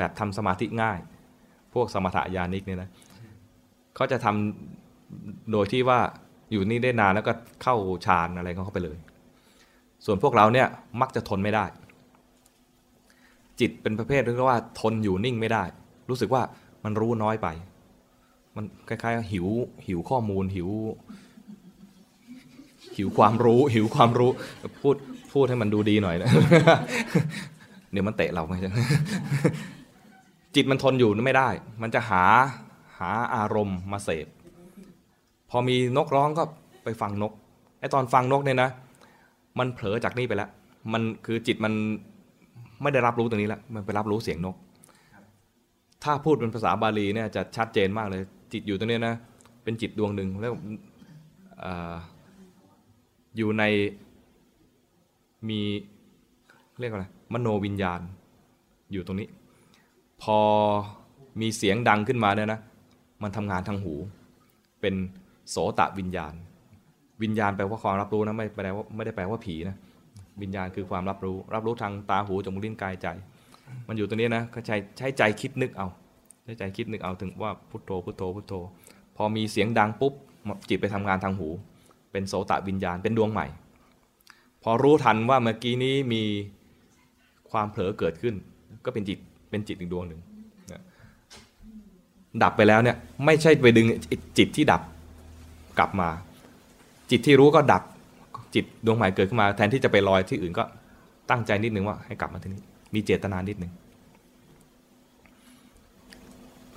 บบทำสมาธิง่ายพวกสมถญาณิกเนี่ยนะเขาจะทำโดยที่ว่าอยู่นี่ได้นานแล้วก็เข้าฌานอะไรเข้าไปเลยส่วนพวกเราเนี่ยมักจะทนไม่ได้จิตเป็นประเภทเรียกว่าทนอยู่นิ่งไม่ได้รู้สึกว่ามันรู้น้อยไปมันคล้ายๆหิวข้อมูลหิวความรู้หิวความรู้พูดให้มันดูดีหน่อยนะเดี๋ยวมันเตะเราไม่ใช่จิตมันทนอยู่ไม่ได้มันจะหาอารมณ์มาเสพพอมีนกร้องก็ไปฟังนกไอตอนฟังนกเนี่ยนะมันเผลอจากนี่ไปแล้วมันคือจิตมันไม่ได้รับรู้ตรงนี้แล้วมันไปรับรู้เสียงนกถ้าพูดเป็นภาษาบาลีเนี่ยจะชัดเจนมากเลย จิตอยู่ตรงนี้นะเป็นจิตดวงหนึ่งแล้วอยู่ในมีเรียกว่าอะไรมโนวิญญาณอยู่ตรงนี้พอมีเสียงดังขึ้นมาเนี่ยนะมันทำงานทางหูเป็นโสตวิญญาณวิญญาณแปลว่าความรับรู้นะไม่ได้แปลว่าผีนะวิญญาณคือความรับรู้ทางตาหูจมูกลิ้นกายใจมันอยู่ตรงนี้นะก็ใช้ใจคิดนึกเอาใช้ใจคิดนึกเอาถึงว่าพุทโธพุทโธพุทโธพอมีเสียงดังปุ๊บจิตไปทำงานทางหูเป็นโสตวิญญาณเป็นดวงใหม่พอรู้ทันว่าเมื่อกี้นี้มีความเผลอเกิดขึ้นก็เป็นจิตอีกดวงหนึ่งดับไปแล้วเนี่ยไม่ใช่ไปดึงจิตที่ดับกลับมาจิตที่รู้ก็ดับจิตดวงใหม่เกิดขึ้นมาแทนที่จะไปลอยที่อื่นก็ตั้งใจนิดนึงว่าให้กลับมาที่นี้มีเจตนานิดนึง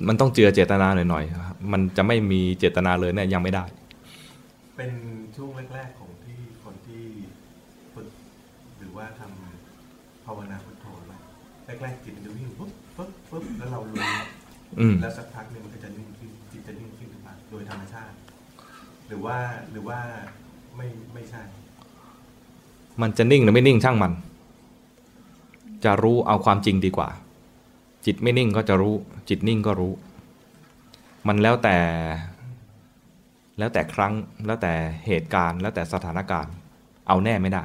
มันต้องเจือเจตนาหน่อยๆครับมันจะไม่มีเจตนาเลยเนี่ยยังไม่ได้เป็นช่วงแรกๆของที่คนที่ฝึกหรือว่าทำภาวนาพุทโธแรกๆจิตมันจะวิ่งปุ๊บแล้วเรารู้แล้วสักพักนึงมันก็จะนิ่งขึ้นจิตจะนิ่งขึ้นขึ้นมาโดยธรรมชาติหรือว่าไม่ใช่มันจะนิ่งหรือไม่นิ่งช่างมันจะรู้เอาความจริงดีกว่าจิตไม่นิ่งก็จะรู้จิตนิ่งก็รู้มันแล้วแต่ครั้งแล้วแต่เหตุการณ์แล้วแต่สถานการณ์เอาแน่ไม่ได้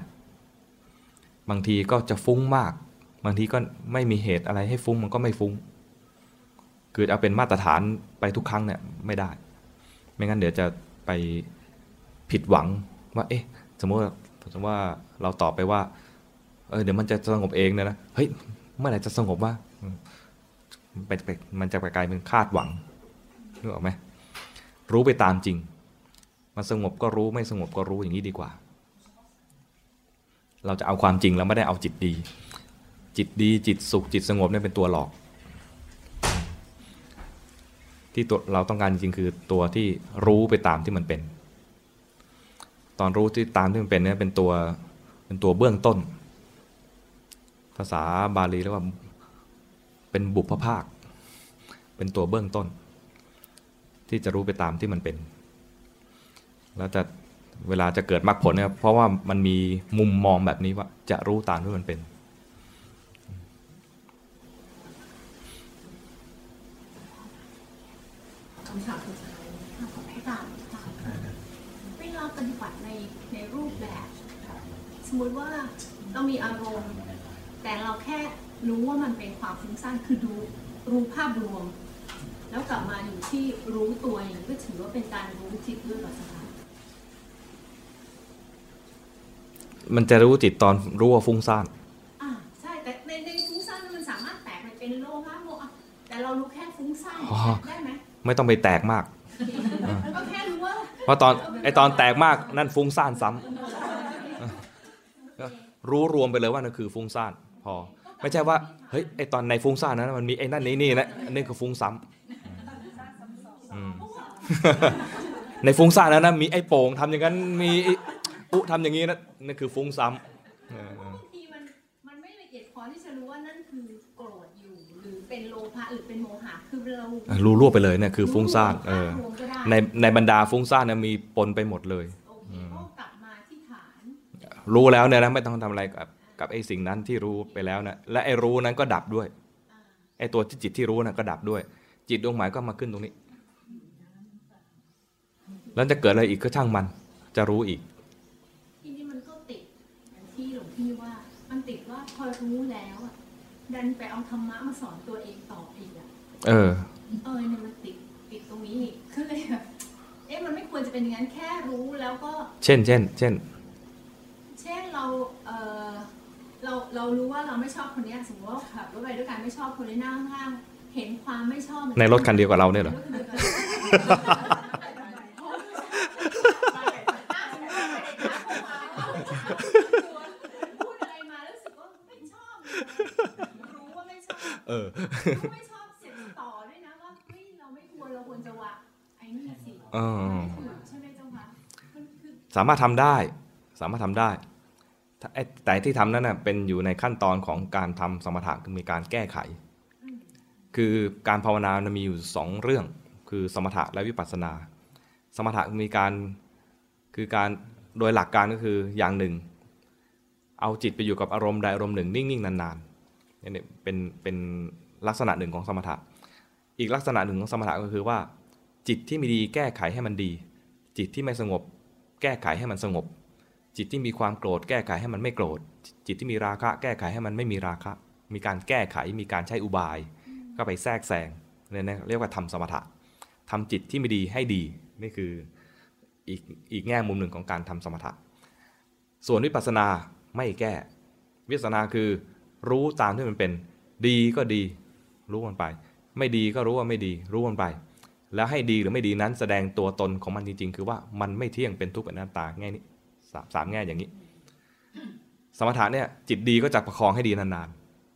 บางทีก็จะฟุ้งมากบางทีก็ไม่มีเหตุอะไรให้ฟุ้งมันก็ไม่ฟุ้งคือเอาเป็นมาตรฐานไปทุกครั้งเนี่ยไม่ได้ไม่งั้นเดี๋ยวจะไปผิดหวังว่าเอ๊ะสมมติว่าเราตอบไปว่าเดี๋ยวมันจะสงบเองนะเฮ้ยเมื่อไหร่จะสงบวะมันจะกลายเป็นคาดหวังนึกออกไหมรู้ไปตามจริงมันสงบก็รู้ไม่สงบก็รู้อย่างนี้ดีกว่าเราจะเอาความจริงแล้วไม่ได้เอาจิตดีจิตสุขจิตสงบเนี่ยเป็นตัวหลอกที่ตัวเราต้องการจริงๆคือตัวที่รู้ไปตามที่มันเป็นตอนรู้ที่ตามที่มันเป็นเนี่ยเป็นตัวเบื้องต้นภาษาบาลีเรียกว่าเป็นบุพภาคเป็นตัวเบื้องต้นที่จะรู้ไปตามที่มันเป็นแล้วจะเวลาจะเกิดมรรคผลเนี่ยเพราะว่ามันมีมุมมองแบบนี้ว่าจะรู้ตามที่มันเป็นคำถามสุดท้ายค่ะขอให้ถามเวลาปฏิบัติในรูปแบบสมมติว่าเรามีอารมณ์แต่เราแค่รู้ว่ามันเป็นความฟุ้งซ่านคือดูรู้ภาพรวมแล้วกลับมาอยู่ที่รู้ตัวอย่างก็ถือว่าเป็นการรู้จิตด้วยหรือเปล่ามันจะรู้จิตตอนรู้ว่าฟุ้งซ่านใช่แต่ในฟุ้งซ่านมันสามารถแตกมันเป็นโลภะโมหะแต่เรารู้แค่ฟุ้งซ่านได้ไหมไม่ต้องไปแตกมากเพราะตอนแตกมากนั่นฟุ้งซ่านซ้ำรู้รวมไปเลยว่านั่นคือฟุ้งซ่านพอไม่ใช่ว่าเฮ้ยไอตอนในฟุ้งซ่านนั้นมันมีไอ้นั่นนี่นะนี่คือฟุ้งซ้ำในฟุ้งซ่านนั้นนะมีไอ้โป่งทำอย่างนั้นมีอุทำอย่างนี้นะนั่นคือฟุ้งซ้ำบางทีมันไม่ละเอียดพอที่จะรู้ว่านั่นคือโกรธอยู่หรือเป็นโลภะหรือเป็นโมหะคือเรารู้ไปเลยเนี่ยคือฟุ้งซ่านในบรรดาฟุ้งซ่านเนี่ยมีปนไปหมดเลยรู้แล้วเนี่ยนะไม่ต้องทำอะไรกับไอ้สิ่งนั้นที่รู้ไปแล้วนะและไอ้รู้นั้นก็ดับด้วยไอ้ตัวที่จิตที่รู้น่ะก็ดับด้วยจิตดวงหมายก็มาขึ้นตรงนี้แล้วจะเกิดอะไรอีกก็ช่างมันจะรู้อีกทีนี้มันก็ติดอย่างที่หลวงพี่ว่ามันติดว่าพอรู้แล้วอ่ะดันไปเอาธรรมะมาสอนตัวเองต่ออีกอ่ะเนี่ยมันติดตรงนี้ก็เลยแบบมันไม่ควรจะเป็นอย่างนั้นแค่รู้แล้วก็เช่นเรารู้ว่าเราไม่ชอบคนนี้สมมติว่าขับรถไปด้วยกันไม่ชอบคนนี้นั่งข้างเห็นความไม่ชอบในรถคันเดียวกับเราเนี่ยเหรอพูดอะไรมารู้สึกว่าไม่ชอบรู้ว่าไม่ชอบสามารถทำได้แต่ที่ทำนั้นน่ะเป็นอยู่ในขั้นตอนของการทำสมถะคือมีการแก้ไขคือการภาวนามันมีอยู่2เรื่องคื คือสมถะและวิปัสสนาสมถะมีการคือการโดยหลักการก็คืออย่างหนึ่งเอาจิตไปอยู่กับอารมณ์ใดอารมณ์หนึ่งนิ่งๆนานๆเนี่ยเป็นลักษณะหนึ่งของสมถะอีกลักษณะหนึ่งของสมถะก็คือว่าจิตที่มีดีแก้ไขให้มันดีจิตที่ไม่สงบแก้ไขให้มันสงบจิตที่มีความโกรธแก้ไขให้มันไม่โกรธจิตที่มีราคะแก้ไขให้มันไม่มีราคะมีการแก้ไขมีการใช้อุบายก็ไปแทรกแซงเนี่ยเรียกว่าทำสมถะทำจิตที่ไม่ดีให้ดีนี่คืออีกแง่มุมหนึ่งของการทำสมถะส่วนวิปัสสนาไม่แก้วิปัสสนาคือรู้ตามที่มันเป็นดีก็ดีรู้มันไปไม่ดีก็รู้ว่าไม่ดีรู้มันไปแล้วให้ดีหรือไม่ดีนั้นแสดงตัวตนของมันจริงๆคือว่ามันไม่เที่ยงเป็นทุกข์เป็นอนัตตาแง่นี้3แง่อย่างนี้สมถะเนี่ยจิตดีก็จักประคองให้ดีนาน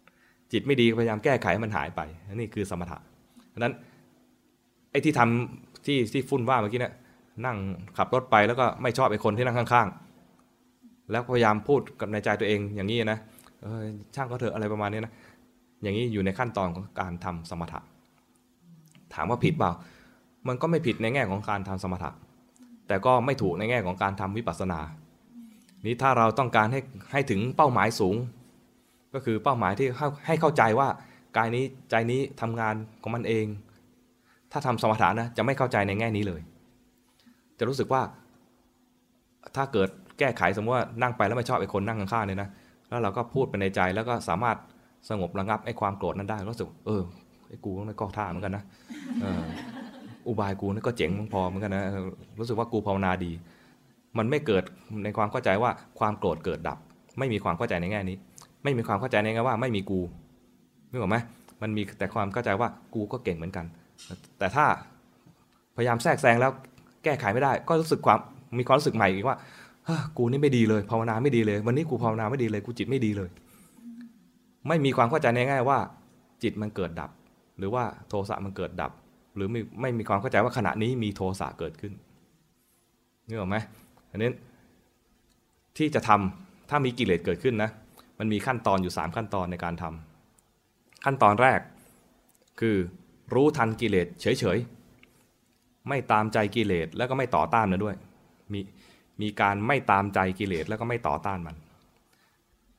ๆจิตไม่ดีพยายามแก้ไขมันหายไปนี่คือสมถะเพราะนั้นไอ้ที่ทำที่ฟุ้นว่าเมื่อกี้เนี่ยนั่งขับรถไปแล้วก็ไม่ชอบไอ้คนที่นั่งข้างๆแล้วพยายามพูดกับในใจตัวเองอย่างนี้นะช่างก็เถอะอะไรประมาณนี้นะอย่างนี้อยู่ในขั้นตอนของการทำสมถะถามว่าผิดเปล่ามันก็ไม่ผิดในแง่ของการทำสมถะแต่ก็ไม่ถูกในแง่ของการทำวิปัสสนานี้ถ้าเราต้องการให้ถึงเป้าหมายสูงก็คือเป้าหมายที่ให้เข้าใจว่ากายนี้ใจนี้ทำงานของมันเองถ้าทำสมถะนะจะไม่เข้าใจในแง่นี้เลยจะรู้สึกว่าถ้าเกิดแก้ไขสมมติว่านั่งไปแล้วไม่ชอบไอ้คนนั่งข้างๆเนี่ยนะแล้วเราก็พูดไปในใจแล้วก็สามารถสงบระงับไอ้ความโกรธนั้นได้รู้สึกไอ้กูนั่นก็ท่าเหมือนกันนะอุบายกูนั่นก็เจ๋งพอเหมือนกันนะรู้สึกว่ากูภาวนาดีมันไม่เกิดในความเข้าใจว่าความโกรธเกิดดับไม่มีความเข้าใจในแง่นี้ไม่มีความเข้าใจในแง่ว่าไม่มีกูรู้ไหมมันมีแต่ความเข้าใจว่ากูก็เก่งเหมือนกันแต่ถ้าพยายามแทรกแซงแล้วแก้ไขไม่ได้ก็รู้สึกความมีความรู้สึกใหม่อีกว่ากูนี่ไม่ดีเลยภาวนาไม่ดีเลยวันนี้กูภาวนาไม่ดีเลยกูจิตไม่ดีเลยไม่มีความเข้าใจในแง่ว่าจิตมันเกิดดับหรือว่าโทสะมันเกิดดับหรือไม่มีความเข้าใจว่าขณะนี้มีโทสะเกิดขึ้นนึกออกไหมอันนี้ที่จะทำถ้ามีกิเลสเกิดขึ้นนะมันมีขั้นตอนอยู่3ขั้นตอนในการทำขั้นตอนแรกคือรู้ทันกิเลสเฉยๆไม่ตามใจกิเลสแล้วก็ไม่ต่อต้านนะด้วยมีการไม่ตามใจกิเลสแล้วก็ไม่ต่อต้านมัน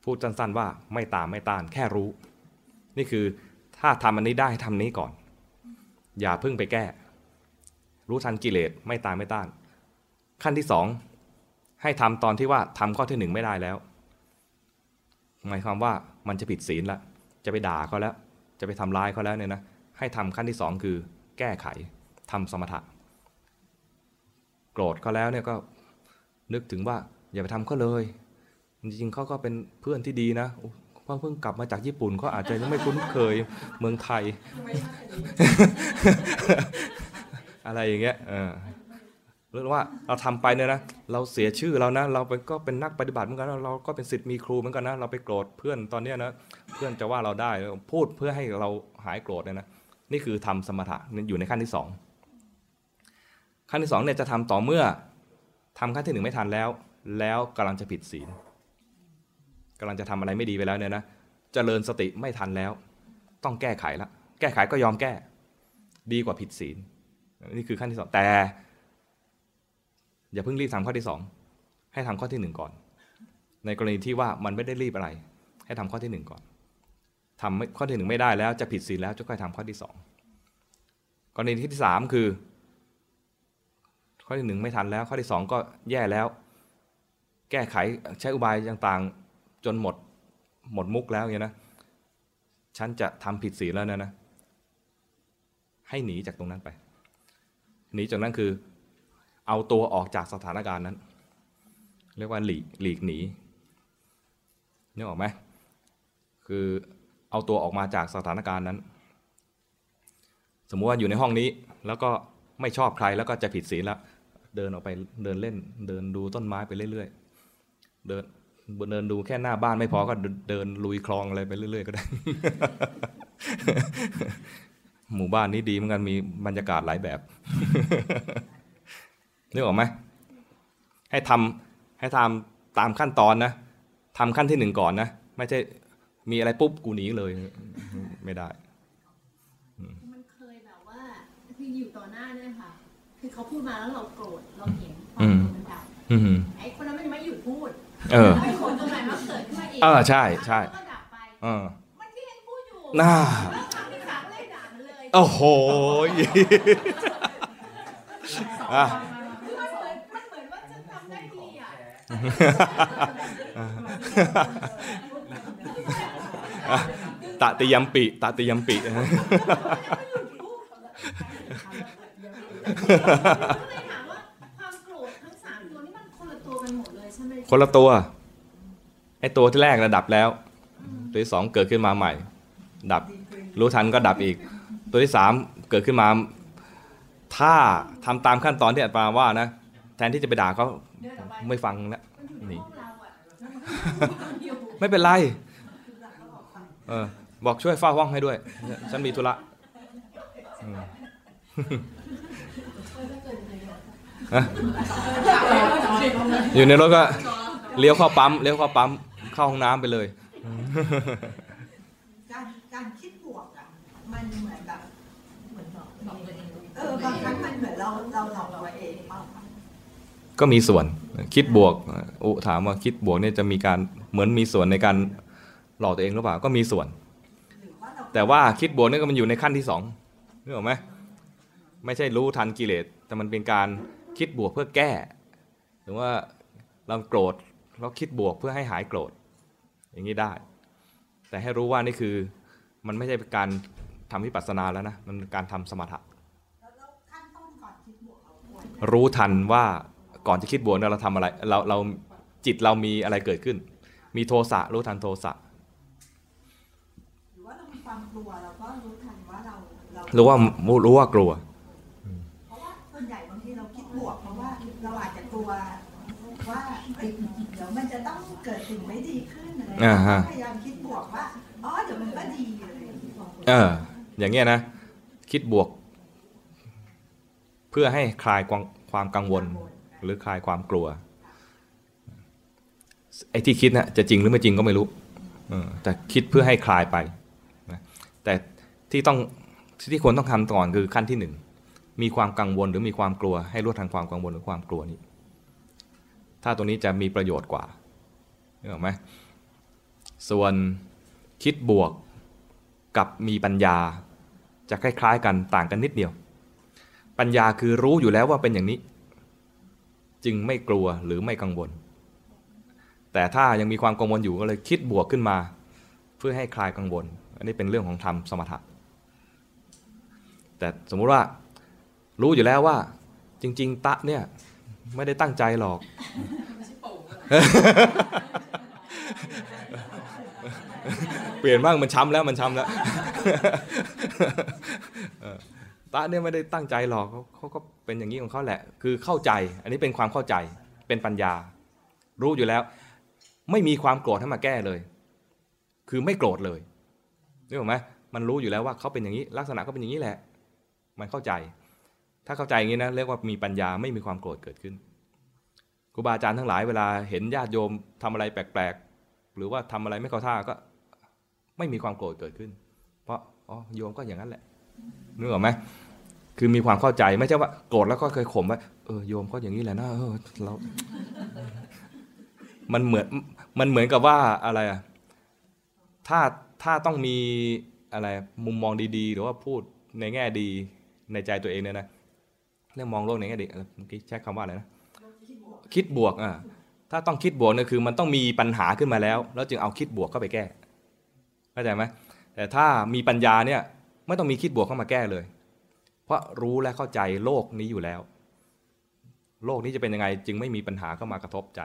พูดสั้นๆว่าไม่ตามไม่ต้านแค่รู้นี่คือถ้าทำอันนี้ได้ทำนี้ก่อนอย่าเพิ่งไปแก้รู้ทันกิเลสไม่ตามไม่ต้านขั้นที่2ให้ทำตอนที่ว่าทำข้อที่1ไม่ได้แล้วหมายความว่ามันจะผิดศีลละจะไปด่าเขาแล้วจะไปทำร้ายเขาแล้วเนี่ยนะให้ทำขั้นที่2คือแก้ไขทำสมถะโกรธเขาแล้วเนี่ยก็นึกถึงว่าอย่าไปทำเขาเลยจริงๆเขาก็เป็นเพื่อนที่ดีนะเพราะเพิ่งกลับมาจากญี่ปุ่นเขาอาจจะยังไม่คุ้นเคยเมืองไทย อะไรอย่างเงี้ยเรื่องว่าเราทำไปเนี่ยนะเราเสียชื่อเรานะเราก็เป็นนักปฏิบัติเหมือนกันเราก็เป็นศิษย์มีครูเหมือนกันนะเราไปโกรธเพื่อนตอนนี้นะเพื่อนจะว่าเราได้พูดเพื่อให้เราหายโกรธเนี่ยนะนี่คือทำสมถะอยู่ในขั้นที่2ขั้นที่2เนี่ยจะทำต่อเมื่อทำขั้นที่1ไม่ทันแล้วกำลังจะผิดศีลกำลังจะทำอะไรไม่ดีไปแล้วเนี่ยนะเจริญสติไม่ทันแล้วต้องแก้ไขละแก้ไขก็ยอมแก้ดีกว่าผิดศีลนี่คือขั้นที่2แต่อย่าเพิ่งรีบทำข้อที่2ให้ทำข้อที่1ก่อนในกรณีที่ว่ามันไม่ได้รีบอะไรให้ทำข้อที่1ก่อนทำข้อที่1ไม่ได้แล้วจะผิดศีลแล้วจะค่อยทำข้อที่2กรณีที่3คือข้อที่1ไม่ทันแล้วข้อที่2ก็แย่แล้วแก้ไขใช้อุบายต่างๆจนหมดมุกแล้วเนี่ยนะฉันจะทำผิดศีลแล้วนะให้หนีจากตรงนั้นไปหนีจากนั้นคือเอาตัวออกจากสถานการณ์นั้นเรียกว่าหลีกหนีนึกออกไหมคือเอาตัวออกมาจากสถานการณ์นั้นสมมุติว่าอยู่ในห้องนี้แล้วก็ไม่ชอบใครแล้วก็จะผิดศีลแล้วเดินออกไปเดินเล่นเดินดูต้นไม้ไปเรื่อยๆเดินดูแค่หน้าบ้านไม่พอก็เดินลุยคลองอะไรไปเรื่อยๆก็ได้ หมู่บ้านนี้ดีเหมือนกันมีบรรยากาศหลายแบบ นึกออกไหมให้ทำตามขั้นตอนนะทำขั้นที่1ก่อนนะไม่ใช่มีอะไรปุ๊บกูหนีเลย ไม่ได้มันเคยแบบว่า คืออยู่ต่อหน้าเนี่ยค่ะคือเขาพูดมาแล้วเราโกรธเราเห็นความโกรธมันดับไอ้คนนั้นมันยังไม่หยุดพูดไอ้คนตรงไหนมันเกิดขึ้นมาอีกใช่ใช่ก็ดับไปมันที่ยังพูดอยู่น่าแล้วคำที่สามเลยด่ามันเลยโอ้โหมันเหมือนว่าฉันทำได้ดีอ่ะตะติยัมปิตะติยัมปิคนละตัวไอ้ตัวที่แรกระดับแล้วตัวที่สองเกิดขึ้นมาใหม่ดับรู้ทันก็ดับอีกตัวที่สามเกิดขึ้นมาถ้าทำตามขั้นตอนที่อาจารย์ว่านะแทนที่จะไปด่าเขาไม่ฟังนะนี่ไม่เป็นไรบอกช่วยเฝ้าห้องให้ด้วยฉันมีธุระอยู่ในรถก็เลี้ยวเข้าปั๊มเลี้ยวเข้าปั๊มเข้าห้องน้ำไปเลยการคิดบวกอ่ะมันเหมือนแบบบางครั้งมันเหมือนเราหลอกเราเองก็มีส่วนคิดบวกอุถามว่าคิดบวกเนี่ยจะมีการเหมือนมีส่วนในการหลอกตัวเองหรือเปล่าก็มีส่วนแต่ว่าคิดบวกเนี่ยก็มันอยู่ในขั้นที่สองรู้ไหมไม่ใช่รู้ทันกิเลสแต่มันเป็นการคิดบวกเพื่อแก้หรือว่าเราโกรธเราคิดบวกเพื่อให้หายโกรธอย่างนี้ได้แต่ให้รู้ว่านี่คือมันไม่ใช่เป็นการทำวิปัสสนาแล้วนะมันเป็นการทำสมถะรู้ทันว่าก่อนจะคิดบวกเราทำอะไรเราจิตเรามีอะไรเกิดขึ้นมีโทสะรู้ทันโทสะหรือว่าเรามีความกลัวเราก็รู้ทันว่าเรารู้ว่ากลัวเพราะว่าส่วนใหญ่บางทีเราคิดบวกเพราะว่าเราอาจจะกลัวว่าเดี๋ยวมันจะต้องเกิดสิ่งไม่ดีขึ้นอะไรพยายามคิดบวกว่าอ๋อเดี๋ยวมันก็ดีเลยอย่างเงี้ยนะคิดบวกเพื่อให้คลายความกังวลหรือคลายความกลัวไอ้ที่คิดนะจะจริงหรือไม่จริงก็ไม่รู้แต่คิดเพื่อให้คลายไปนะแต่ที่ควรต้องทำก่อนคือขั้นที่หนึ่งมีความกังวลหรือมีความกลัวให้รู้ทันความกังวลหรือความกลัวนี้ถ้าตัวนี้จะมีประโยชน์กว่าเห็นไหมส่วนคิดบวกกับมีปัญญาจะคล้ายๆกันต่างกันนิดเดียวปัญญาคือรู้อยู่แล้วว่าเป็นอย่างนี้จึงไม่กลัวหรือไม่กังวลแต่ถ้ายังมีความกังวลอยู่ก็เลยคิดบวกขึ้นมาเพื่อให้คลายกังวลอันนี้เป็นเรื่องของธรรมสมถะแต่สมมุติว่ารู้อยู่แล้วว่าจริงๆตะเนี่ยไม่ได้ตั้งใจหรอกเปลี่ยนบ้างมันช้ำแล้วมันช้ำแล้วตะเนี่ยไม่ได้ตั้งใจหรอกเขาก็เป็นอย่างนี้ของเขาแหละคือเข้าใจอันนี้เป็นความเข้าใจเป็นปัญญารู้อยู่แล้วไม่มีความโกรธให้มาแก้เลยคือไม่โกรธเลยนี่ถูกไหมมันรู้อยู่แล้วว่าเขาเป็นอย่างนี้ลักษณะก็เป็นอย่างนี้แหละมันเข้าใจถ้าเข้าใจอย่างนี้นะเรียกว่ามีปัญญาไม่มีความโกรธเกิดขึ้นครูบาอาจารย์ทั้งหลายเวลาเห็นญาติโยมทำอะไรแปลกๆหรือว่าทำอะไรไม่เข้าท่าก็ไม่มีความโกรธเกิดขึ้นเพราะอ๋อโยมก็อย่างนั้นแหละนึกออกไหมคือมีความเข้าใจไม่ใช่ว่าโกรธแล้วก็เคยข่มว่าโยมก็อย่างนี้แหละนะเรามันเหมือนกับว่าอะไรอะถ้าต้องมีอะไรมุมมองดีๆหรือว่าพูดในแง่ดีในใจตัวเองเนี่ยนะเรื่องมองโลกในแง่ดีเมื่อกี้ใช้คำว่าอะไรนะคิดบวกถ้าต้องคิดบวกเนี่ยคือมันต้องมีปัญหาขึ้นมาแล้วจึงเอาคิดบวกเข้าไปแก้เข้าใจไหมแต่ถ้ามีปัญญาเนี่ยไม่ต้องมีคิดบวกเข้ามาแก้เลยเพราะรู้และเข้าใจโลกนี้อยู่แล้วโลกนี้จะเป็นยังไงจึงไม่มีปัญหาเข้ามากระทบใจ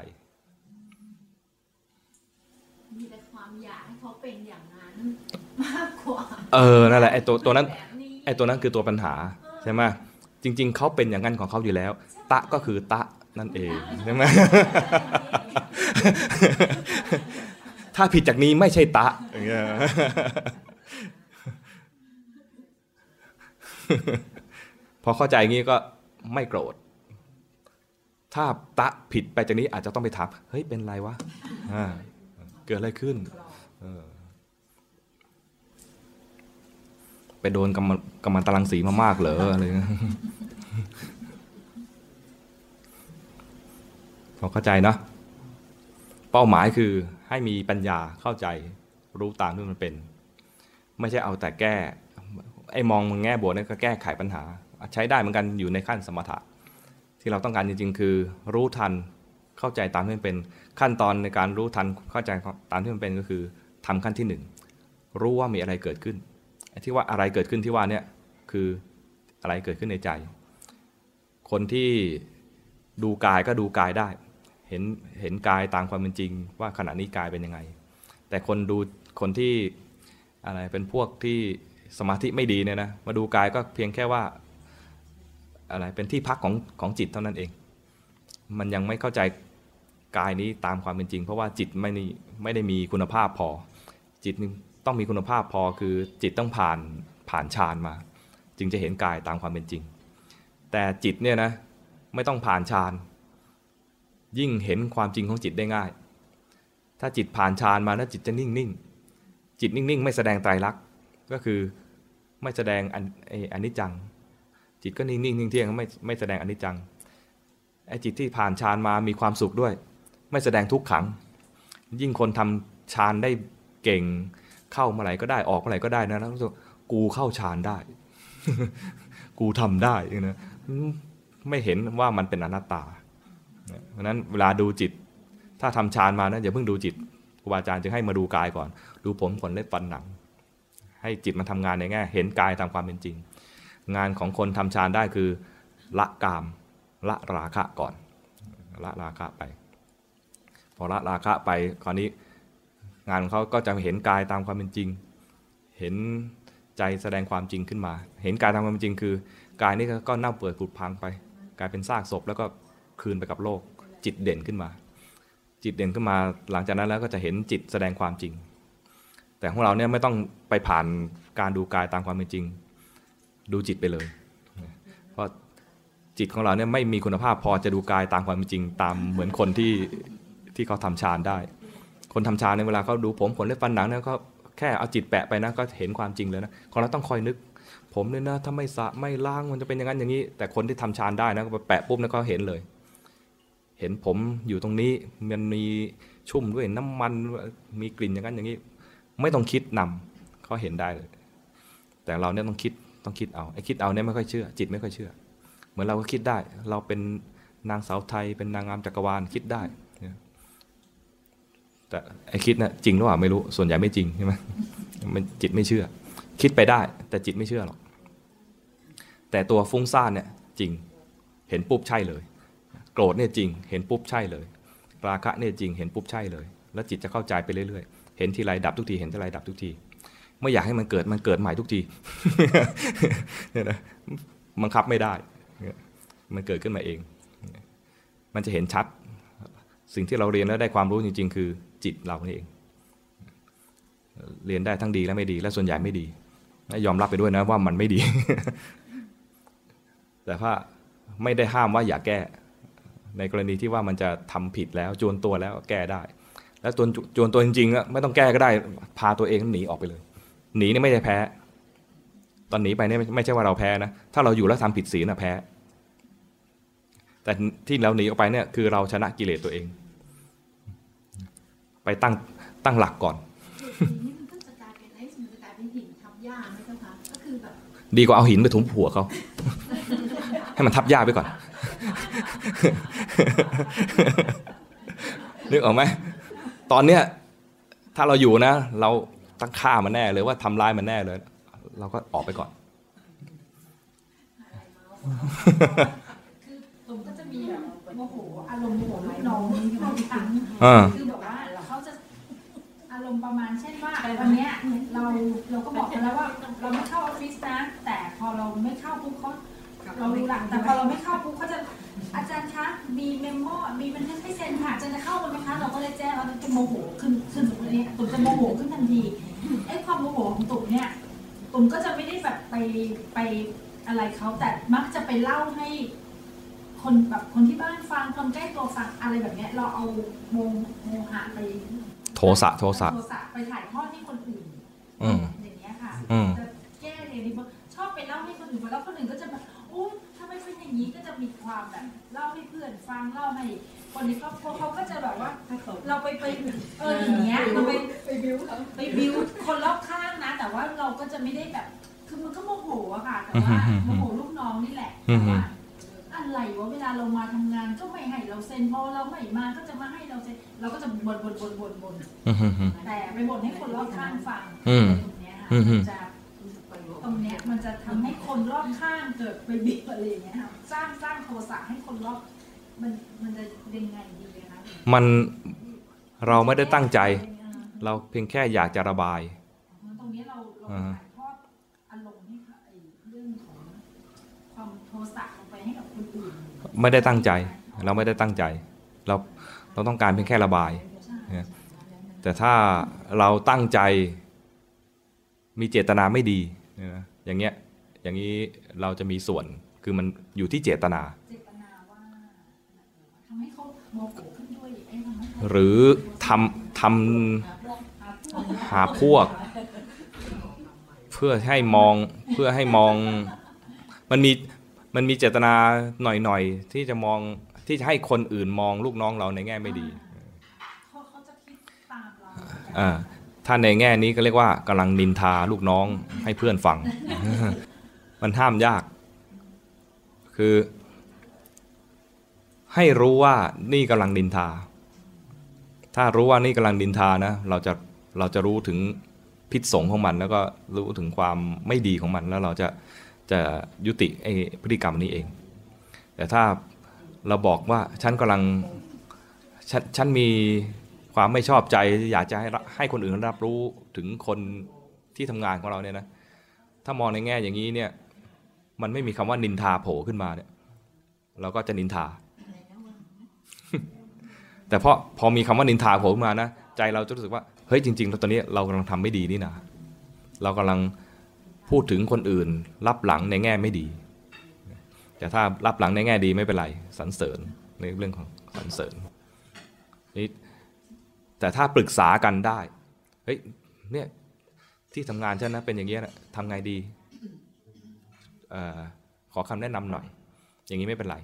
มีแต่ความอยากให้เขาเป็นอย่างนั้นมากกว่านั่นแหละไอ้ตัวนั้นไอ้ตัวนั้นคือตัวปัญหาใช่ไหมจริงๆเขาเป็นอย่างนั้นของเขาอยู่แล้วตะก็คือตะนั่นเองใช่ไหมถ้าผิดจากนี้ไม่ใช่ตะอย่างเงี้ยพอเข้าใจงี้ก็ไม่โกรธถ้าตะผิดไปจากนี้อาจจะต้องไปถามเฮ้ยเป็นไรวะเกิดอะไรขึ้น ไปโดนกัมมันตรังสีมามากเหรออะไรพอเข้าใจนะเป้าหมายคือให้มีปัญญาเข้าใจรู้ตามที่มันเป็นไม่ใช่เอาแต่แก้ไอ้มองมึงแง่บวกนี่ก็แก้ไขปัญหาใช้ได้เหมือนกันอยู่ในขั้นสมถะที่เราต้องการจริงๆคือรู้ทันเข้าใจตามที่มันเป็นขั้นตอนในการรู้ทันเข้าใจตามที่มันเป็นก็คือทำขั้นที่1รู้ว่ามีอะไรเกิดขึ้นที่ว่าอะไรเกิดขึ้นที่ว่าเนี่ยคืออะไรเกิดขึ้นในใจคนที่ดูกายก็ดูกายได้เห็นกายตามความเป็นจริงว่าขณะนี้กายเป็นยังไงแต่คนที่อะไรเป็นพวกที่สมาธิไม่ดีเนี่ยนะมาดูกายก็เพียงแค่ว่าอะไรเป็นที่พักของจิตเท่านั้นเองมันยังไม่เข้าใจกายนี้ตามความเป็นจริงเพราะว่าจิตไม่ได้มีคุณภาพพอจิตต้องมีคุณภาพพอคือจิตต้องผ่านฌานมาจึงจะเห็นกายตามความเป็นจริงแต่จิตเนี่ยนะไม่ต้องผ่านฌานยิ่งเห็นความจริงของจิตได้ง่ายถ้าจิตผ่านฌานมาแล้วจิตจะนิ่งๆจิตนิ่งๆไม่แสดงไตรลักษณ์ก็คือไม่แสดงอนิจจังจิตก็นิ่งๆเที่ยงไม่แสดงอนิจจังไอ้จิตที่ผ่านฌานมามีความสุขด้วยไม่แสดงทุกขังยิ่งคนทำฌานได้เก่งเข้าเมื่อไหร่ก็ได้ออกเมื่อไหร่ก็ได้นะแล้วรู้สึกกูเข้าฌานได้ กูทำได้นะไม่เห็นว่ามันเป็นอนัตตาเพราะฉะนั้นเวลาดูจิตถ้าทำฌานมานะอย่าเพิ่งดูจิตครูบาอาจารย์จึงให้มาดูกายก่อนดูผมขนเล็บฟันหนังให้จิตมันทำงานในแง่เห็นกายตามความเป็นจริงงานของคนทำฌานได้คือละกามละราคะก่อนละราคะไปพอละราคะไปคราวนี้งานของเขาก็จะเห็นกายตามความเป็นจริงเห็นใจแสดงความจริงขึ้นมาเห็นกายตามความเป็นจริงคือกายนี่ก็เน่าเปื่อยผุพังไปกลายเป็นซากศพแล้วก็คืนไปกับโลกจิตเด่นขึ้นมาจิตเด่นขึ้นมาหลังจากนั้นแล้วก็จะเห็นจิตแสดงความจริงแต่ของเราเนี่ยไม่ต้องไปผ่านการดูกายตามความเป็นจริงดูจิตไปเลยเพราะจิตของเราเนี่ยไม่มีคุณภาพพอจะดูกายตามความเป็นจริงตามเหมือนคนที่เขาทำฌานได้คนทำฌานในเวลาเขาดูผมขนเล็บฟันหนังเนี่ยก็แค่เอาจิตแปะไปนะก็เห็นความจริงเลยนะของเราต้องคอยนึกผมเนี่ยนะถ้าไม่สะไม่ล้างมันจะเป็นอย่างนั้นอย่างนี้แต่คนที่ทำฌานได้นะก็แปะปุ๊บแล้วก็เห็นเลยเห็นผมอยู่ตรงนี้มันมีชุ่มด้วยน้ำมันมีกลิ่นอย่างนั้นอย่างนี้ไม่ต้องคิดนำเขาเห็นได้เลยแต่เราเนี่ยต้องคิดเอาไอ้คิดเอาเนี่ยไม่ค่อยเชื่อจิตไม่ค่อยเชื่อเหมือนเราก็คิดได้เราเป็นนางสาวไทยเป็นนางงามจักรวาลคิดได้แต่ไอ้คิดนะจริงหรือเปล่าไม่รู้ส่วนใหญ่ไม่จริงใช่ไหมมันจิตไม่เชื่อคิดไปได้แต่จิตไม่เชื่อหรอกแต่ตัวฟุ้งซ่านเนี่ยจริงเห็นปุ๊บใช่เลยโกรธเนี่ยจริงเห็นปุ๊บใช่เลยราคะเนี่ยจริงเห็นปุ๊บใช่เลยแล้วจิตจะเข้าใจไปเรื่อยๆเห็นทีไรดับทุกทีเห็นทีไรดับทุกทีไม่อยากให้มันเกิดใหม่ทุกทีเนี่ยนะบังคับไม่ได้มันเกิดขึ้นมาเองมันจะเห็นชัดสิ่งที่เราเรียนแล้วได้ความรู้จริงๆคือจิตเราเองเรียนได้ทั้งดีและไม่ดีและส่วนใหญ่ไม่ดียอมรับไปด้วยนะว่ามันไม่ดี แต่ว่าไม่ได้ห้ามว่าอย่าแก้ในกรณีที่ว่ามันจะทำผิดแล้วจวนตัวแล้วแก้ได้แล้วจวนตัวจริงๆไม่ต้องแก้ก็ได้พาตัวเองหนีออกไปเลยหนีนี่ไม่ได้แพ้ตอนหนีไปเนี่ยไม่ใช่ว่าเราแพ้นะถ้าเราอยู่แล้วทำผิดศีลนะแพ้แต่ที่เราหนีออกไปเนี่ยคือเราชนะกิเลสตัวเองไปตั้งหลักก่อนดีกว่าเอาหินไปทุบหัวเขาให้มันทับหญ้าไปก่อนนึกออกไหมตอนเนี้ยถ้าเราอยู่นะเราตั้งฆ่ามันแน่เลยว่าทำร้ายมันแน่เลยเราก็ออกไปก่อนผมก็จะมีแบบโมโหอารมณ์โมโหลูกน้องนี่คือแบบว่าเขาจะอารมณ์ประมาณเช่นว่าวันนี้เราก็บอกกันแล้วว่าเราไม่เข้าออฟฟิศนะแต่พอเราไม่เข้าปุ๊บเขาเรารู้หลักแต่พอเราไม่เข้าปุ๊บเขาจะอาจารย์คะมีเมมโมมีบันทึกให้เซ็นค่ะอาจารย์จะเข้าวันไหมคะเราก็เลยแจ้งว่าจะโมโหขึ้นตรงนี้ตุ่มจะโมโหขึ้นทันทีไอ้ความโมโหของตุ่มเนี่ยตุ่มก็จะไม่ได้แบบไปอะไรเขาแต่มักจะไปเล่าให้คนแบบคนที่บ้านฟังคนใกล้ตัวฟังอะไรแบบนี้เราเอาโมหะไปโทสะไปถ่ายทอดให้คนอื่นอย่างเงี้ยค่ะจะแก้ใน รียนนี้ชอบไปเล่าให้คนอื่นฟังแล้วคนอื่นก็จะแบบอู้ทำไมเป็นอย่างนี้ก็จะมีความแบบเล่าให้เพื่อนฟังเล่าให้คนในครอบครัวเขาก็จะแบบว่าเราไปอย่างเงี้ยเราไปบิวคนรอบข้างนะแต่ว่าเราก็จะไม่ได้แบบคือมันก็โมโหอะค่ะแต่ว่าโมโหลูกน้องนี่แหละว่าอะไรวะเวลาเรามาทำงานก็ไม่ให้เราเซ็นพอเราไม่มาก็จะมาให้เราเซ็นเราก็จะบ่นแต่ไปบ่นให้คนรอบข้างฟังตรงเนี้ยค่ะตรงเนี้ยมันจะทำให้คนรอบข้างเกิดไปบีบอะไรอย่างเงี้ยค่ะสร้างโทสะให้คนรอบมันจะยังไงดีนะคะมันเราไม่ได้ตั้งใจเราเพียงแค่อยากจะระบายตรงนี้เราถ่ายทอดอารมณ์ให้เรื่องของความโทสะลงไปให้กับคนอื่นไม่ได้ตั้งใจเราไม่ได้ตั้งใจเราต้องการเพียงแค่ระบายแต่ถ้าเราตั้งใจมีเจตนาไม่ดีอย่างนี้เราจะมีส่วนคือมันอยู่ที่เจตนาหรือทำหาพวกเพื่อให้มองมันมีเจตนาหน่อยๆที่จะมองที่จะให้คนอื่นมองลูกน้องเราในแง่ไม่ดีเขาจะคิดตามเราถ้าในแง่นี้ก็เรียกว่ากำลังนินทาลูกน้องให้เพื่อนฟัง มันห้ามยากคือให้รู้ว่านี่กำลังนินทาถ้ารู้ว่านี่กำลังนินทานะเราจะรู้ถึงพิษสงของมันแล้วก็รู้ถึงความไม่ดีของมันแล้วเราจะยุติไอ้พฤติกรรมนี้เองแต่ถ้าเราบอกว่าฉันมีความไม่ชอบใจอยากจะให้คนอื่นรับรู้ถึงคนที่ทำงานของเราเนี่ยนะถ้ามองในแง่อย่างนี้เนี่ยมันไม่มีคำว่านินทาโผล่ขึ้นมาเนี่ยเราก็จะนินทาแต่พอมีคำว่านินทาโผล่ขึ้นมานะใจเราจะรู้สึกว่าเฮ้ยจริงๆแล้วตอนนี้เรากำลังทำไม่ดีนี่นะเรากำลังพูดถึงคนอื่นรับหลังในแง่ไม่ดีแต่ถ้ารับหลังในแง่ดีไม่เป็นไรสรรเสริญในเรื่องของสรรเสริญนี่แต่ถ้าปรึกษากันได้เฮ้ยเนี่ยที่ทำงานฉันนะเป็นอย่างเงี้ยนะทำไงดีขอคำแนะนำหน่อยอย่างนี้ไม่เป็นไร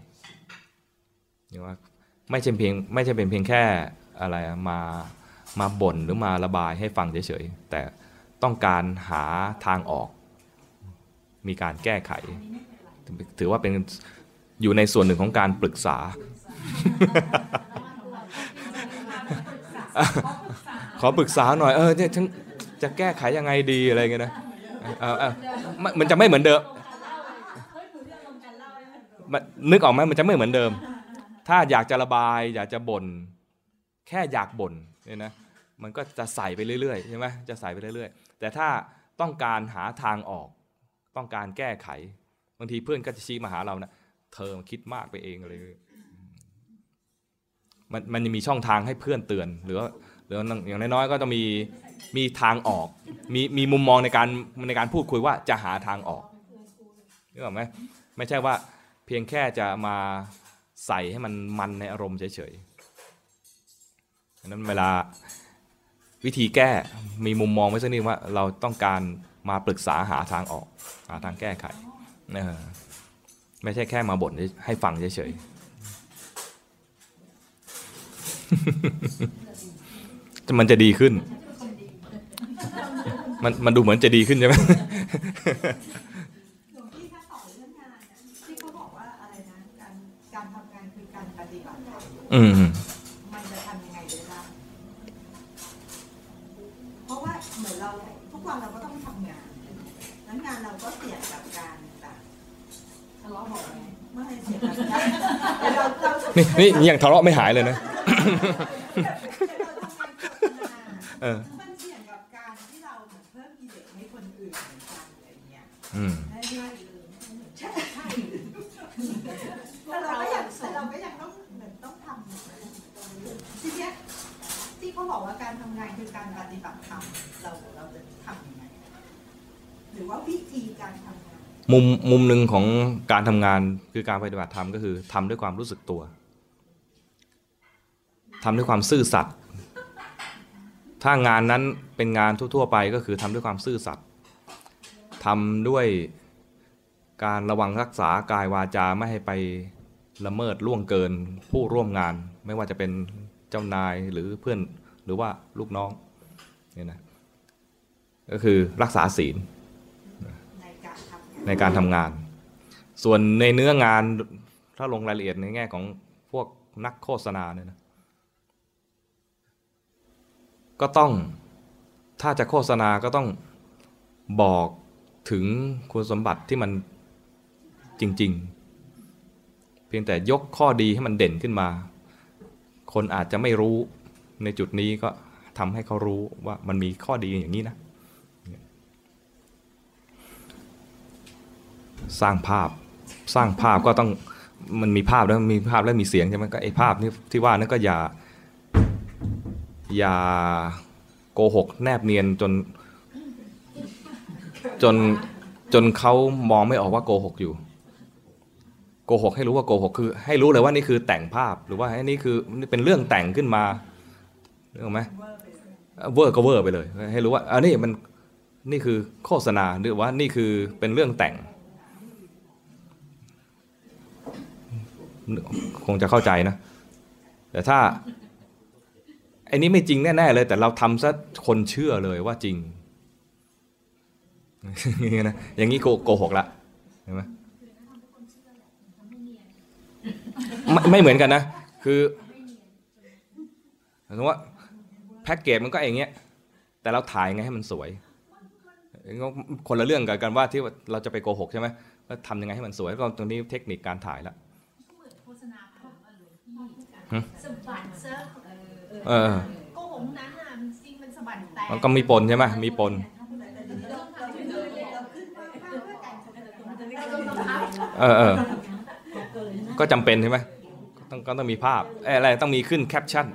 อย่างว่าไม่ใช่เป็นเพียงแค่อะไรมาบ่นหรือมาระบายให้ฟังเฉยๆแต่ต้องการหาทางออกมีการแก้ไขถือว่าเป็นอยู่ในส่วนหนึ่งของการปรึกษาขอปรึกษาหน่อยเนี่ยฉันจะแก้ไขยังไงดีอะไรเงี้ยนะมันจะไม่เหมือนเดิมนึกออกไหมมันจะไม่เหมือนเดิมถ้าอยากจะระบายอยากจะบ่นแค่อยากบ่นเนี่ยนะมันก็จะใส่ไปเรื่อยๆใช่ไหมจะใส่ไปเรื่อยๆแต่ถ้าต้องการหาทางออกต้องการแก้ไขบางทีเพื่อนก็จะชี้มาหาเรานะเธอคิดมากไปเองอะไรมันจะมีช่องทางให้เพื่อนเตือนหรืออย่างน้อยๆก็จะมีทางออกมีมุมมองในการพูดคุยว่าจะหาทางออกนึกออกไหมไม่ใช่ว่าเพียงแค่จะมาใส่ให้มันในอารมณ์เฉยๆนั้นเวลาวิธีแก้มีมุมมองไว้สักนิดว่าเราต้องการมาปรึกษาหาทางออกหาทางแก้ไขไม่ใช่แค่มาบ่นให้ฟังเฉยๆมันจะดีขึ้นมันดูเหมือนจะดีขึ้นใช่ไหมมันจะทำยังไงได้บ้างเพราะว่าเหมือนเราทุกวันเราก็ต้องทำงานนั้นงานเราก็เสี่ยงกับการแบบทะเลาะบ่อยไม่เสี่ยงกับการนี่ยังทะเลาะไม่หายเลยนะมันเสี่ยงกับการที่เราเพิ่มกิเลสให้คนอื่นอะไรอย่างเงี้ยแต่เราก็ยังต้องทำทีเนี้ยที่เขาบอกว่าการทำงานคือการปฏิบัติธรรมเราจะทำยังไงหรือว่าวิธีการทำงานมุมหนึ่งของการทำงานคือการปฏิบัติธรรมก็คือทำด้วยความรู้สึกตัวทำด้วยความซื่อสัตย์ถ้างานนั้นเป็นงานทั่วๆไปก็คือทำด้วยความซื่อสัตย์ ทำด้วยการระวังรักษากายวาจาไม่ให้ไปละเมิดล่วงเกินผู้ร่วมงานไม่ว่าจะเป็นเจ้านายหรือเพื่อนหรือว่าลูกน้องเนี่ยนะก็คือรักษาศีลในการทำงานส่วนในเนื้องานถ้าลงรายละเอียดในแง่ของพวกนักโฆษณาเนี่ยนะก็ต้องถ้าจะโฆษณาก็ต้องบอกถึงคุณสมบัติที่มันจริงๆเพียงแต่ยกข้อดีให้มันเด่นขึ้นมาคนอาจจะไม่รู้ในจุดนี้ก็ทำให้เขารู้ว่ามันมีข้อดีอย่างนี้นะสร้างภาพก็ต้องมันมีภาพแล้วมีภาพแล้วมีเสียงใช่ไหมก็ไอ้ภาพที่ว่านั่นก็อย่าโกหกแนบเนียนจนเขามองไม่ออกว่าโกหกอยู่โกหกให้รู้ว่าโกหกคือให้รู้เลยว่านี่คือแต่งภาพหรือว่านี่คือเป็นเรื่องแต่งขึ้นมารู้ไหมเวอร์ก็เวอร์ไปเลยให้รู้ว่าอันนี้มันนี่คือโฆษณาหรือว่านี่คือเป็นเรื่องแต่งคงจะเข้าใจนะแต่ถ้าอันนี้ไม่จริงแน่ๆเลยแต่เราทำซะคนเชื่อเลยว่าจริงนะอย่างนี้โกหกละเห็นไหมไม่เหมือนกันนะคือสมมติว่าแพ็กเกจมันก็อย่างเงี้ยแต่เราถ่ายไงให้มันสวยคนละเรื่องกันว่าที่เราจะไปโกหกใช่ไหมว่าทำยังไงให้มันสวยก็ตรงนี้เทคนิคการถ่ายละโกหกนั้นน่ะจริงมันสะบัดแตกมันก็มีปนใช่ไหมมีปนก็จำเป็นใช่ไหมต้องมีภาพอะไรต้องมีขึ้นแคปชั่น